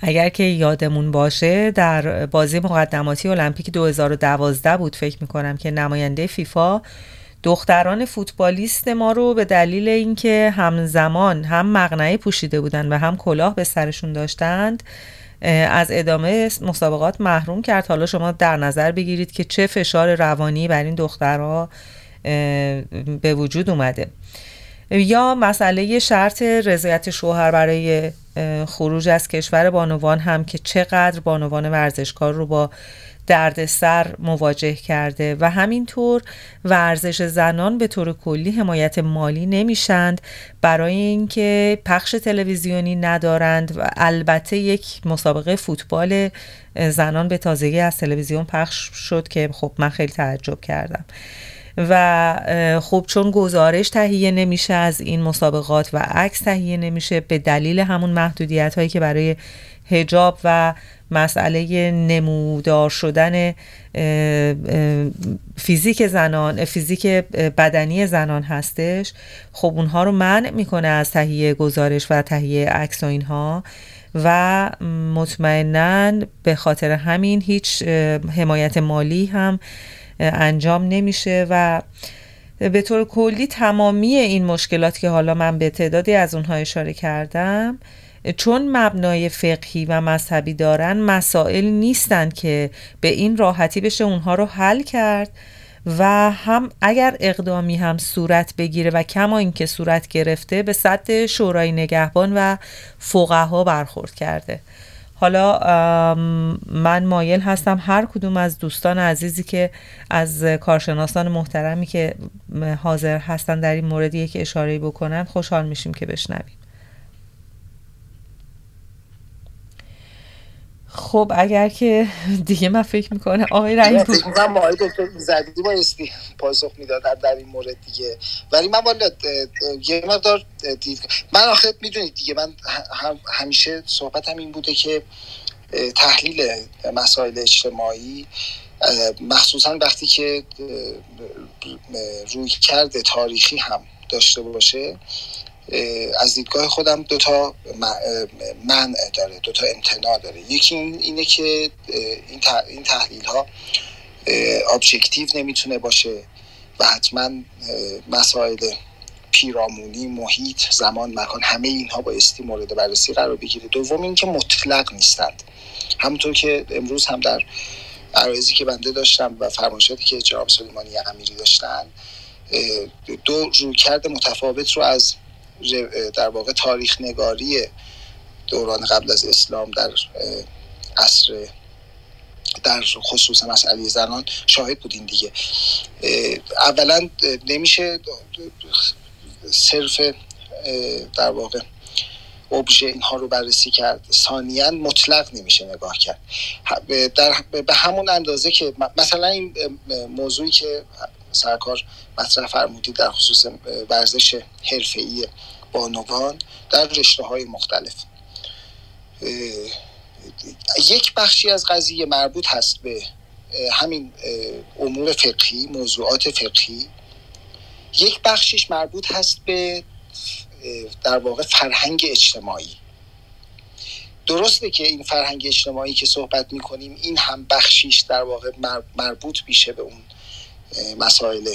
اگر که یادمون باشه در بازی مقدماتی المپیک دو هزار و دوازده بود فکر می‌کنم که نماینده فیفا دختران فوتبالیست ما رو به دلیل اینکه همزمان هم مقنعه پوشیده بودن و هم کلاه به سرشون داشتند از ادامه مسابقات محروم کرد. حالا شما در نظر بگیرید که چه فشار روانی بر این دخترها به وجود اومده. یا مسئله شرط رضایت شوهر برای خروج از کشور بانوان هم که چقدر بانوان ورزشکار رو با دردسر مواجه کرده و همینطور ورزش زنان به طور کلی حمایت مالی نمیشند برای اینکه پخش تلویزیونی ندارند و البته یک مسابقه فوتبال زنان به تازگی از تلویزیون پخش شد که خب من خیلی تعجب کردم و خب چون گزارش تهیه نمیشه از این مسابقات و عکس تهیه نمیشه به دلیل همون محدودیت هایی که برای حجاب و مسئله نمودار شدن فیزیک زنان، فیزیک بدنی زنان هستش، خب اونها رو منع میکنه از تهیه گزارش و تهیه عکس و اینها و مطمئناً به خاطر همین هیچ حمایت مالی هم انجام نمیشه و به طور کلی تمامی این مشکلات که حالا من به تعدادی از اونها اشاره کردم چون مبنای فقهی و مذهبی دارن مسائل نیستن که به این راحتی بشه اونها رو حل کرد و هم اگر اقدامی هم صورت بگیره و کما اینکه صورت گرفته به سطح شورای نگهبان و فقها برخورد کرده. حالا من مایل هستم هر کدوم از دوستان عزیزی که از کارشناسان محترمی که حاضر هستن در این مورد یک اشاره‌ای بکنن، خوشحال میشیم که بشنویم. خب اگر که دیگه من فکر میکنم آقای رحیم پور من مایل دکتر زدی بایستی پاسخ میدادن در این مورد دیگه، ولی من والا یه مقدار دید من آخه میدونید دیگه من هم همیشه صحبت هم این بوده که تحلیل مسائل اجتماعی مخصوصا وقتی که روی کرده تاریخی هم داشته باشه از دیدگاه خودم دوتا منع داره، دوتا امتناع داره. یکی اینه که این تحلیل ها ابجکتیو نمیتونه باشه و حتما مسائل پیرامونی، محیط، زمان، مکان، همه اینها بایستی مورد بررسی قرار بگیره. دوم این که مطلق نیستند، همونطور که امروز هم در عرایضی که بنده داشتم و فرمایشاتی که جناب سلیمانی امیری داشتن دو رویکرد متفاوت رو از در واقع تاریخ نگاری دوران قبل از اسلام در عصر در خصوص مسئله زنان شاهد بودیم دیگه. اولا نمیشه صرف در واقع ابژه اینها رو بررسی کرد، ثانیاً مطلق نمیشه نگاه کرد در به همون اندازه که مثلا این موضوعی که سرکار مطرح فرمودید در خصوص ورزش حرفه‌ای بانوان در رشته‌های مختلف، یک بخشی از قضیه مربوط هست به همین امور فقهی، موضوعات فقهی، یک بخشیش مربوط هست به در واقع فرهنگ اجتماعی. درسته که این فرهنگ اجتماعی که صحبت می‌کنیم این هم بخشیش در واقع مربوط میشه به اون مسائل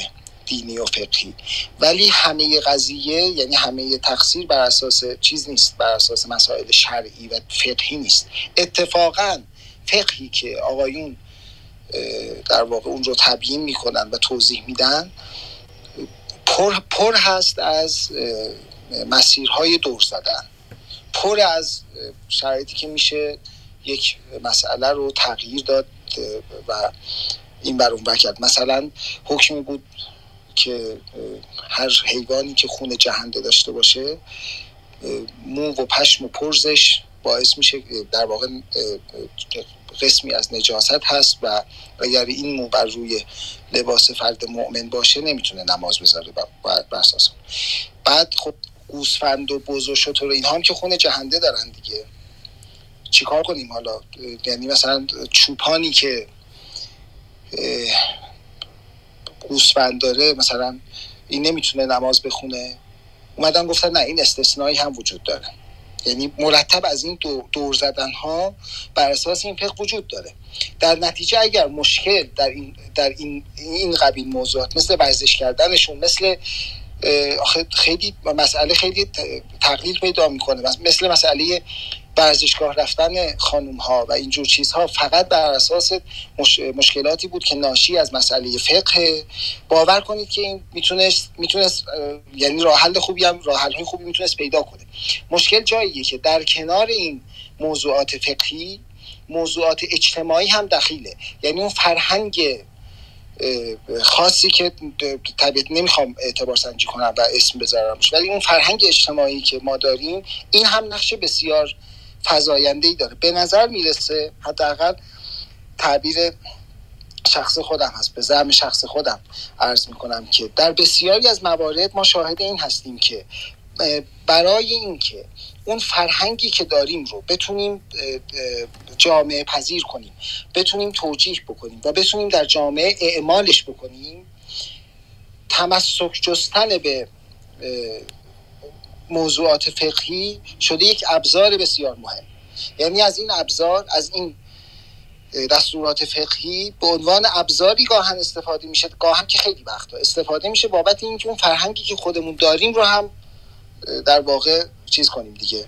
دینی و فقهی، ولی همه قضیه یعنی همه تقصیر بر اساس چیز نیست، بر اساس مسائل شرعی و فقهی نیست. اتفاقا فقهی که آقایون در واقع اون رو تبیین میکنن و توضیح میدن پر پر هست از مسیرهای دور زدن، پر از شرایطی که میشه یک مسئله رو تغییر داد و این بر اون بکرد. مثلا حکمی بود که هر حیوانی که خون جهنده داشته باشه مو و پشم و پرزش باعث میشه در واقع قسمی از نجاست هست و اگر این مو بر روی لباس فرد مؤمن باشه نمیتونه نماز بذاره بر اساس. بعد خب گوسفند و بز و شتر اینها هم که خون جهنده دارن دیگه، چیکار کنیم حالا؟ یعنی مثلا چوپانی که گوسفند داره مثلا این نمیتونه نماز بخونه. اومدن گفتن نه، این استثنایی هم وجود داره. یعنی مرتب از این دور زدن ها بر اساس این فقه وجود داره. در نتیجه اگر مشکل در این در این این قبیل موضوعات مثل ورزش کردنشون، مثل خیلی مسئله خیلی تقلیل پیدا میکنه، مثل مسئله ورزشگاه رفتن خانوم ها و اینجور چیزها فقط بر اساس مش... مشکلاتی بود که ناشی از مسئله فقه، باور کنید که این میتونست میتونست یعنی راه حل خوبی هم راه حل خوبی میتونست پیدا کنه. مشکل جاییه که در کنار این موضوعات فقهی موضوعات اجتماعی هم دخیله. یعنی اون فرهنگ خاصی که طبیعت نمیخوام اعتبار سنجی کنم و اسم بذارمش، ولی اون فرهنگ اجتماعی که ما داریم این هم نقش بسیار فزاینده‌ای داره. به نظر میرسه، حداقل تعبیر شخص خودم هست، به زعم شخص خودم عرض میکنم که در بسیاری از موارد ما شاهد این هستیم که برای اینکه اون فرهنگی که داریم رو بتونیم جامعه پذیر کنیم، بتونیم توجیه بکنیم و بتونیم در جامعه اعمالش بکنیم، تمسک جستن به موضوعات فقهی شده یک ابزار بسیار مهم. یعنی از این ابزار، از این دستورات فقهی به عنوان ابزاری گاهن استفاده میشه، گاهن که خیلی وقتا استفاده میشه بابت اینکه اون فرهنگی که خودمون داریم رو هم در واقع چیز کنیم دیگه،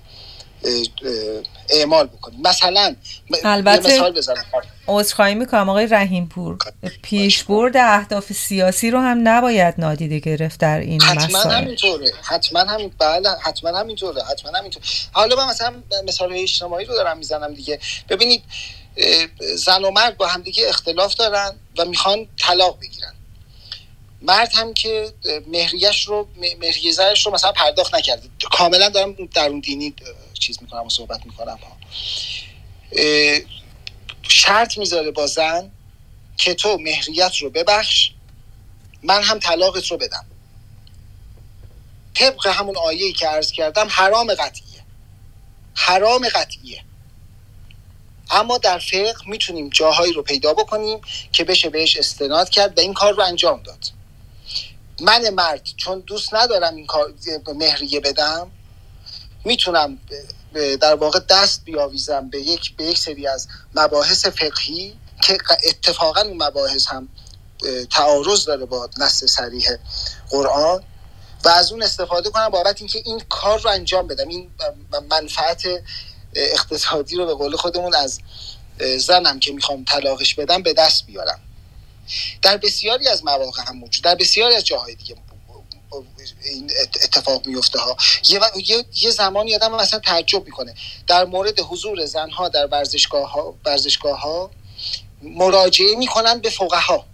اعمال بکنیم. مثلا البته مثال بزنم، عذرخواهی میکنم آقای رحیم‌پور، پیشبرد اهداف سیاسی رو هم نباید نادیده گرفت در این مسائل. حتما همینطوره، حتما همین، بله حتما همینطوره، حتما همینطوره. حالا من مثلا مثال اجتماعی رو دارم میزنم دیگه. ببینید زن و مرد با همدیگه اختلاف دارن و میخوان طلاق بگیرن، مرد هم که مهریه‌اش رو مهریه زنش رو مثلا پرداخت نکرده، کاملا دارم در اون دینی چیز میکنم و صحبت میکنم، شرط میذاره با زن که تو مهریت رو ببخش، من هم طلاقت رو بدم، طبق همون آیه‌ای که عرض کردم حرام قطعیه، حرام قطعیه. اما در فقه میتونیم جاهایی رو پیدا بکنیم که بشه بهش استناد کرد و این کار رو انجام داد. من مرد چون دوست ندارم این کار مهریه بدم، میتونم در واقع دست بیاویزم به یک به یک سری از مباحث فقهی که اتفاقا اون مباحث هم تعارض داره با نص صریح قرآن و از اون استفاده کنم بابت اینکه این کار رو انجام بدم، این منفعت اقتصادی رو به قول خودمون از زنم که میخوام طلاقش بدم به دست بیارم. در بسیاری از مواقع هم موجود، در بسیاری از جاهای دیگه این اتفاق میفته ها. یه, یه،, یه زمانی آدم اصلا تعجب میکنه در مورد حضور زنها در ورزشگاه ها، ورزشگاه ها مراجعه میکنن به فقها.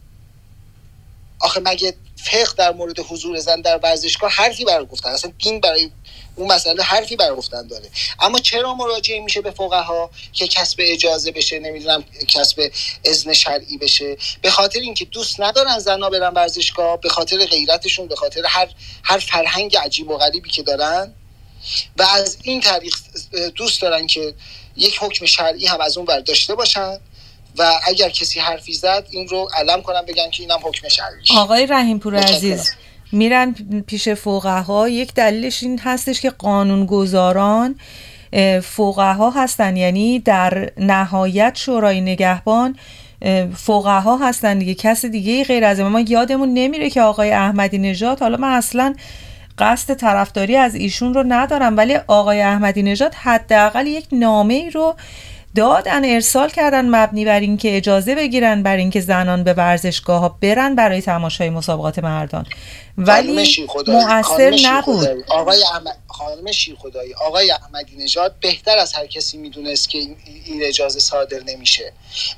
آخه مگه فقه در مورد حضور زن در ورزشگاه حرفی برای گفتن، اصلا دین برای اون مسئله حرفی برای گفتن داره؟ اما چرا مراجعه میشه به فقها که کسب اجازه بشه، نمیدونم کسب اذن شرعی بشه؟ به خاطر اینکه دوست ندارن زنها برن ورزشگاه، به خاطر غیرتشون، به خاطر هر هر فرهنگ عجیب و غریبی که دارن و از این طریق دوست دارن که یک حکم شرعی هم از اون برداشته باشن و اگر کسی حرفی زد این رو علم کنن، بگن که اینم حکم شرعی. آقای رحیم‌پور عزیز، میرن پیش فقها، یک دلیلش این هستش که قانونگذاران فقها هستن، یعنی در نهایت شورای نگهبان فقها هستن دیگه، کس دیگه غیر از ما یادمون نمیره که آقای احمدی نژاد، حالا من اصلا قصد طرفداری از ایشون رو ندارم، ولی آقای احمدی نژاد حداقل یک نامه‌ای رو دادن، ارسال کردن مبنی بر این که اجازه بگیرن بر این که زنان به ورزشگاه ها برن برای تماشای مسابقات مردان، ولی مؤثر نبود. آقای احمد، خانم شیرخدایی، آقای احمدی نژاد بهتر از هر کسی میدونست که این اجازه صادر نمیشه.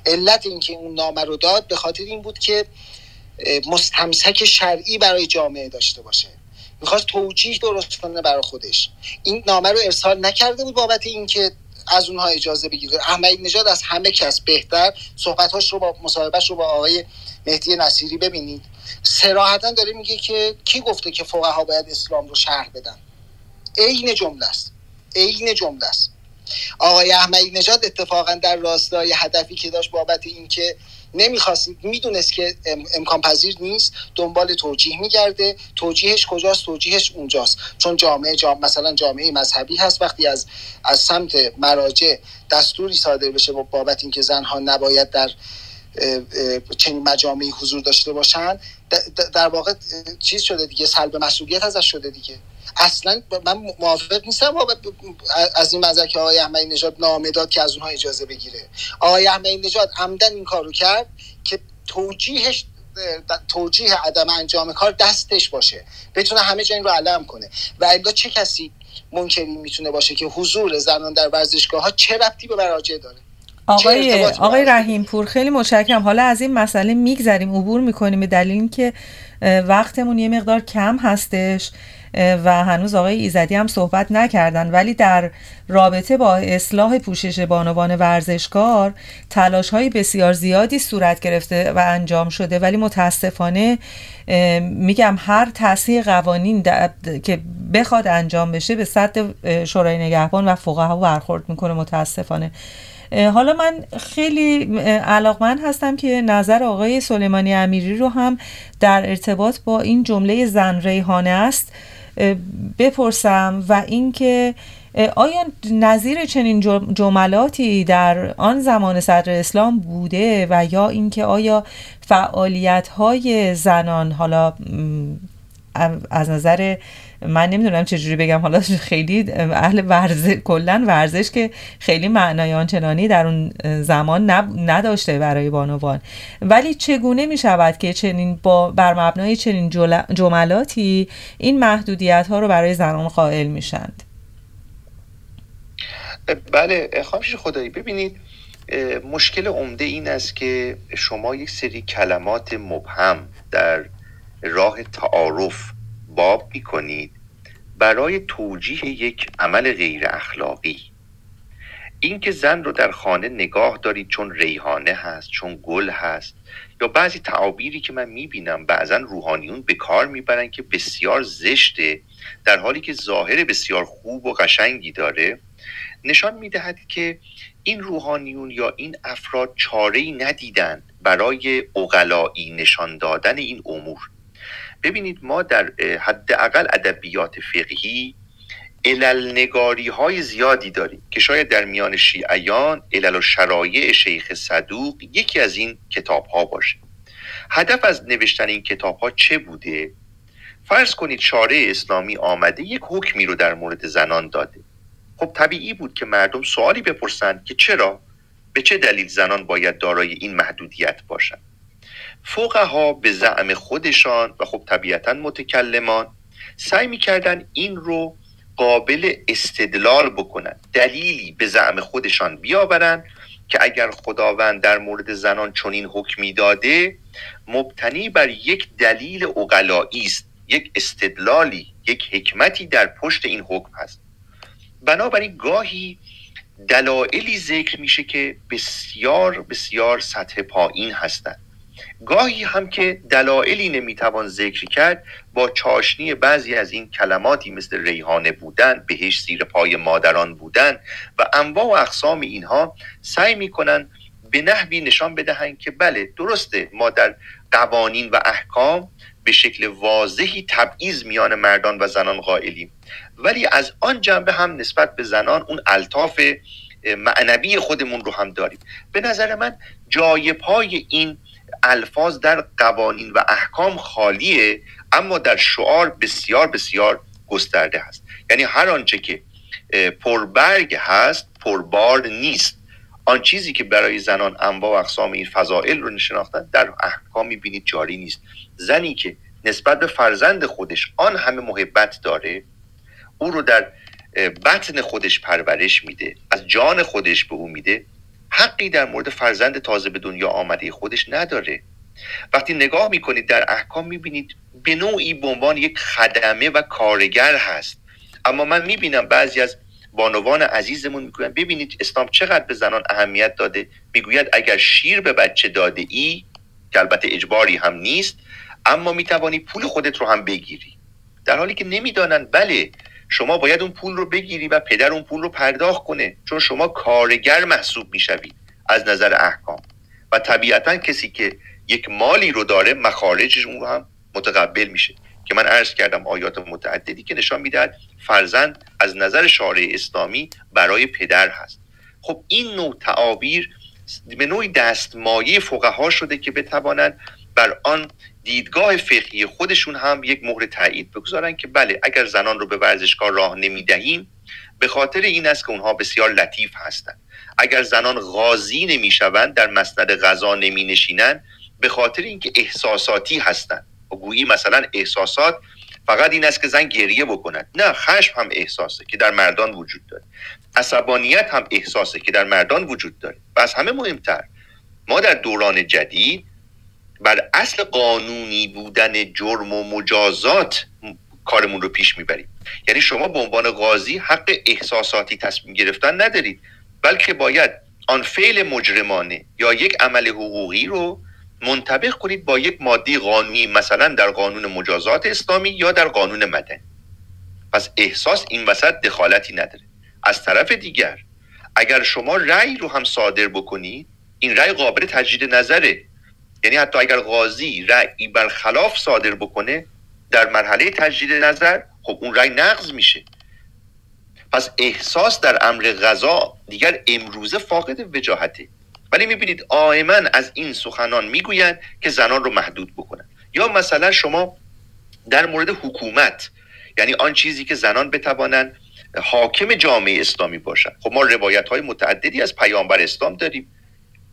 علت این که اون نامه رو داد به خاطر این بود که مستمسک شرعی برای جامعه داشته باشه، میخواست توجیه درست کنه برای خودش. این نامه رو ارسال نکرده بود بابت این که از اونها اجازه بگیره. احمدی نژاد از همه کس بهتر، صحبتاش رو با مصاحبهش رو با آقای مهدی نصیری ببینید، صراحتا داره میگه که کی گفته که فقها باید اسلام رو شرح بدن؟ عین جمله است، عین جمله است. آقای احمدی نژاد اتفاقا در راستای هدفی که داشت بابت اینکه نمیخواست، میدونست که ام، امکان پذیر نیست، دنبال توجیه میگرده. توجیهش کجاست؟ توجیهش اونجاست چون جامعه جام مثلا جامعه مذهبی هست، وقتی از از سمت مراجع دستوری صادر بشه بابت اینکه زنها نباید در چنین مجامعی حضور داشته باشن، در واقع چیز شده دیگه، سلب مسئولیت ازش شده دیگه. اصلا من موافق نیستم از این مذاکره که آقای احمدی نژاد نامه داد که از اونها اجازه بگیره. آقای احمدی نژاد عمدن این کارو کرد که توجیهش، توجیه عدم انجام کار دستش باشه، بتونه همه جا این رو علم کنه. و الا چه کسی منکری میتونه باشه که حضور زنان در ورزشگاه ها چه ربطی به مراجع داره؟ آقای آقای رحیم‌پور خیلی متشکرم. حالا از این مسئله میگذریم، عبور میکنیم، به دلیل اینکه وقتمون یه مقدار کم هستش و هنوز آقای ایزدی هم صحبت نکردن. ولی در رابطه با اصلاح پوشش بانوان ورزشکار تلاش‌های بسیار زیادی صورت گرفته و انجام شده، ولی متاسفانه میگم هر تصحیح قوانین که بخواد انجام بشه به سد شورای نگهبان و فقها برخورد میکنه متاسفانه. حالا من خیلی علاقمند هستم که نظر آقای سلیمانی امیری رو هم در ارتباط با این جمله زن ریحانه است بپرسم و اینکه آیا نظیر چنین جملاتی در آن زمان صدر اسلام بوده و یا اینکه آیا فعالیت‌های زنان، حالا از نظر من نمیدونم چجوری بگم، حالا خیلی اهل ورزش، کلن ورزش که خیلی معنای آنچنانی در اون زمان نداشته برای بانوان، ولی چگونه میشود که چنین با بر مبنای چنین جملاتی این محدودیت ها رو برای زنان قائل میشند؟ بله خانم شیخ خدایی، ببینید مشکل عمده این است که شما یک سری کلمات مبهم در راه تعارف باب میکنید برای توجیه یک عمل غیر اخلاقی. این که زن رو در خانه نگاه دارید چون ریحانه هست، چون گل هست، یا بعضی تعابیری که من میبینم بعضا روحانیون به کار میبرن که بسیار زشته، در حالی که ظاهر بسیار خوب و قشنگی داره، نشان میدهد که این روحانیون یا این افراد چاره‌ای ندیدن برای اوغلایی نشان دادن این امور. ببینید ما در حداقل ادبیات فقهی عللنگاری های زیادی داریم که شاید در میان شیعیان علل الشرایع شیخ صدوق یکی از این کتاب ها باشه. هدف از نوشتن این کتاب ها چه بوده؟ فرض کنید شارع اسلامی آمده یک حکمی رو در مورد زنان داده، خب طبیعی بود که مردم سوالی بپرسند که چرا، به چه دلیل زنان باید دارای این محدودیت باشند. فقها به زعم خودشان و خب طبیعتاً متکلمان سعی می‌کردن این رو قابل استدلال بکنن، دلیلی به زعم خودشان بیاورن که اگر خداوند در مورد زنان چنین حکمی داده مبتنی بر یک دلیل عقلایی است، یک استدلالی، یک حکمتی در پشت این حکم هست. بنابراین گاهی دلایلی ذکر میشه که بسیار بسیار سطح پایین هستند، گاهی هم که دلایلی نمیتوان ذکر کرد با چاشنی بعضی از این کلماتی مثل ریحانه بودن، بهش زیر پای مادران بودن و انواع و اقسام اینها سعی میکنن به نحوی نشان بدهند که بله درسته ما در قوانین و احکام به شکل واضحی تبعیض میان مردان و زنان قائلیم، ولی از آن جنبه هم نسبت به زنان اون الطاف معنوی خودمون رو هم داریم. به نظر من جای پای این الفاظ در قوانین و احکام خالیه، اما در شعار بسیار بسیار گسترده هست. یعنی هر آنچه که پربرگ هست پربار نیست. آن چیزی که برای زنان انواع و اقسام این فضائل رو نشناختن در احکام می‌بینید جاری نیست. زنی که نسبت به فرزند خودش آن همه محبت داره، او رو در بطن خودش پرورش میده، از جان خودش به او میده، حقی در مورد فرزند تازه به دنیا آمده خودش نداره. وقتی نگاه میکنید در احکام میبینید به نوعی به عنوان یک خدمه و کارگر هست، اما من میبینم بعضی از بانوان عزیزمون میگویند ببینید اسلام چقدر به زنان اهمیت داده، میگوید اگر شیر به بچه داده ای، که البته اجباری هم نیست، اما میتوانی پول خودت رو هم بگیری، در حالی که نمیدانند بله شما باید اون پول رو بگیری و پدر اون پول رو پرداخت کنه، چون شما کارگر محسوب میشوید از نظر احکام و طبیعتاً کسی که یک مالی رو داره مخارجش اون رو هم متقبل میشه که من عرض کردم آیات متعددی که نشان میدهد فرزند از نظر شارع اسلامی برای پدر هست. خب این نوع تعابیر به نوعی دستمایه فقها شده که بتوانند بر آن دیدگاه فقهی خودشون هم یک مهر تایید بگذارن که بله اگر زنان رو به ورزشگاه راه نمیدهیم به خاطر این است که اونها بسیار لطیف هستند، اگر زنان غازی نمیشوند، در مسند غذا نمینشینند، به خاطر اینکه احساساتی هستند، گویی مثلا احساسات فقط این است که زن گریه بکند. نه، خشم هم احساسه که در مردان وجود داره، عصبانیت هم احساسه که در مردان وجود داره. و از همه مهمتر، ما در دوران جدید بر اصل قانونی بودن جرم و مجازات کارمون رو پیش میبریم. یعنی شما به عنوان قاضی حق احساساتی تصمیم گرفتن ندارید، بلکه باید آن فعل مجرمانه یا یک عمل حقوقی رو منطبق کنید با یک ماده قانونی، مثلا در قانون مجازات اسلامی یا در قانون مدنی. پس احساس این وسط دخالتی نداره. از طرف دیگر اگر شما رأی رو هم صادر بکنید، این رأی قابل تجدید نظره. یعنی حتی اگر قاضی رأی برخلاف صادر بکنه، در مرحله تجدید نظر خب اون رأی نقض میشه. پس احساس در امر قضا دیگر امروزه فاقد وجاهته. ولی میبینید آئماً از این سخنان میگویند که زنان رو محدود بکنن. یا مثلا شما در مورد حکومت، یعنی آن چیزی که زنان بتوانن حاکم جامعه اسلامی باشن. خب ما روایت‌های متعددی از پیامبر اسلام داریم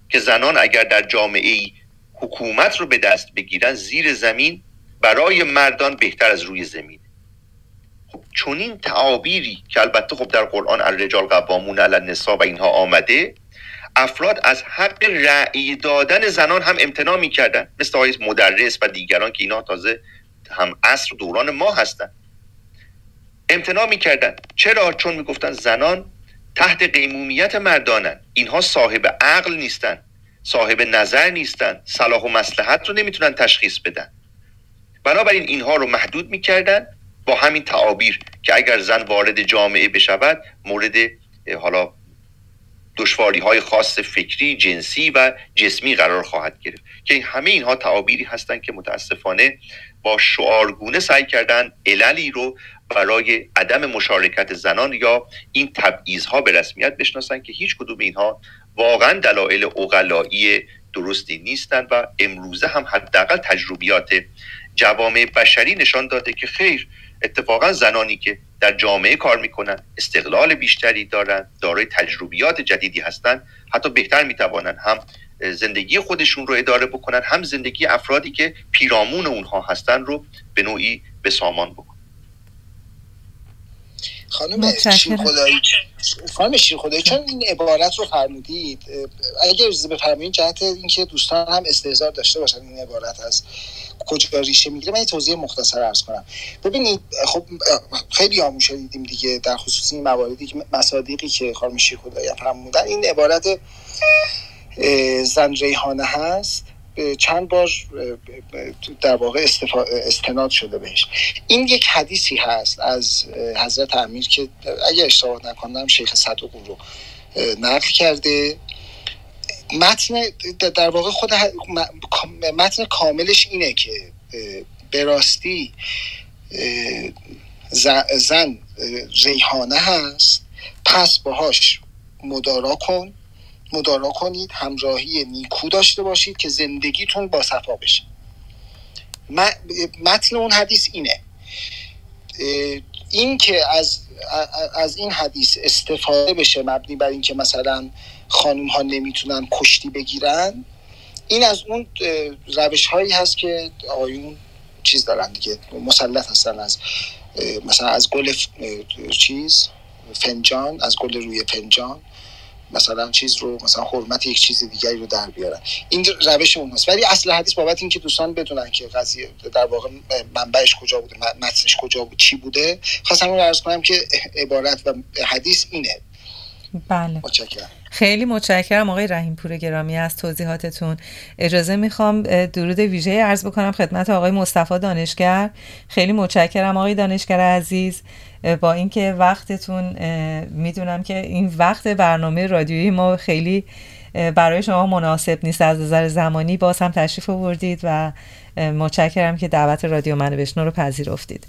که زنان اگر در جامعه‌ای حکومت رو به دست بگیرن، زیر زمین برای مردان بهتر از روی زمین. خب چون این تعابیری که البته خب در قرآن الرجال قوامون علی النساء و اینها آمده، افراد از حق رأی دادن زنان هم امتناع می‌کردن، مثل آقای مدرس و دیگران که اینا تازه هم عصر دوران ما هستن. امتناع می‌کردن. چرا؟ چون می‌گفتن زنان تحت قیمومیت مردانن، اینها صاحب عقل نیستن، صاحب نظر نیستن، صلاح و مصلحت رو نمیتونن تشخیص بدن. بنابراین اینها رو محدود میکردن با همین تعابیر که اگر زن وارد جامعه بشود، مورد حالا دشواری‌های خاص فکری، جنسی و جسمی قرار خواهد گرفت. که همه اینها تعابیری هستند که متاسفانه با شعارگونه سعی کردن عللی رو برای عدم مشارکت زنان یا این تبعیض‌ها به رسمیت بشناسن که هیچ کدوم اینها واقعا دلایل عقلایی درستی نیستند. و امروزه هم حداقل تجربیات جوامع بشری نشان داده که خیر، اتفاقا زنانی که در جامعه کار میکنن استقلال بیشتری دارن، دارای تجربیات جدیدی هستن، حتی بهتر میتوانن هم زندگی خودشون رو اداره بکنن، هم زندگی افرادی که پیرامون اونها هستن رو به نوعی به سامان بکنن. خانم شیر خدایی، خانم شیر خدایی چون این عبارت رو فرمودید، اگر اجازه بفرمایید جهت اینکه دوستان هم استحضار داشته باشن این عبارت از کجا ریشه میگیره، من یه توضیح مختصر عرض کنم. ببینید خب خیلی آموزش دیدیم دیگه در خصوص این مواردی که مصادیقی که خانم شیر خدایی فرمودن. این عبارت زن ریحانه هست، چند بار در واقع استناد شده بهش. این یک حدیثی هست از حضرت امیر که اگه اشتباه نکنم شیخ صدوق رو نقل کرده. متن در واقع خود متن کاملش اینه که به راستی زن ریحانه هست، پس باهاش مدارا کن مدارا کنید، همراهی نیکو داشته باشید که زندگیتون با صفا بشه. متن اون حدیث اینه. این که از از این حدیث استفاده بشه مبنی بر این که مثلا خانوم ها نمیتونن کشتی بگیرن، این از اون روش هایی هست که آقایون چیز دارن دیگه، مسلط هستن، از مثلا از گل چیز فنجان، از گل روی فنجان مثلا چیز رو، مثلا حرمت یک چیز دیگری رو در بیارن. این روش اون هست. ولی اصل حدیث بابت این که دوستان بدونن که قضیه در واقع منبعش کجا بوده، متنش کجا بود، چی بوده، خواستم اون رو عرض کنم که عبارت و حدیث اینه. بله، متشکرم. خیلی متشکرم آقای رحیم‌پور گرامی از توضیحاتتون. اجازه میخوام درود ویژه عرض بکنم خدمت آقای مصطفی دانشگر. خیلی متشکرم آقای دانشگر عزیز، با اینکه وقتتون، میدونم که این وقت برنامه رادیویی ما خیلی برای شما مناسب نیست از نظر زمانی، باز هم تشریف آوردید و متشکرم که دعوت رادیو منو بشنو رو پذیرفتید.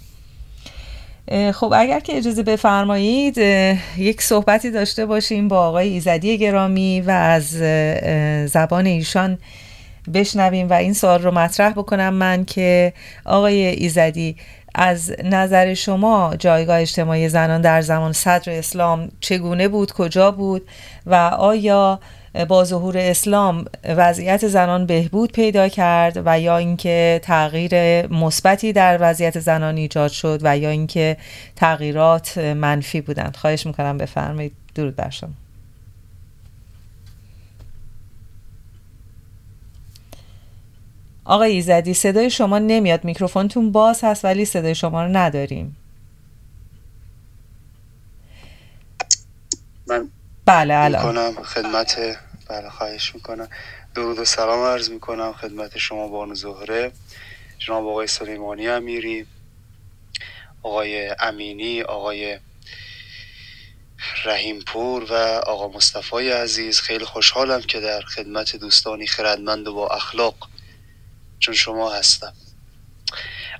خب اگر که اجازه بفرمایید یک صحبتی داشته باشیم با آقای ایزدی گرامی و از زبان ایشان بشنویم و این سوال رو مطرح بکنم من که آقای ایزدی، از نظر شما جایگاه اجتماعی زنان در زمان صدر اسلام چگونه بود، کجا بود و آیا با ظهور اسلام وضعیت زنان بهبود پیدا کرد و یا اینکه تغییر مثبتی در وضعیت زنان ایجاد شد و یا اینکه تغییرات منفی بودند؟ خواهش میکنم بفرمایید. درود بر شما. آقای ایزدی صدای شما نمیاد، میکروفونتون باز هست ولی صدای شما رو نداریم. من بله الان خدمت بله خواهش میکنم. درود و سلام عرض میکنم خدمت شما بانو زهره، جناب آقای سلیمانی امیری، آقای امینی، آقای رحیمپور و آقا مصطفی عزیز. خیلی خوشحالم که در خدمت دوستانی خردمند و با اخلاق چون شما هستم.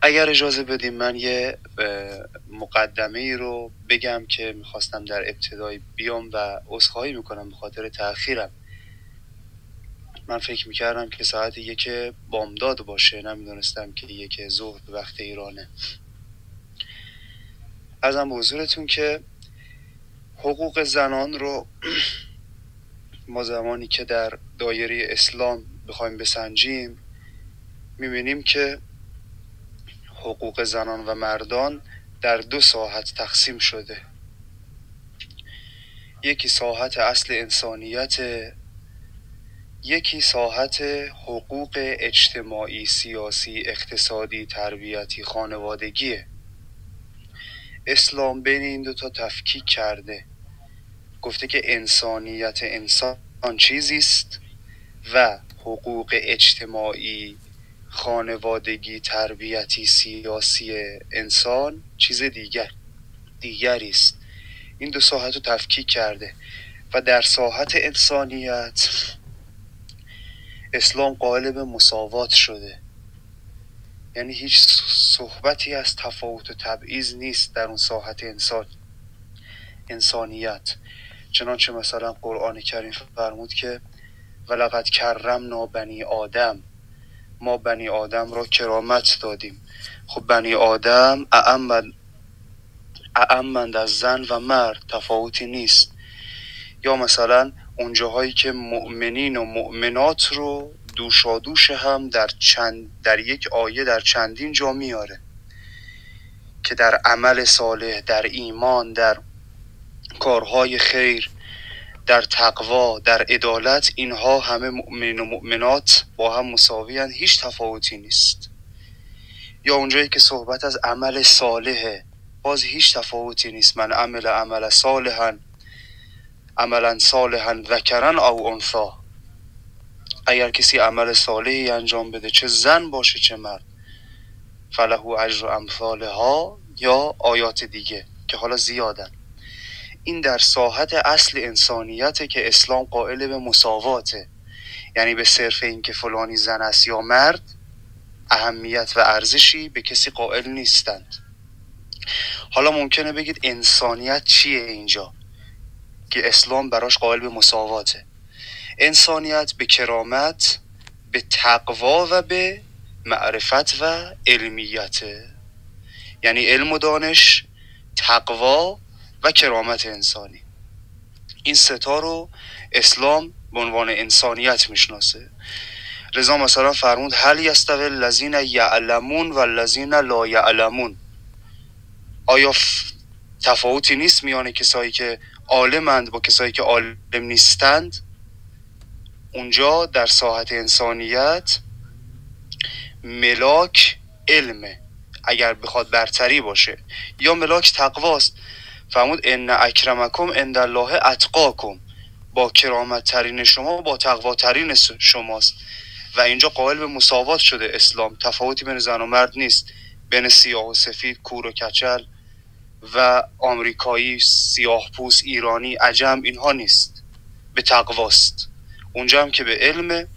اگر اجازه بدیم من یه مقدمه ای رو بگم که میخواستم در ابتدای بیام و عذرخواهی میکنم به خاطر تأخیرم. من فکر میکردم که ساعت یک بامداد باشه، نمیدونستم که یک ظهر وقت ایرانه. عرضم به حضورتون که حقوق زنان رو ما زمانی که در دایره اسلام بخوایم بسنجیم میبینیم که حقوق زنان و مردان در دو ساحت تقسیم شده. یکی ساحت اصل انسانیت، یکی ساحت حقوق اجتماعی، سیاسی، اقتصادی، تربیتی، خانوادگیه. اسلام بین این دو تا تفکیک کرده، گفته که انسانیت انسان چیزیست و حقوق اجتماعی، خانوادگی، تربیتی، سیاسی انسان چیز دیگر دیگری است. این دو ساحت رو تفکیک کرده و در ساحت انسانیت اسلام قائل به مساوات شده، یعنی هیچ صحبتی از تفاوت و تبعیض نیست در اون ساحت انسان انسانیت. چنانچه مثلا قرآن کریم فرمود که ولقد کرمنا بنی آدم، ما بنی آدم را کرامت دادیم. خب بنی آدم اعمند از زن و مرد تفاوتی نیست. یا مثلا اونجاهایی که مؤمنین و مؤمنات رو دوشادوش هم در چند در یک آیه در چندین جا میاره که در عمل صالح، در ایمان، در کارهای خیر، در تقوا، در عدالت، اینها همه مؤمنین و مؤمنات با هم مساوی‌اند، هیچ تفاوتی نیست. یا اونجایی که صحبت از عمل صالحه، باز هیچ تفاوتی نیست. من عمل عمل صالحا عملا صالحا ذکرن او انثی، اگر کسی عمل صالحی انجام بده چه زن باشه چه مرد، فله اجر امثالها، یا آیات دیگه که حالا زیادن. این در ساحت اصل انسانیته که اسلام قائل به مساواته، یعنی به صرف این که فلانی زن است یا مرد اهمیت و ارزشی به کسی قائل نیستند. حالا ممکنه بگید انسانیت چیه اینجا که اسلام براش قائل به مساواته؟ انسانیت به کرامت، به تقوا و به معرفت و علمیته، یعنی علم و دانش، تقوا و کرامت انسانی. این ستا رو اسلام به عنوان انسانیت میشناسه. رضا مثلا فرمود هل یستوی الذین یعلمون و الذین لا یعلمون، آیا تفاوتی نیست میان کسایی که عالمند با کسایی که عالم نیستند؟ اونجا در ساحت انسانیت ملاک علمه اگر بخواد برتری باشه، یا ملاک تقواست. فرمود ان اکرمکم عند الله اتقاکم، با کرامت ترین شما با تقوا ترین شماست. و اینجا قائل به مساوات شده اسلام، تفاوتی بین زن و مرد نیست، بین سیاه و سفید، کور و کچل و آمریکایی، سیاه پوست، ایرانی، عجم، اینها نیست، به تقواست. اونجا هم که به علم.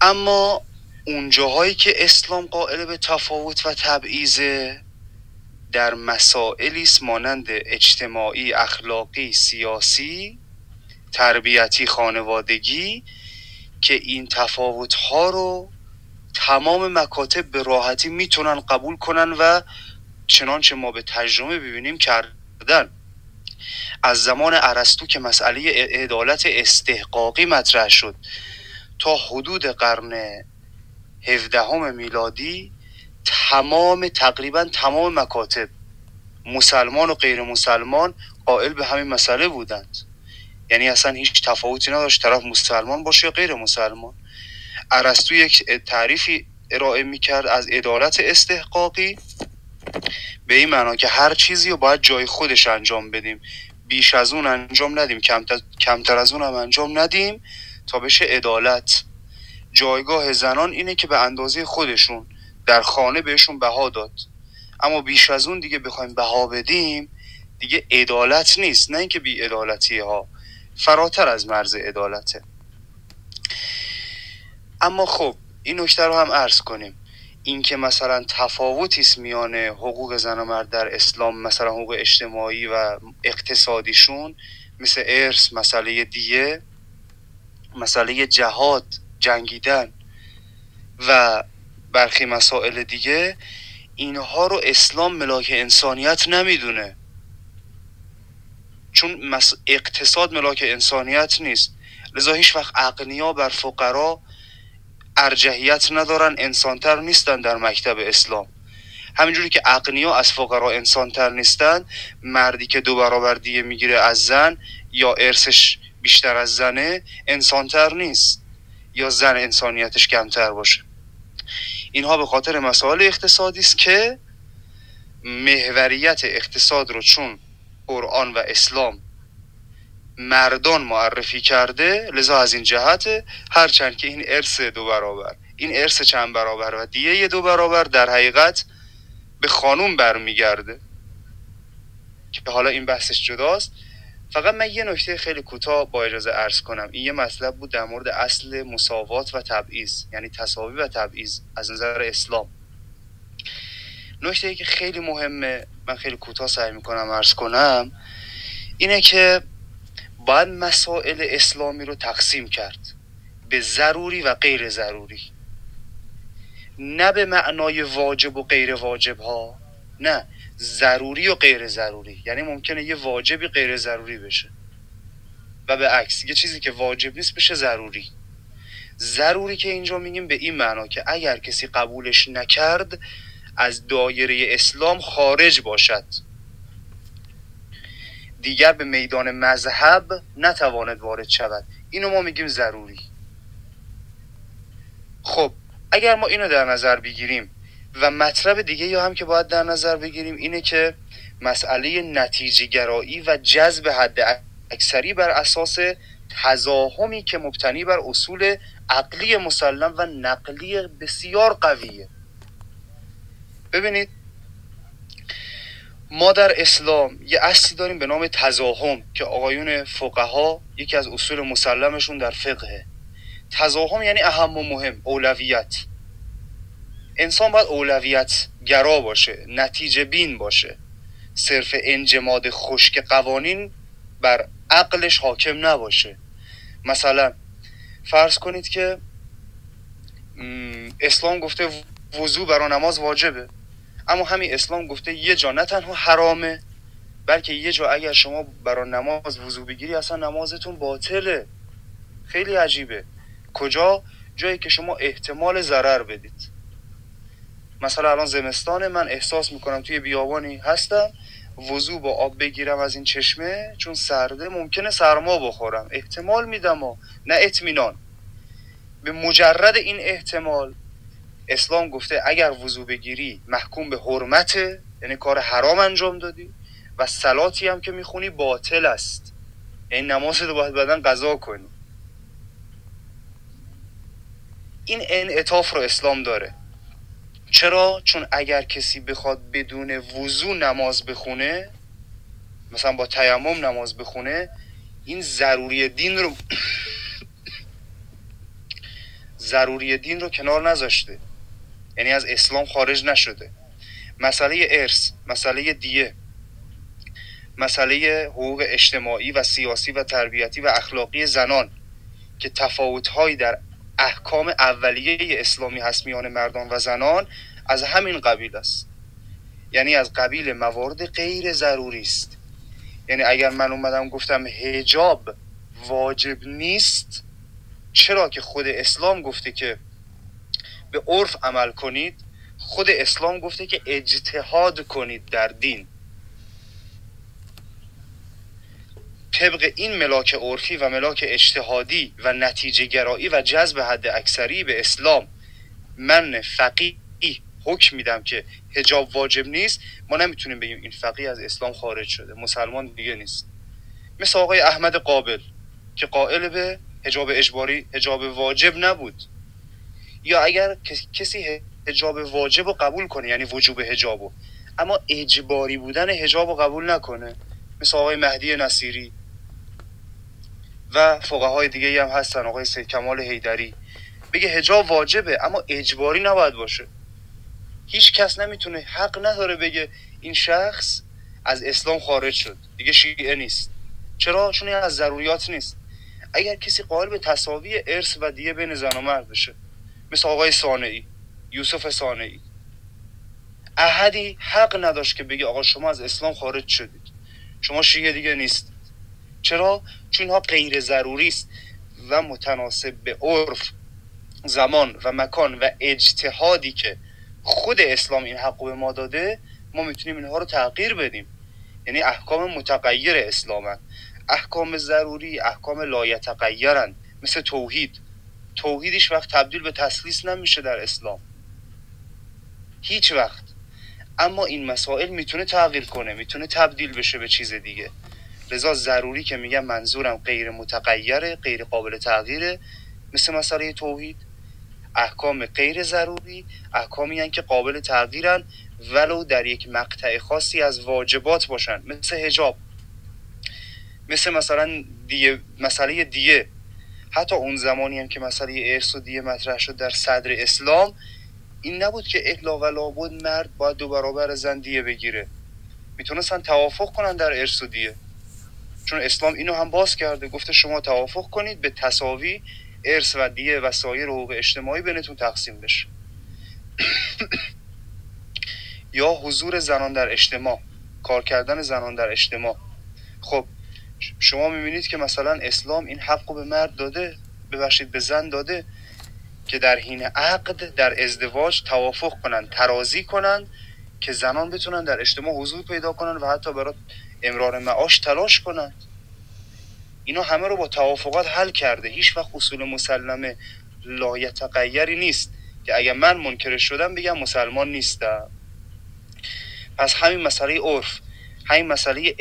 اما اونجاهایی که اسلام قائل به تفاوت و تبعیضه در مسائلی است مانند اجتماعی، اخلاقی، سیاسی، تربیتی، خانوادگی، که این تفاوت‌ها رو تمام مکاتب به راحتی میتونن قبول کنن و چنانچه ما به تجربه ببینیم کردن. از زمان ارسطو که مسئله عدالت استحقاقی مطرح شد تا حدود قرن هفدهم میلادی تمام تقریبا تمام مکاتب مسلمان و غیر مسلمان قائل به همین مسئله بودند. یعنی اصلا هیچ تفاوتی نداشت طرف مسلمان باشه یا غیر مسلمان. ارسطو یک تعریفی ارائه میکرد از عدالت استحقاقی به این معنا که هر چیزی رو باید جای خودش انجام بدیم، بیش از اون انجام ندیم، کمتر کمتر از اون هم انجام ندیم تا بشه عدالت. جایگاه زنان اینه که به اندازه خودشون در خانه بهشون بها داد، اما بیش از اون دیگه بخوایم بها بدیم دیگه عدالت نیست. نه اینکه بی عدالتی ها فراتر از مرز عدالته. اما خب این نکته رو هم عرض کنیم، این که مثلا تفاوتی است میان حقوق زن و مرد در اسلام، مثلا حقوق اجتماعی و اقتصادیشون مثل ارث، مسئله دیه، مسئله جهاد جنگیدن و برخی مسائل دیگه، اینها رو اسلام ملاک انسانیت نمیدونه، چون مس... اقتصاد ملاک انسانیت نیست، لذا هیچ وقت اغنیا بر فقرا ارجحیت ندارن، انسانتر نیستن در مکتب اسلام. همینجوری که اغنیا از فقرا انسانتر نیستن، مردی که دو برابر دیه میگیره از زن یا ارثش بیشتر از زنه انسانتر نیست، یا زن انسانیتش کمتر باشه. اینها به خاطر مسائل اقتصادی است که محوریت اقتصاد رو چون قرآن و اسلام مردان معرفی کرده، لذا از این جهت هرچند که این ارث دو برابر، این ارث چند برابر و دیه دو برابر در حقیقت به خانوم برمیگرده که حالا این بحثش جداست. فقط من یه نکته خیلی کوتاه با اجازه عرض کنم. این یه مطلب بود در مورد اصل مساوات و تبعیض، یعنی تساوی و تبعیض از نظر اسلام. نکته‌ای که خیلی مهمه، من خیلی کوتاه سعی میکنم عرض کنم، اینه که باید مسائل اسلامی رو تقسیم کرد به ضروری و غیر ضروری، نه به معنای واجب و غیر واجب ها، نه، ضروری و غیر ضروری. یعنی ممکنه یه واجبی غیر ضروری بشه و به عکس، یه چیزی که واجب نیست بشه ضروری. ضروری که اینجا میگیم به این معنا که اگر کسی قبولش نکرد از دایره اسلام خارج باشد، دیگر به میدان مذهب نتواند وارد شود، اینو ما میگیم ضروری. خب اگر ما اینو در نظر بگیریم و مطلب دیگه یا هم که باید در نظر بگیریم اینه که مسئله نتیجه گرایی و جذب حد اکثری بر اساس تزاهمی که مبتنی بر اصول عقلی مسلم و نقلی بسیار قویه. ببینید ما در اسلام یه اصلی داریم به نام تزاهم که آقایون فقها یکی از اصول مسلمشون در فقهه. تزاهم یعنی اهم و مهم، اولویت. انسان باید اولویت گرا باشه، نتیجه بین باشه، صرف انجماد خشک قوانین بر عقلش حاکم نباشه. مثلا فرض کنید که اسلام گفته وضو برای نماز واجبه، اما همین اسلام گفته یه جا نه تنها حرامه، بلکه یه جا اگر شما برای نماز وضو بگیری اصلا نمازتون باطله. خیلی عجیبه. کجا؟ جایی که شما احتمال ضرر بدید. مثلا الان زمستانه، من احساس میکنم توی بیابانی هستم، وضو با آب بگیرم از این چشمه، چون سرده ممکنه سرما بخورم، احتمال میدم و نه اطمینان. به مجرد این احتمال اسلام گفته اگر وضو بگیری محکوم به حرمته، یعنی کار حرام انجام دادی، و صلاتی هم که میخونی باطل است، یعنی نمازت رو باید بعدن قضا کنی. این انعطاف رو اسلام داره. چرا؟ چون اگر کسی بخواد بدون وضو نماز بخونه، مثلا با تیمم نماز بخونه، این ضروری دین رو ضروری دین رو کنار نذاشته، یعنی از اسلام خارج نشده. مسئله ارث، مسئله دیه، مسئله حقوق اجتماعی و سیاسی و تربیتی و اخلاقی زنان که تفاوت‌هایی در احکام اولیه اسلامی هست میان مردان و زنان، از همین قبیل است، یعنی از قبیل موارد غیر ضروری است. یعنی اگر من اومدم گفتم حجاب واجب نیست، چرا که خود اسلام گفته که به عرف عمل کنید، خود اسلام گفته که اجتهاد کنید در دین، طبق این ملاک عرفی و ملاک اجتهادی و نتیجه گرایی و جذب حد اکثری به اسلام من فقیه حکم میدم که حجاب واجب نیست، ما نمیتونیم بگیم این فقیه از اسلام خارج شده، مسلمان دیگه نیست. مثل آقای احمد قابل که قائل به حجاب اجباری، حجاب واجب نبود، یا اگر کسی حجاب واجب رو قبول کنه یعنی وجوب حجابو، اما اجباری بودن حجاب رو قبول نکنه، مثل آقای مهدی نصیری و فقهای دیگه‌ای هم هستن، آقای سید کمال حیدری، بگه حجاب واجبه اما اجباری نباید باشه. هیچ کس نمیتونه، حق نداره بگه این شخص از اسلام خارج شد، دیگه شیعه نیست. چرا؟ چون از ضروریات نیست. اگر کسی قائل به تساوی ارث و دیه بین زن و مرد بشه، مثل آقای صانعی، یوسف صانعی، احدی حق نداشت که بگه آقا شما از اسلام خارج شدید، شما شیعه دیگه نیست. چرا؟ چون ها غیر ضروری است و متناسب به عرف، زمان و مکان و اجتهادی که خود اسلام این حق به ما داده، ما میتونیم اینها رو تغییر بدیم. یعنی احکام متغیر اسلامن، احکام ضروری، احکام لایتغیرن، مثل توحید. توحیدش وقت تبدیل به تسلیس نمیشه در اسلام، هیچ وقت. اما این مسائل میتونه تغییر کنه، میتونه تبدیل بشه به چیز دیگه. لذا ضروری که میگم منظورم غیر متغیره، غیر قابل تغییره، مثل مسئله توحید. احکام غیر ضروری احکامی هستند که قابل تغییرن ولو در یک مقطع خاصی از واجبات باشن، مثل حجاب، مثل مثلا دیه، مسئله دیه. حتی اون زمانی هم که مسئله ارث و دیه مطرح شد در صدر اسلام، این نبود که الا و لابد مرد باید دو برابر زن دیه بگیره، میتونستن توافق کنن در ارث و دیه، چون اسلام اینو هم باز کرده، گفته شما توافق کنید به تساوی ارث و دیه و سایر حقوق اجتماعی بینتون تقسیم بشه. یا حضور زنان در اجتماع، کار کردن زنان در اجتماع. خب شما میبینید که مثلا اسلام این حقو به مرد داده، ببخشید به زن داده، که در حین عقد در ازدواج توافق کنن، ترازی کنن که زنان بتونن در اجتماع حضور پیدا کنن و حتی برای امرار معاش تلاش کنن. اینا همه رو با توافقات حل کرده. هیچ وقت اصول مسلمه لایتغیری نیست که اگر من منکرش شدم بگم مسلمان نیستم. پس همین مسئله عرف، همین مسئله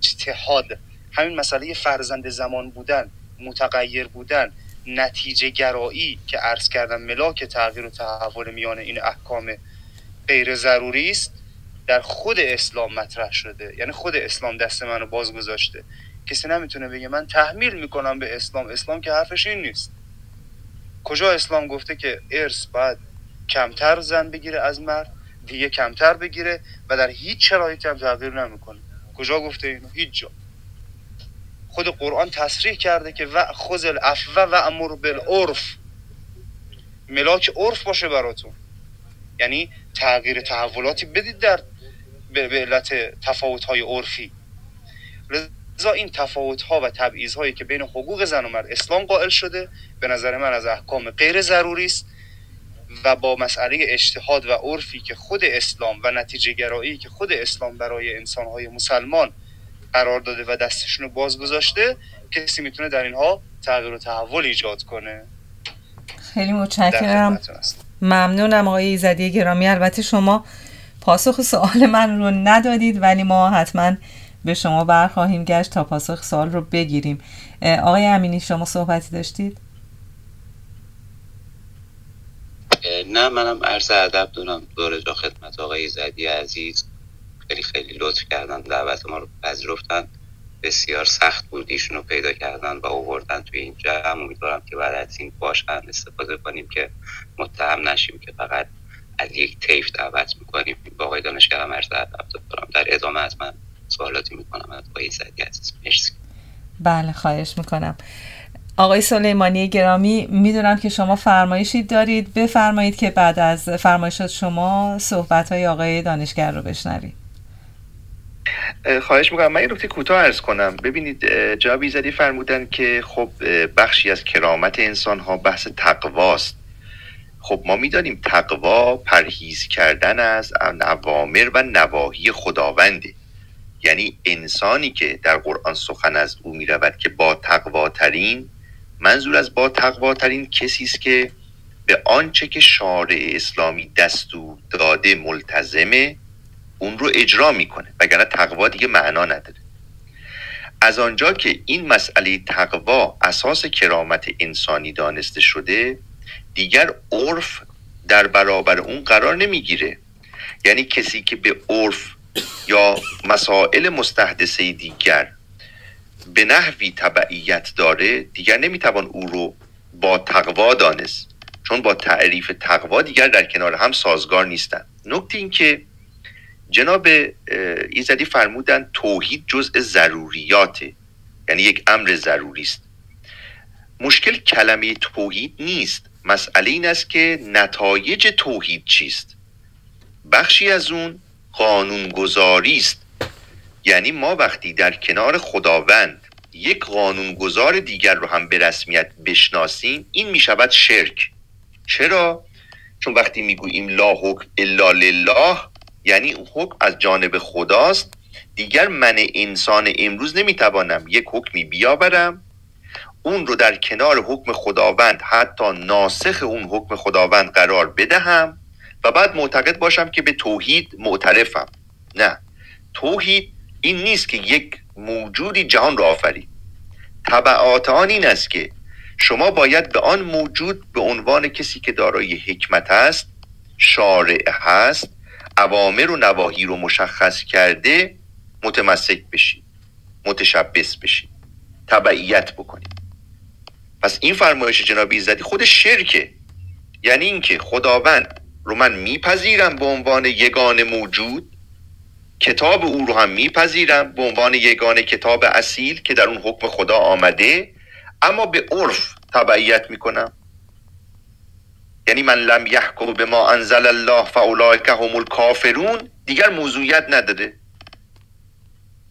اجتهاد، همین مسئله فرزند زمان بودن، متغیر بودن، نتیجه گرایی که عرض کردم ملاک تغییر و تحول میان این احکام غیر ضروری است، در خود اسلام مطرح شده. یعنی خود اسلام دست منو باز گذاشته، کسی نمیتونه بگه من تحمیل میکنم به اسلام. اسلام که حرفش این نیست. کجا اسلام گفته که ارث باید کمتر زن بگیره از مرد، دیگه کمتر بگیره و در هیچ شرایطی هم تغییر نمیکنه؟ کجا گفته اینو؟ هیچ جا. خود قرآن تصریح کرده که و خذ العفو و امر بالعرف، ملاک عرف باشه براتون، یعنی تغییر تحولاتی بدید در به علت تفاوت‌های عرفی. لذا این تفاوت‌ها و تبعیض‌هایی که بین حقوق زن و مرد اسلام قائل شده، به نظر من از احکام غیر ضروری است و با مسئله اجتهاد و عرفی که خود اسلام و نتیجه گرایی که خود اسلام برای انسان‌های مسلمان قرار داده و دستشون رو باز گذاشته، کسی میتونه در اینها تغییر و تحول ایجاد کنه. خیلی متشکرم، ممنونم آقای ایزدی گرامی. البته شما پاسخ سوال من رو ندادید ولی ما حتما به شما برخواهیم گشت تا پاسخ سوال رو بگیریم. آقای امینی شما صحبتی داشتید؟ نه، منم عرض ادب دونم دور جا خدمت آقای ایزدی عزیز. خیلی خیلی لطف کردن، دعوت ما رو پذیرفتن. بسیار سخت بود ایشون رو پیدا کردن و آوردن توی این جمع. امیدوارم که بعد از این باشن استفاده کنیم که متهم نشیم که فقط از یک طیف دعوت میکنیم. با آقای دانشگرم عرض ادب دارم، در ادامه از من سوالاتی میکنم از آقای زدی عزیز. مرسی. بله، خواهش میکنم. آقای سلیمانی گرامی، میدونم که شما فرمایشی دارید، بفرمایید که بعد از فرمایشات شما صحبت‌های آقای دانشگر رو بشنویم. خواهش میکنم. من یه نکته کوتاه عرض کنم. ببینید جناب ایزدی فرمودن که خب بخشی از کرامت انسان ها بحث تقواست. خب ما میدانیم تقوا پرهیز کردن از اوامر و نواهی خداونده، یعنی انسانی که در قرآن سخن از او میرود که با تقواترین، منظور از با تقواترین کسی است که به آنچه که شارع اسلامی دستور داده ملتزمه، اون رو اجرا میکنه، وگرنه تقوا دیگه معنا نداره. از آنجا که این مسئله تقوا اساس کرامت انسانی دانسته شده، دیگر عرف در برابر اون قرار نمیگیره. یعنی کسی که به عرف یا مسائل مستحدثه دیگر به نحوی تبعیت داره، دیگر نمیتوان او رو با تقوا دانست، چون با تعریف تقوا دیگر در کنار هم سازگار نیستن. نکته این که جناب ایزدی فرمودن توحید جزء ضروریاته، یعنی یک امر ضروری است. مشکل کلمه توحید نیست، مسئله این است که نتایج توحید چیست. بخشی از اون قانونگذاری است، یعنی ما وقتی در کنار خداوند یک قانونگذار دیگر رو هم به رسمیت بشناسیم، این می شود شرک. چرا؟ چون وقتی می گوییم لا حکم الا لله، یعنی حکم از جانب خداست، دیگر من انسان امروز نمی توانم یک حکمی بیاورم، اون رو در کنار حکم خداوند، حتی ناسخ اون حکم خداوند قرار بدهم و بعد معتقد باشم که به توحید معترفم. نه، توحید این نیست که یک موجودی جهان را آفرید. تبعات آن این است که شما باید به آن موجود به عنوان کسی که دارای حکمت است، شارع هست، اوامر و نواهی رو مشخص کرده، متمسک بشید، متشبث بشید، تبعیت بکنید. پس این فرمایش جناب ایزدی خود شرکه، یعنی اینکه خداوند رو من میپذیرم به عنوان یگان موجود، کتاب او رو هم میپذیرم به عنوان یگان کتاب اصیل که در اون حکم خدا آمده، اما به عرف تبعیت میکنم. یعنی من لم یحکم به ما انزل الله فاولئک هم الکافرون دیگر موضوعیت نداره.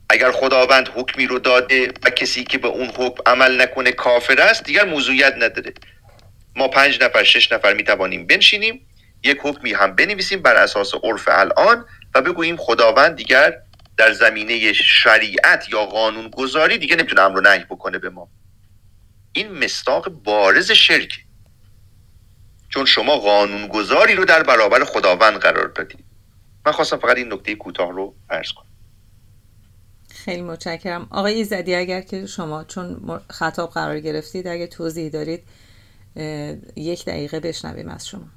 اگر خداوند حکمی رو داده و کسی که به اون حکم عمل نکنه کافر است، دیگر موضوعیت نداره. ما پنج نفر شش نفر میتوانیم بنشینیم، یک حکمی هم بنویسیم بر اساس عرف الان و بگوییم خداوند دیگر در زمینه شریعت یا قانون گذاری دیگه نمیتونه امر و نهی بکنه به ما. این مصداق بارز شرکه، چون شما قانون گذاری رو در برابر خداوند قرار دادید. من خواستم فقط این نکته کوتاه رو عرض کنم. خیلی متشکرم. آقای ایزدی، اگر که شما چون خطاب قرار گرفتید اگه توضیح دارید یک دقیقه بشنویم از شما.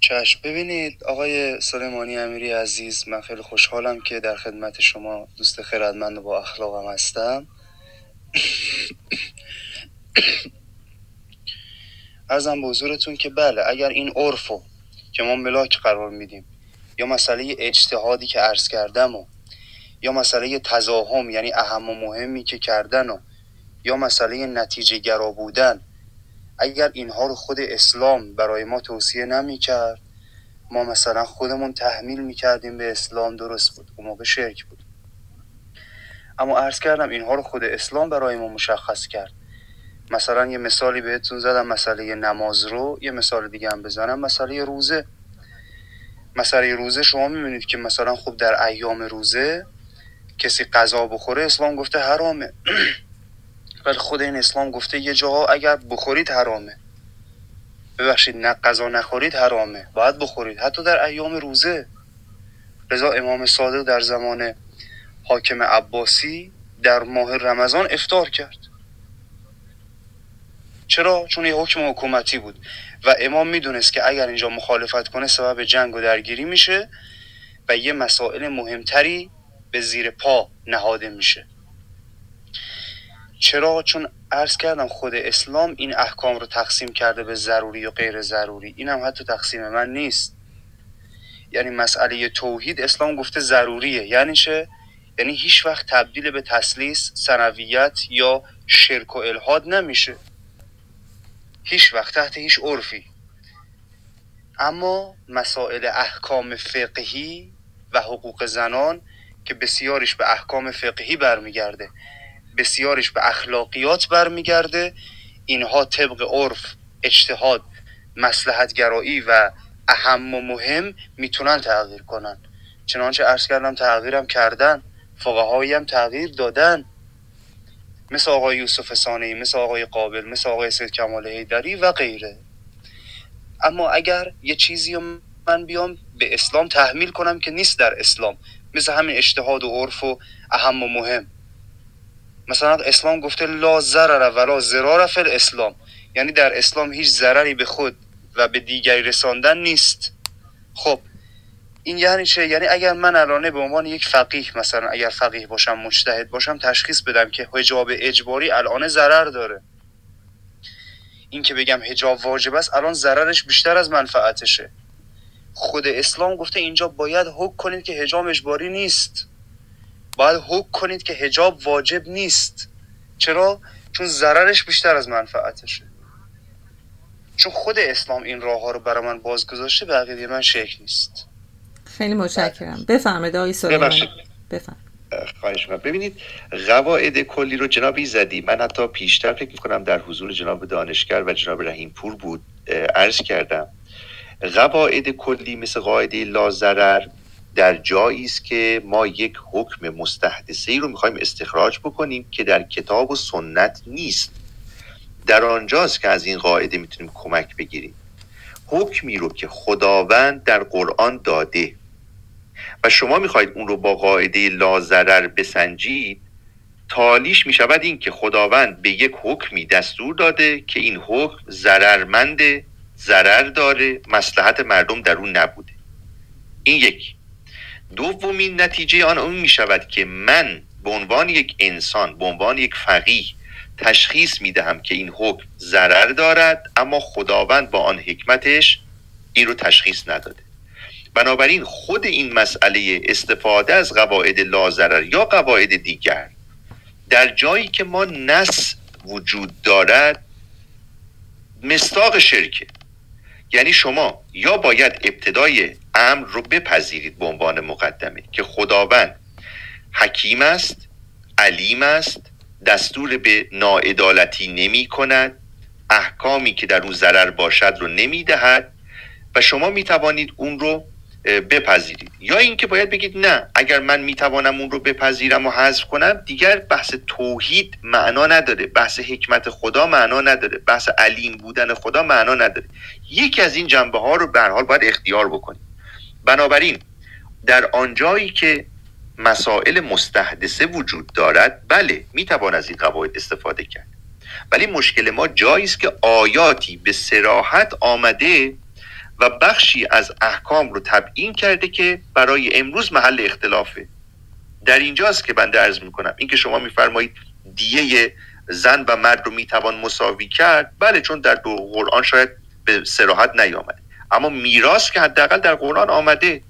چشم. ببینید آقای سلیمانی امیری عزیز، من خیلی خوشحالم که در خدمت شما دوست خیرمند و با اخلاقم هستم. عرضم به حضورتون که بله، اگر این عرفو که ما ملاک قرار میدیم یا مسئله اجتهادی که عرض کردم و یا مسئله تزاهم، یعنی اهم و مهمی که کردن و یا مسئله نتیجه گرا بودن، اگر اینها رو خود اسلام برای ما توصیه نمی کرد، ما مثلا خودمون تحمیل می کردیم به اسلام، درست بود، اون موقع شرک بود. اما عرض کردم اینها رو خود اسلام برای ما مشخص کرد. مثلا یه مثالی بهتون زدم، مسئله نماز رو. یه مثال دیگه هم بزنم، مسئله روزه. مسئله روزه شما میبینید که مثلا خب در ایام روزه کسی غذا بخوره اسلام گفته حرامه، ولی خود این اسلام گفته یه جاها اگر بخورید حرامه. ببخشید، نه غذا نخورید حرامه، باید بخورید، حتی در ایام روزه. رضا امام صادق در زمان حاکم عباسی در ماه رمضان افطار کرد. چرا؟ چون یه حکم حکومتی بود و امام میدونست که اگر اینجا مخالفت کنه سبب جنگ و درگیری میشه و یه مسائل مهمتری به زیر پا نهاده میشه. چرا؟ چون عرض کردم خود اسلام این احکام رو تقسیم کرده به ضروری و غیر ضروری. این هم حتی تقسیم من نیست. یعنی مسئله توحید اسلام گفته ضروریه. یعنی چه؟ یعنی هیچ وقت تبدیل به تسلیس، ثنویت یا شرک و الحاد نمیشه، هیچ وقت، تحت هیچ عرفی. اما مسائل احکام فقهی و حقوق زنان که بسیارش به احکام فقهی برمیگرده، بسیارش به اخلاقیات برمیگرده. اینها طبق عرف، اجتهاد، مصلحت‌گرایی و اهم و مهم میتونن تغییر کنن. چنانچه عرض کردم تغییرم کردن، فقهایی هم تغییر دادن، مثل آقای یوسف ثانیی، مثل آقای قابل، مثل آقای سید کمال حیدری و غیره. اما اگر یه چیزی من بیام به اسلام تحمیل کنم که نیست در اسلام، مثل همین اجتهاد و عرف و اهم و مهم، مثلا اسلام گفته لا ضرر ولا ضرار فی الاسلام، یعنی در اسلام هیچ ضرری به خود و به دیگری رساندن نیست. خب این یعنی چه؟ یعنی اگر من الان به عنوان یک فقیه، مثلا اگر فقیه باشم، مجتهد باشم، تشخیص بدم که حجاب اجباری الان ضرر داره، این که بگم حجاب واجب است الان ضررش بیشتر از منفعتشه. خود اسلام گفته اینجا باید حکم کنید که حجاب اجباری نیست، باید حکم کنید که حجاب واجب نیست. چرا؟ چون ضررش بیشتر از منفعتشه. چون خود اسلام این راه ها رو برای من باز گذاشته، به عقیده من شک نیست. خیلی متشکرم. بفرمایید آقای سلیمانی. بفرمایید. خواهش می‌کنم. ببینید قواعد کلی رو جناب ایزدی، من حتی پیشتر فکر می‌کنم در حضور جناب دانشگر و جناب رحیم پور بود، عرض کردم. قواعد کلی مثل قاعده لا ضرر در جایی است که ما یک حکم مستحدثه‌ای رو می‌خوایم استخراج بکنیم که در کتاب و سنت نیست. در آنجاست که از این قاعده می‌تونیم کمک بگیریم. حکمی رو که خداوند در قرآن داده و شما میخواید اون رو با قاعده لا ضرر بسنجید، تالیش میشود این که خداوند به یک حکمی دستور داده که این حکم ضررمنده، ضرر داره، مصلحت مردم در اون نبوده. این یک. دومین نتیجه آن اون میشود که من به عنوان یک انسان، به عنوان یک فقیه تشخیص میدهم که این حکم ضرر دارد، اما خداوند با آن حکمتش این رو تشخیص نداده. بنابراین خود این مسئله استفاده از قواعد لا ضرر یا قواعد دیگر در جایی که ما نص وجود دارد مصداق شرکه. یعنی شما یا باید ابتدای امر رو بپذیرید به عنوان مقدمه که خداوند حکیم است، علیم است، دستور به ناعدالتی نمی کند، احکامی که در اون ضرر باشد رو نمی دهد و شما می توانید اون رو بپذیرید، یا اینکه باید بگید نه، اگر من می توانم اون رو بپذیرم و حذف کنم دیگر بحث توحید معنا نداره، بحث حکمت خدا معنا نداره، بحث علیم بودن خدا معنا نداره. یکی از این جنبه ها رو به هر حال باید اختیار بکنید. بنابراین در آنجایی که مسائل مستحدثه وجود دارد، بله می توان از این قواعد استفاده کرد، ولی مشکل ما جایی است که آیاتی به صراحت آمده و بخشی از احکام رو تبیین کرده که برای امروز محل اختلافه. در اینجاست که بنده عرض میکنم این که شما میفرمایید دیه زن و مرد رو میتوان مساوی کرد، بله، چون در قرآن شاید به صراحت نیامده، اما میراث که حداقل در قرآن آمده،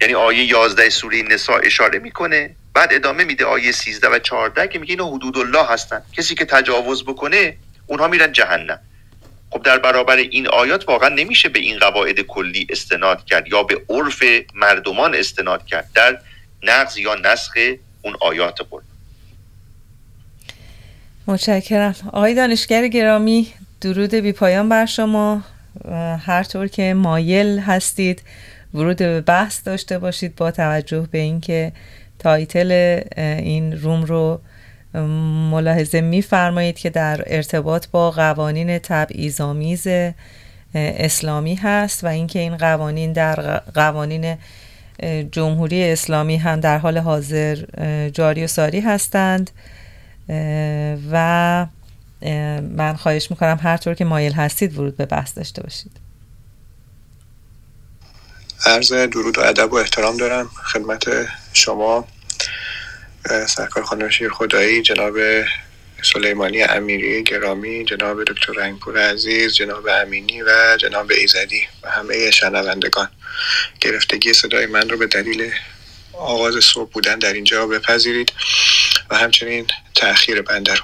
یعنی آیه یازده سوره نساء اشاره میکنه، بعد ادامه میده آیه سیزده و چهارده که میگه اینا حدود الله هستن، کسی که تجاوز بکنه اونها میرن جهنم. خب در برابر این آیات واقعا نمیشه به این قواعد کلی استناد کرد یا به عرف مردمان استناد کرد در نقض یا نسخ اون آیات قرآن. متشکرم. آقای دانشگر گرامی، درود بی پایان بر شما. هر طور که مایل هستید ورود به بحث داشته باشید، با توجه به اینکه تایتل این روم رو ملاحظه می‌فرمایید که در ارتباط با قوانین تبعیض‌آمیز اسلامی هست و اینکه این قوانین در قوانین جمهوری اسلامی هم در حال حاضر جاری و ساری هستند و من خواهش می‌کنم هر طور که مایل هستید ورود به بحث داشته باشید. عرض درود و ادب و احترام دارم خدمت شما سرکار خانم شیرخدایی، جناب سلیمانی امیری گرامی، جناب دکتر رنگپور عزیز، جناب امینی و جناب ایزدی و همه شنوندگان. گرفتگی صدای من رو به دلیل آغاز صبح بودن در اینجا بپذیرید و همچنین تأخیر بنده رو.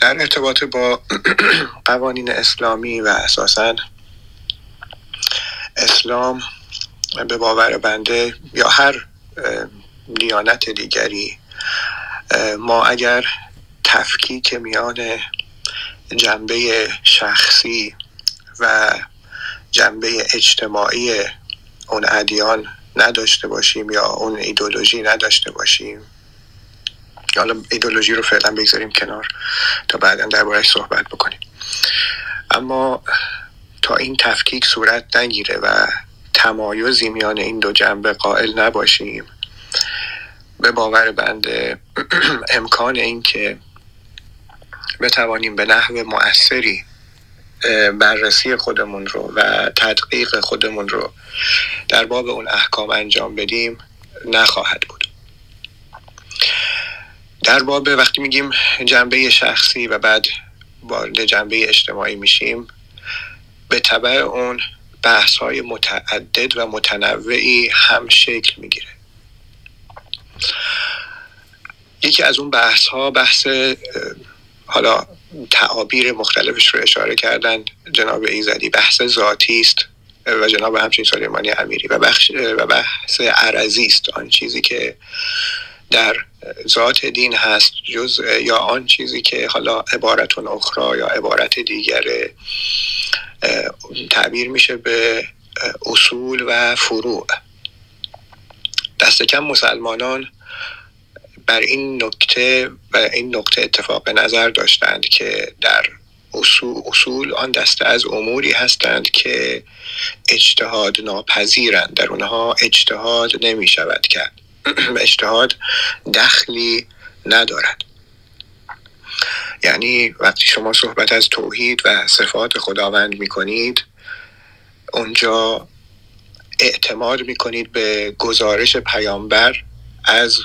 در ارتباط با قوانین اسلامی و اساساً اسلام به باور بنده یا هر دیانت دیگری، ما اگر تفکیک میان جنبه شخصی و جنبه اجتماعی اون ادیان نداشته باشیم یا اون ایدئولوژی نداشته باشیم، حالا ایدئولوژی رو فعلا بگذاریم کنار تا بعدا درباره‌اش صحبت بکنیم، اما تا این تفکیک صورت نگیره و تمایزی میان این دو جنبه قائل نباشیم، به باور بنده امکان این که بتوانیم به نحو مؤثری بررسی خودمون رو و تدقیق خودمون رو در باب اون احکام انجام بدیم نخواهد بود. در باب وقتی میگیم جنبه شخصی و بعد وارد جنبه اجتماعی میشیم، به تبع اون بحث‌های متعدد و متنوعی هم شکل میگیره. یکی از اون بحث‌ها بحث، حالا تعابیر مختلفش رو اشاره کردن جناب ایزدی، بحث ذاتی است و جناب همچنین سلیمانی امیری، و بخش و بحث عرضی است، آن چیزی که در ذات دین هست جز یا آن چیزی که حالا عبارت اخرى یا عبارت دیگر تعبیر میشه به اصول و فروع. دست کم مسلمانان بر این نکته و این نقطه اتفاق نظر داشتند که در اصول, اصول آن دسته از اموری هستند که اجتهاد ناپذیرند، در اونها اجتهاد نمی شود کرد، اجتهاد دخلی ندارد. یعنی وقتی شما صحبت از توحید و صفات خداوند می کنید، اونجا اعتماد می کنید به گزارش پیامبر از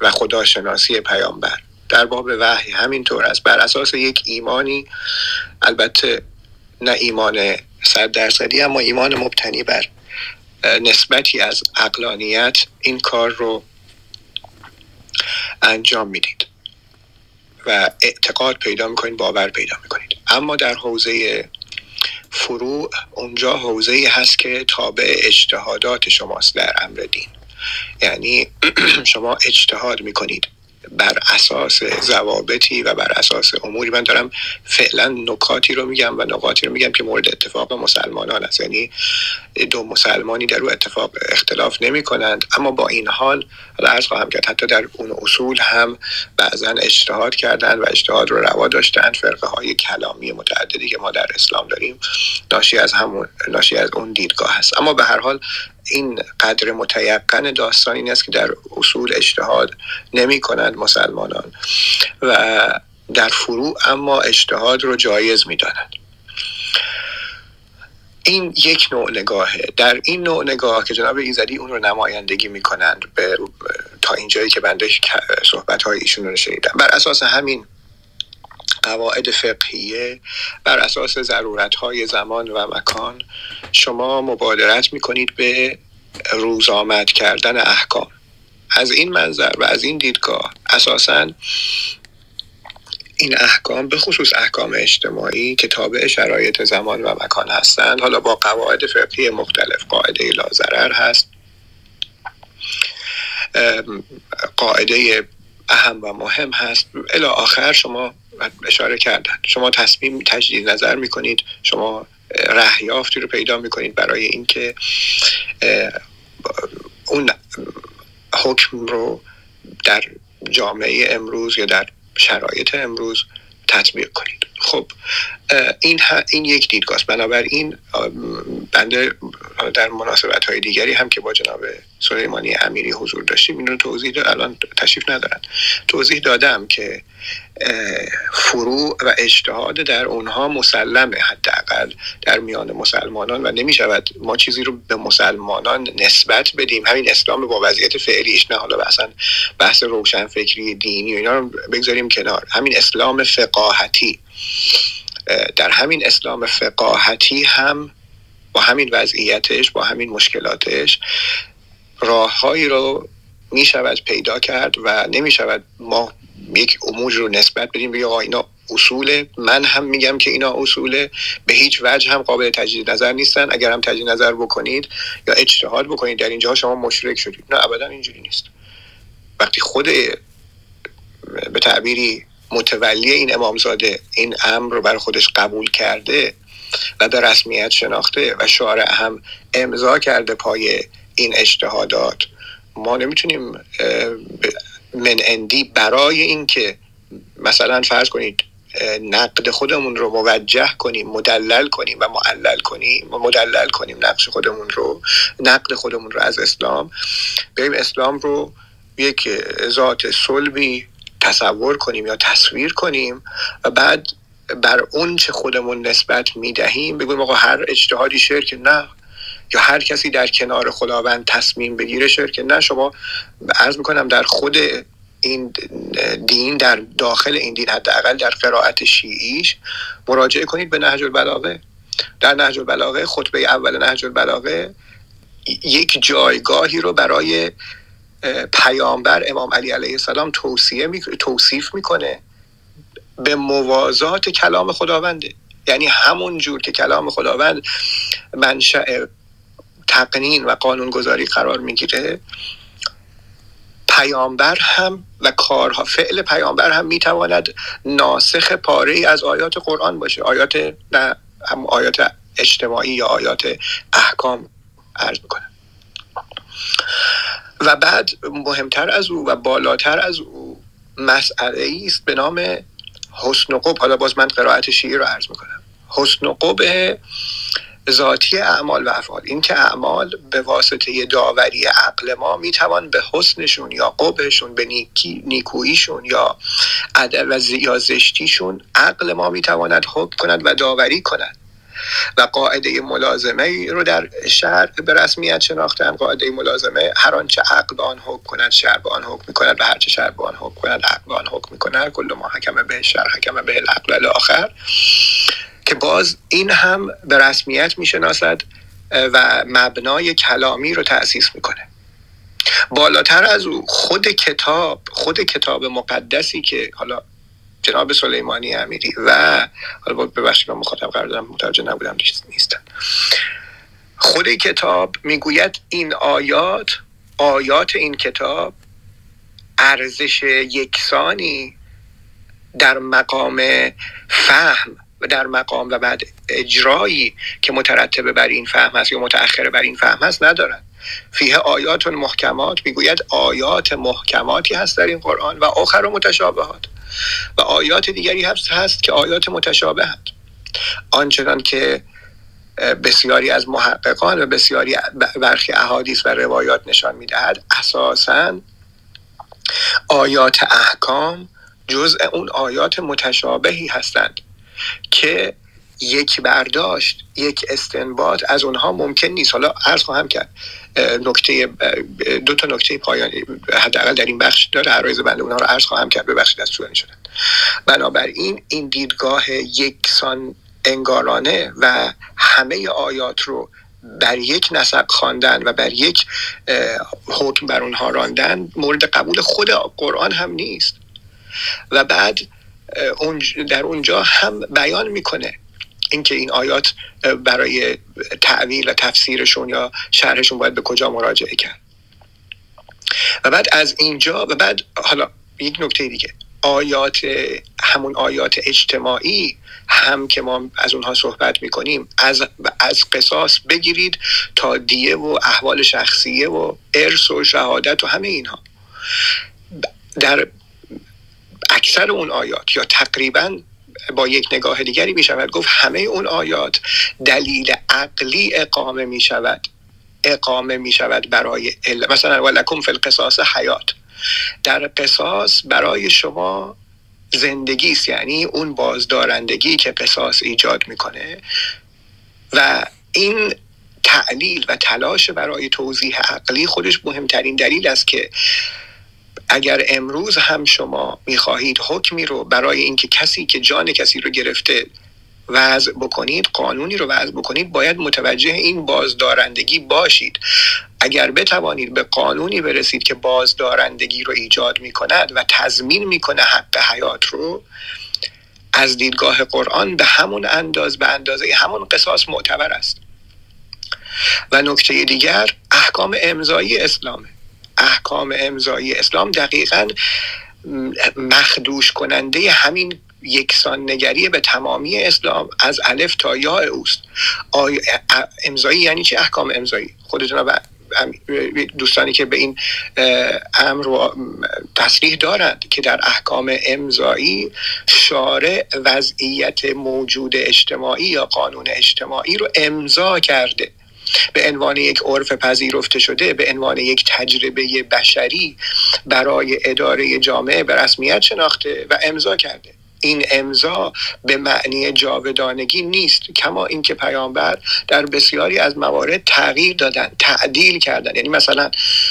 و خداشناسی پیامبر. در باب وحی همینطور است، بر اساس یک ایمانی، البته نه ایمان صد درصدی اما ایمان مبتنی بر نسبتی از عقلانیت، این کار رو انجام میدید و اعتقاد پیدا میکنید، باور پیدا میکنید. اما در حوزه فروع، اونجا حوزه‌ای هست که تابع اجتهادات شماست در امر دین، یعنی شما اجتهاد میکنید بر اساس ضوابطی و بر اساس اموری. من دارم فعلا نکاتی رو میگم و نقاطی رو میگم که مورد اتفاق مسلمانان است، یعنی دو مسلمانی در او اتفاق اختلاف نمی کنند، اما با این حال عرض خواهم کرد حتی در اون اصول هم بعضا اجتهاد کردند و اجتهاد رو روا داشتند. فرقه های کلامی متعددی که ما در اسلام داریم ناشی از همون ناشی از اون دیدگاه هست، اما به هر حال این قدر متیقن داستان این است که در اصول اجتهاد نمی کنند مسلمانان و در فروع اما اجتهاد رو جایز می دانند. این یک نوع نگاهه. در این نوع نگاه که جناب ایزدی اون رو نمایندگی می کنند به تا اینجایی که بنده صحبت های ایشون رو شنیدم، بر اساس همین قواعد فقهیه، بر اساس ضرورت‌های زمان و مکان، شما مبادرت می‌کنید به روزآمد کردن احکام. از این منظر و از این دیدگاه اساساً این احکام، به خصوص احکام اجتماعی که تابع شرایط زمان و مکان هستند، حالا با قواعد فقهی مختلف، قاعده لا ضرر هست، قاعده اهم و مهم هست، الی آخر. شما اشاره کردن، شما تصمیم تجدید نظر میکنید، شما رهیافتی رو پیدا میکنید برای اینکه اون حکم رو در جامعه امروز یا در شرایط امروز تطبیق کنید. خب این این یک دیدگاه است. بنابراین بنده در مناسبت‌های دیگری هم که با جناب سلیمانی امیری حضور داشتیم این رو توضیح دادم، الان تشریف ندارن، توضیح دادم که فروع و اجتهاد در اونها مسلمه، حداقل در میان مسلمانان، و نمیشود ما چیزی رو به مسلمانان نسبت بدیم. همین اسلام با وضعیت فعلیش، نه حالا بحثن بحث روشنفکری دینی و اینا رو بگذاریم کنار، همین اسلام فقاهتی، در همین اسلام فقاهتی هم با همین وضعیتش، با همین مشکلاتش، راههایی رو می شود پیدا کرد و نمی شود ما یک امور رو نسبت بدیم به آقا اینا اصوله. من هم میگم که اینا اصوله، به هیچ وجه هم قابل تجدید نظر نیستن. اگر هم تجدید نظر بکنید یا اجتهاد بکنید در اینجاها شما مشرک شدید. نه، ابدا اینجوری نیست. وقتی خود به تعبیری متولی این امامزاده این امر رو بر خودش قبول کرده و به رسمیت شناخته و شارع هم امضا کرده پای این اجتهادات، ما نمیتونیم من اندی برای این که مثلا فرض کنید نقد خودمون رو موجه کنیم، مدلل کنیم و معلل کنیم و مدلل کنیم نقش خودمون رو، نقد خودمون رو از اسلام، بریم اسلام رو یک ذات صلبی تصور کنیم یا تصویر کنیم و بعد بر اون چه خودمون نسبت میدهیم بگویم آقا هر اجتهادی شرک، نه، یا هر کسی در کنار خداوند تصمیم بگیره شرک، نه. شما عرض میکنم در خود این دین، در داخل این دین، حداقل در قرائت شیعیش مراجعه کنید به نهج البلاغه. در نهج البلاغه، خطبه اول نهج البلاغه یک جایگاهی رو برای پیامبر امام علی علیه السلام توصیه می... توصیف میکنه به موازات کلام خداونده. یعنی همون جور که کلام خداوند منشأ تقنین و قانونگذاری قرار میگیره، پیامبر هم و کارها، فعل پیامبر هم میتواند ناسخ پاره‌ای از آیات قرآن باشه، آیات نه هم آیات اجتماعی یا آیات احکام عرض میکنه. و بعد مهمتر از او و بالاتر از او مسئله‌ای است به نام حسن و قبح. حالا باز من قرائت شیعی رو عرض میکنم. حسن و قبح ذاتی اعمال و افعال، این که اعمال به واسطه داوری عقل ما میتوان به حسنشون یا قبحشون، به نیکی، نیکوییشون یا عدل و یا زشتیشون عقل ما میتواند حکم کند و داوری کند. و قاعده ملازمه رو در شرع به رسمیت شناختن. قاعده ملازمه: هر آنچه عقل به آن حکم کند شرع به آن حکم می‌کند و هر چه شرع به آن حکم کند عقل به آن حکم می‌کند. کل ما حکم به شرع حکم به العقل الاخر. که باز این هم به رسمیت میشناسد و مبنای کلامی رو تأسیس میکنه. بالاتر از او خود کتاب، خود کتاب مقدسی که حالا جناب سلیمانی امیری و حالا ببخشید من مخاطب قرار دادم، متوجه نبودم نیستن. خود کتاب میگوید این آیات، آیات این کتاب ارزش یکسانی در مقام فهم و در مقام و بعد اجرایی که مترتبه بر این فهم هست یا متأخر بر این فهم هست ندارن. فیه آیات محکمات، میگوید آیات محکماتی هست در این قرآن و آخر و متشابهات، و آیات دیگری هست هست که آیات متشابه هست. آنچنان که بسیاری از محققان و بسیاری برخی احادیث و روایات نشان میدهد، اساساً آیات احکام جزء اون آیات متشابهی هستند که یک برداشت، یک استنباط از اونها ممکن نیست. حالا عرض خواهم کرد نکته، دو تا نکته پایانی حداقل در این بخش داره، عرایض بنده اونها رو عرض خواهم کرد. ببخشید از طولانی شدن. بنابراین این دیدگاه یکسان انگارانه و همه آیات رو بر یک نسق خواندن و بر یک حکم بر اونها راندن مورد قبول خود قرآن هم نیست. و بعد در اونجا هم بیان میکنه اینکه این آیات برای تعویل و تفسیرشون یا شرحشون باید به کجا مراجعه کرد. و بعد از اینجا و بعد حالا یک نکته دیگه، آیات، همون آیات اجتماعی هم که ما از اونها صحبت میکنیم، از از قصاص بگیرید تا دیه و احوال شخصیه و ارث و شهادت و همه اینها، در اکثر اون آیات یا تقریبا با یک نگاه دیگری می شود گفت همه اون آیات دلیل عقلی اقامه می شود، اقامه می شود برای ال... مثلا ولکم فی القصاص حیات، در قصاص برای شما زندگی است، یعنی اون بازدارندگی که قصاص ایجاد میکنه. و این تعلیل و تلاش برای توضیح عقلی خودش مهمترین دلیل است که اگر امروز هم شما میخواهید حکمی رو برای اینکه کسی که جان کسی رو گرفته وضع بکنید، قانونی رو وضع بکنید، باید متوجه این بازدارندگی باشید. اگر بتوانید به قانونی برسید که بازدارندگی رو ایجاد میکند و تضمین میکنه حق حیات رو، از دیدگاه قرآن به همون انداز به اندازه همون قصاص معتبر است. و نکته دیگر احکام امضایی اسلامه. احکام امضایی اسلام دقیقاً مخدوش کننده همین یکسان نگری به تمامی اسلام از الف تا یا اوست. امضایی یعنی چی؟ احکام امضایی خودتون و دوستانی که به این امر تصریح دارند که در احکام امضایی شارع وضعیت موجود اجتماعی یا قانون اجتماعی رو امضا کرده، به عنوان یک عرف پذیرفته شده، به عنوان یک تجربه بشری برای اداره جامعه به رسمیت شناخته و امضا کرده. این امضا به معنی جاودانگی نیست، کما اینکه پیامبر در بسیاری از موارد تغییر دادن، تعدیل کردن. یعنی مثلا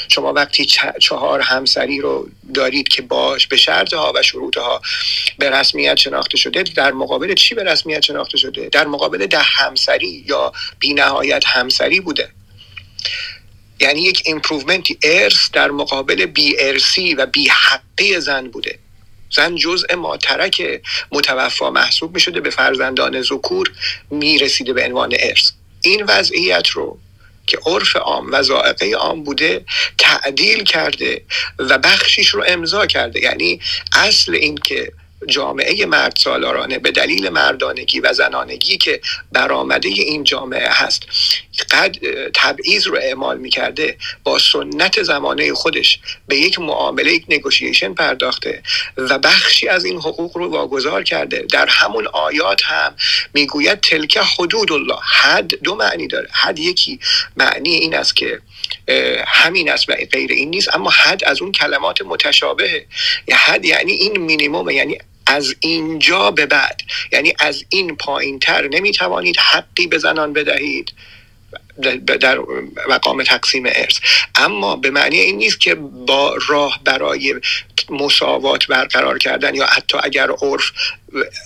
شما وقتی چهار همسری رو دارید که باش به شرطها و شروطها به رسمیت شناخته شده، در مقابل چی به رسمیت شناخته شده؟ در مقابل ده همسری یا بی نهایت همسری بوده. یعنی یک ایمپروومنتی، ارث در مقابل بی ارثی و بی حقی زن بوده. زن جزء ماترک متوفا محسوب می شده، به فرزندان ذکور می رسیده به عنوان ارث. این وضعیت رو که عرف عام و ذائقه عام بوده تعدیل کرده و بخشیش رو امضا کرده. یعنی اصل این که جامعه مرد سالارانه به دلیل مردانگی و زنانگی که برآمده این جامعه هست قد تبعیض رو اعمال می‌کرده، با سنت زمانه خودش به یک معامله، یک نگوشیشن پرداخته و بخشی از این حقوق رو واگذار کرده. در همون آیات هم میگوید تلک حدود الله. حد دو معنی داره. حد یکی معنی این است که همین است و غیر این نیست، اما حد از اون کلمات متشابهه. حد یعنی این مینیمم، یعنی از اینجا به بعد، یعنی از این پایین تر نمیتوانید حقی به زنان بدهید در مقام تقسیم ارث. اما به معنی این نیست که با راه برای مساوات برقرار کردن یا حتی اگر عرف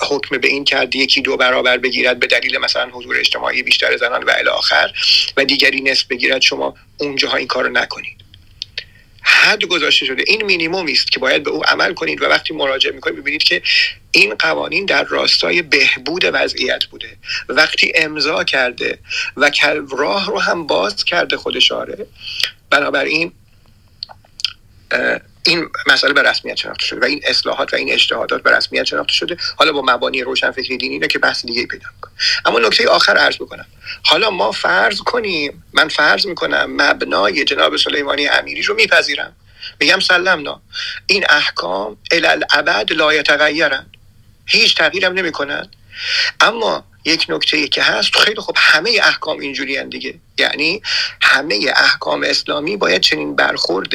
حکم به این کرد یکی دو برابر بگیرد به دلیل مثلا حضور اجتماعی بیشتر زنان و الی آخر و دیگری نصف بگیرد، شما اونجاها این کارو نکنید. حد گذاشته شده. این مینیمومی است که باید به او عمل کنید و وقتی مراجعه میکنید ببینید که این قوانین در راستای بهبود وضعیت بوده. وقتی امضا کرده و راه رو هم باز کرده خود شارع، بنابراین این مسئله به رسمیت شناخته شده و این اصلاحات و این اجتهادات به رسمیت شناخته شده، حالا با مبانی روشنفکری دینی نه که بحث دیگه پیدا می‌کنه. اما نکته آخر عرض بکنم، حالا ما فرض کنیم، من فرض میکنم مبنای جناب سلیمانی امیری رو میپذیرم، میگم سلمنا این احکام الالعبد لا یتغیرند، هیچ تغییرم نمیکنند. اما یک نکته‌ای که هست، خیلی خب همه احکام اینجوری اند دیگه، یعنی همه احکام اسلامی باید چنین برخورد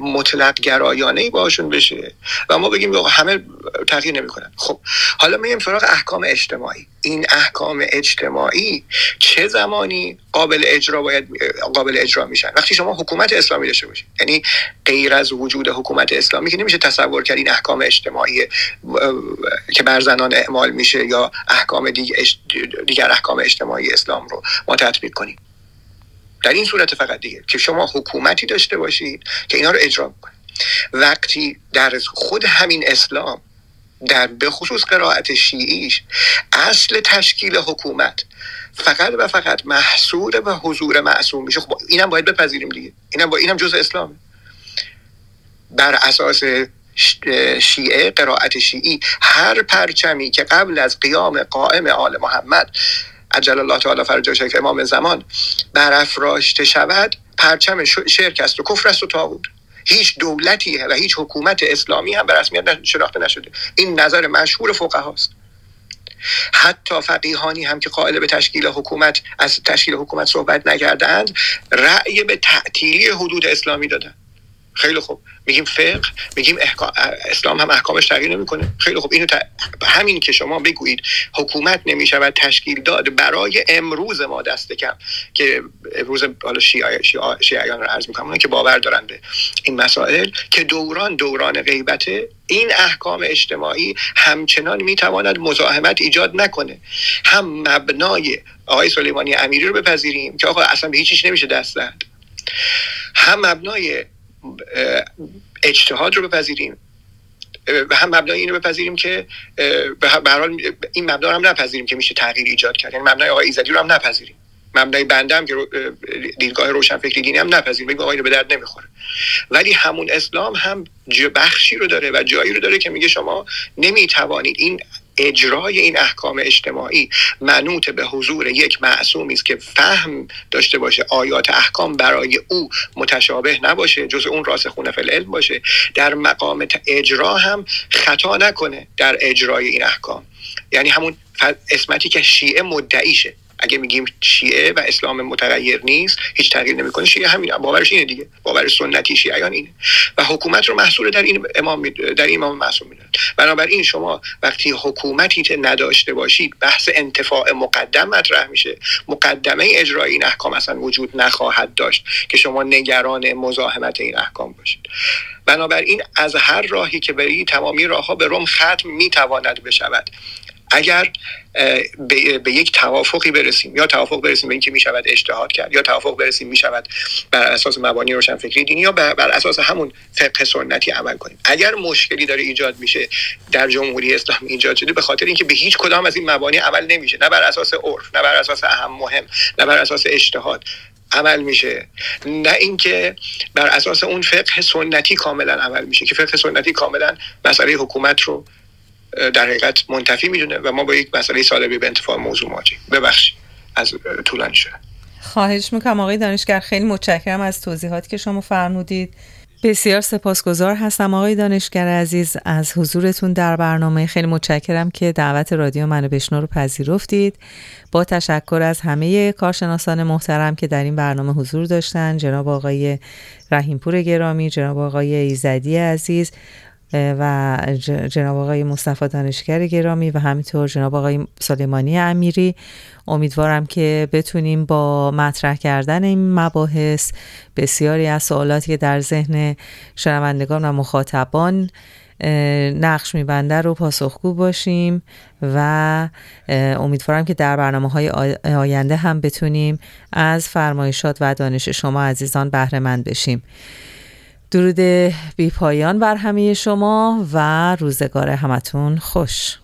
مطلق گرایانه‌ای باشون بشه و ما بگیم آقا همه تغییر نمی‌کنن. خب حالا میایم سراغ احکام اجتماعی. این احکام اجتماعی چه زمانی قابل اجرا باید قابل اجرا میشن؟ وقتی شما حکومت اسلامی داشته باشید. یعنی غیر از وجود حکومت اسلامی که نمیشه تصور کرد این احکام اجتماعی که بر زنان اعمال میشه یا احکام دیگر احکام اجتماعی اسلام رو ما تطبیق کنیم. در این صورت فقط دیگه که شما حکومتی داشته باشید که اینا رو اجرا کنه. وقتی در خود همین اسلام، در به خصوص قرائت شیعیش، اصل تشکیل حکومت فقط و فقط محصور و حضور معصوم میشه، خب اینم باید بپذیریم دیگه، اینم با اینم جزء اسلامه. بر اساس شیعه، قرائت شیعی، هر پرچمی که قبل از قیام قائم آل محمد عجل الله تعالی فرجه شیخ امام زمان برافراشته شود، پرچم شرک است و کفر است و طاغوت. هیچ دولتی و هیچ حکومت اسلامی هم به رسمیت شناخته نشده. این نظر مشهور فقهاست. حتی فقیهانی هم که قائل به تشکیل حکومت، از تشکیل حکومت صحبت نکردند، رأی به تعطیلی حدود اسلامی دادند. خیلی خوب، میگیم فقه، میگیم احکام اسلام هم احکامش تغییر نمیکنه. خیلی خوب، اینو ت... همین که شما بگویید حکومت نمیشود تشکیل داد برای امروز ما دست کم که امروز حالا شیعه شیعه شیعیان رو عرض میکنم، اونایی که باور دارن به این مسائل، که دوران دوران غیبت، این احکام اجتماعی همچنان میتواند مزاحمت ایجاد نکنه. هم مبنای آقای سلیمانی امیری رو بپذیریم که آقا اصلا به هیچ چیز نمیشه دست زد، هم مبنای اجتهاد رو بپذیریم، هم مبنای اینو بپذیریم که به هر حال این مبنا هم نپذیریم که میشه تغییر ایجاد کرد، یعنی مبنای آقای ایزدی رو هم نپذیریم، مبنای بنده هم که دیدگاه روشنفکری دینی هم نپذیریم، بگیم آقا اینو به درد نمیخوره. ولی همون اسلام هم بخشی رو داره و جایی رو داره که میگه شما نمیتوانید، این اجرای این احکام اجتماعی منوط به حضور یک معصومی است که فهم داشته باشه، آیات احکام برای او متشابه نباشه، جز اون راسخون فی العلم باشه، در مقام اجرا هم خطا نکنه در اجرای این احکام. یعنی همون اسمتی که شیعه مدعیشه، اگه میگیم شیعه و اسلام متغیر نیست، هیچ تغییر نمیکنه، شیعه همین باورش اینه دیگه، باور سنتی شیعیان اینه و حکومت رو محصول در این امام در این امام معصوم میدونن. بنابراین شما وقتی حکومتی نداشته باشید، بحث انتفاع مقدم مطرح میشه، مقدمه اجرای این احکام اصلا وجود نخواهد داشت که شما نگران مزاحمت این احکام باشید. بنابراین از هر راهی که بری، تمامی راهها به رم ختم میتواند بشود اگر به, به یک توافقی برسیم، یا توافق برسیم به اینکه می شود اجتهاد کرد، یا توافق برسیم می شود بر اساس مبانی روشنفکری دینی یا بر, بر اساس همون فقه سنتی عمل کنیم. اگر مشکلی داره ایجاد میشه، در جمهوری اسلامی ایجاد شده به خاطر اینکه به هیچ کدام از این مبانی عمل نمیشه، نه بر اساس عرف، نه بر اساس اهم مهم، نه بر اساس اجتهاد عمل میشه، نه اینکه بر اساس اون فقه سنتی کاملا عمل میشه که فقه سنتی کاملا مسئله حکومت رو در حقیقت منتفی میدونه و ما با یک مسئله سالبی به انتفاع موضوع مواجهیم. ببخشید از طولانی شده. خواهش میکنم آقای دانشگر، خیلی متشکرم از توضیحاتی که شما فرمودید. بسیار سپاسگزار هستم آقای دانشگر عزیز از حضورتون در برنامه. خیلی متشکرم که دعوت رادیو منو بشنو رو پذیرفتید. با تشکر از همه کارشناسان محترم که در این برنامه حضور داشتن، جناب آقای رحیمپور گرامی، جناب آقای ایزدی عزیز و جناب آقای مصطفی دانشگر گرامی و همینطور جناب آقای سلیمانی امیری. امیدوارم که بتونیم با مطرح کردن این مباحث بسیاری از سوالاتی که در ذهن شنوندگان و مخاطبان نقش میبنده رو پاسخگو باشیم و امیدوارم که در برنامه‌های آینده هم بتونیم از فرمایشات و دانش شما عزیزان بهره مند بشیم. درود بی پایان بر همه شما و روزگار همتون خوش.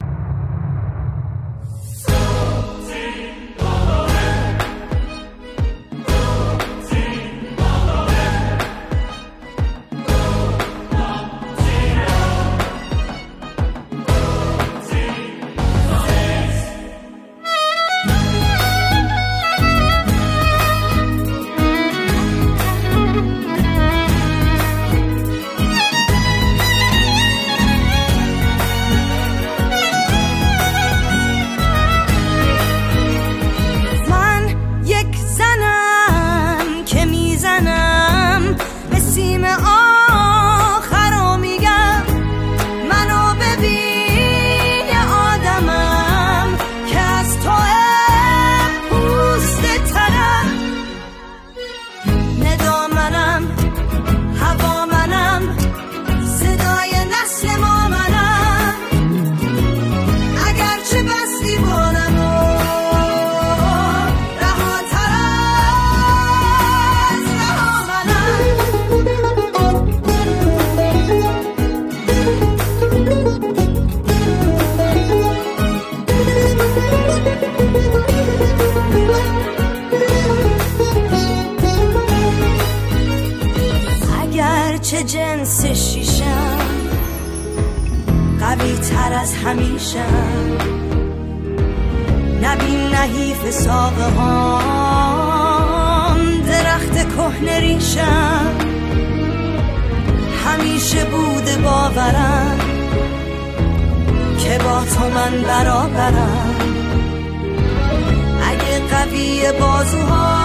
من برابرم اگه قوی بازوها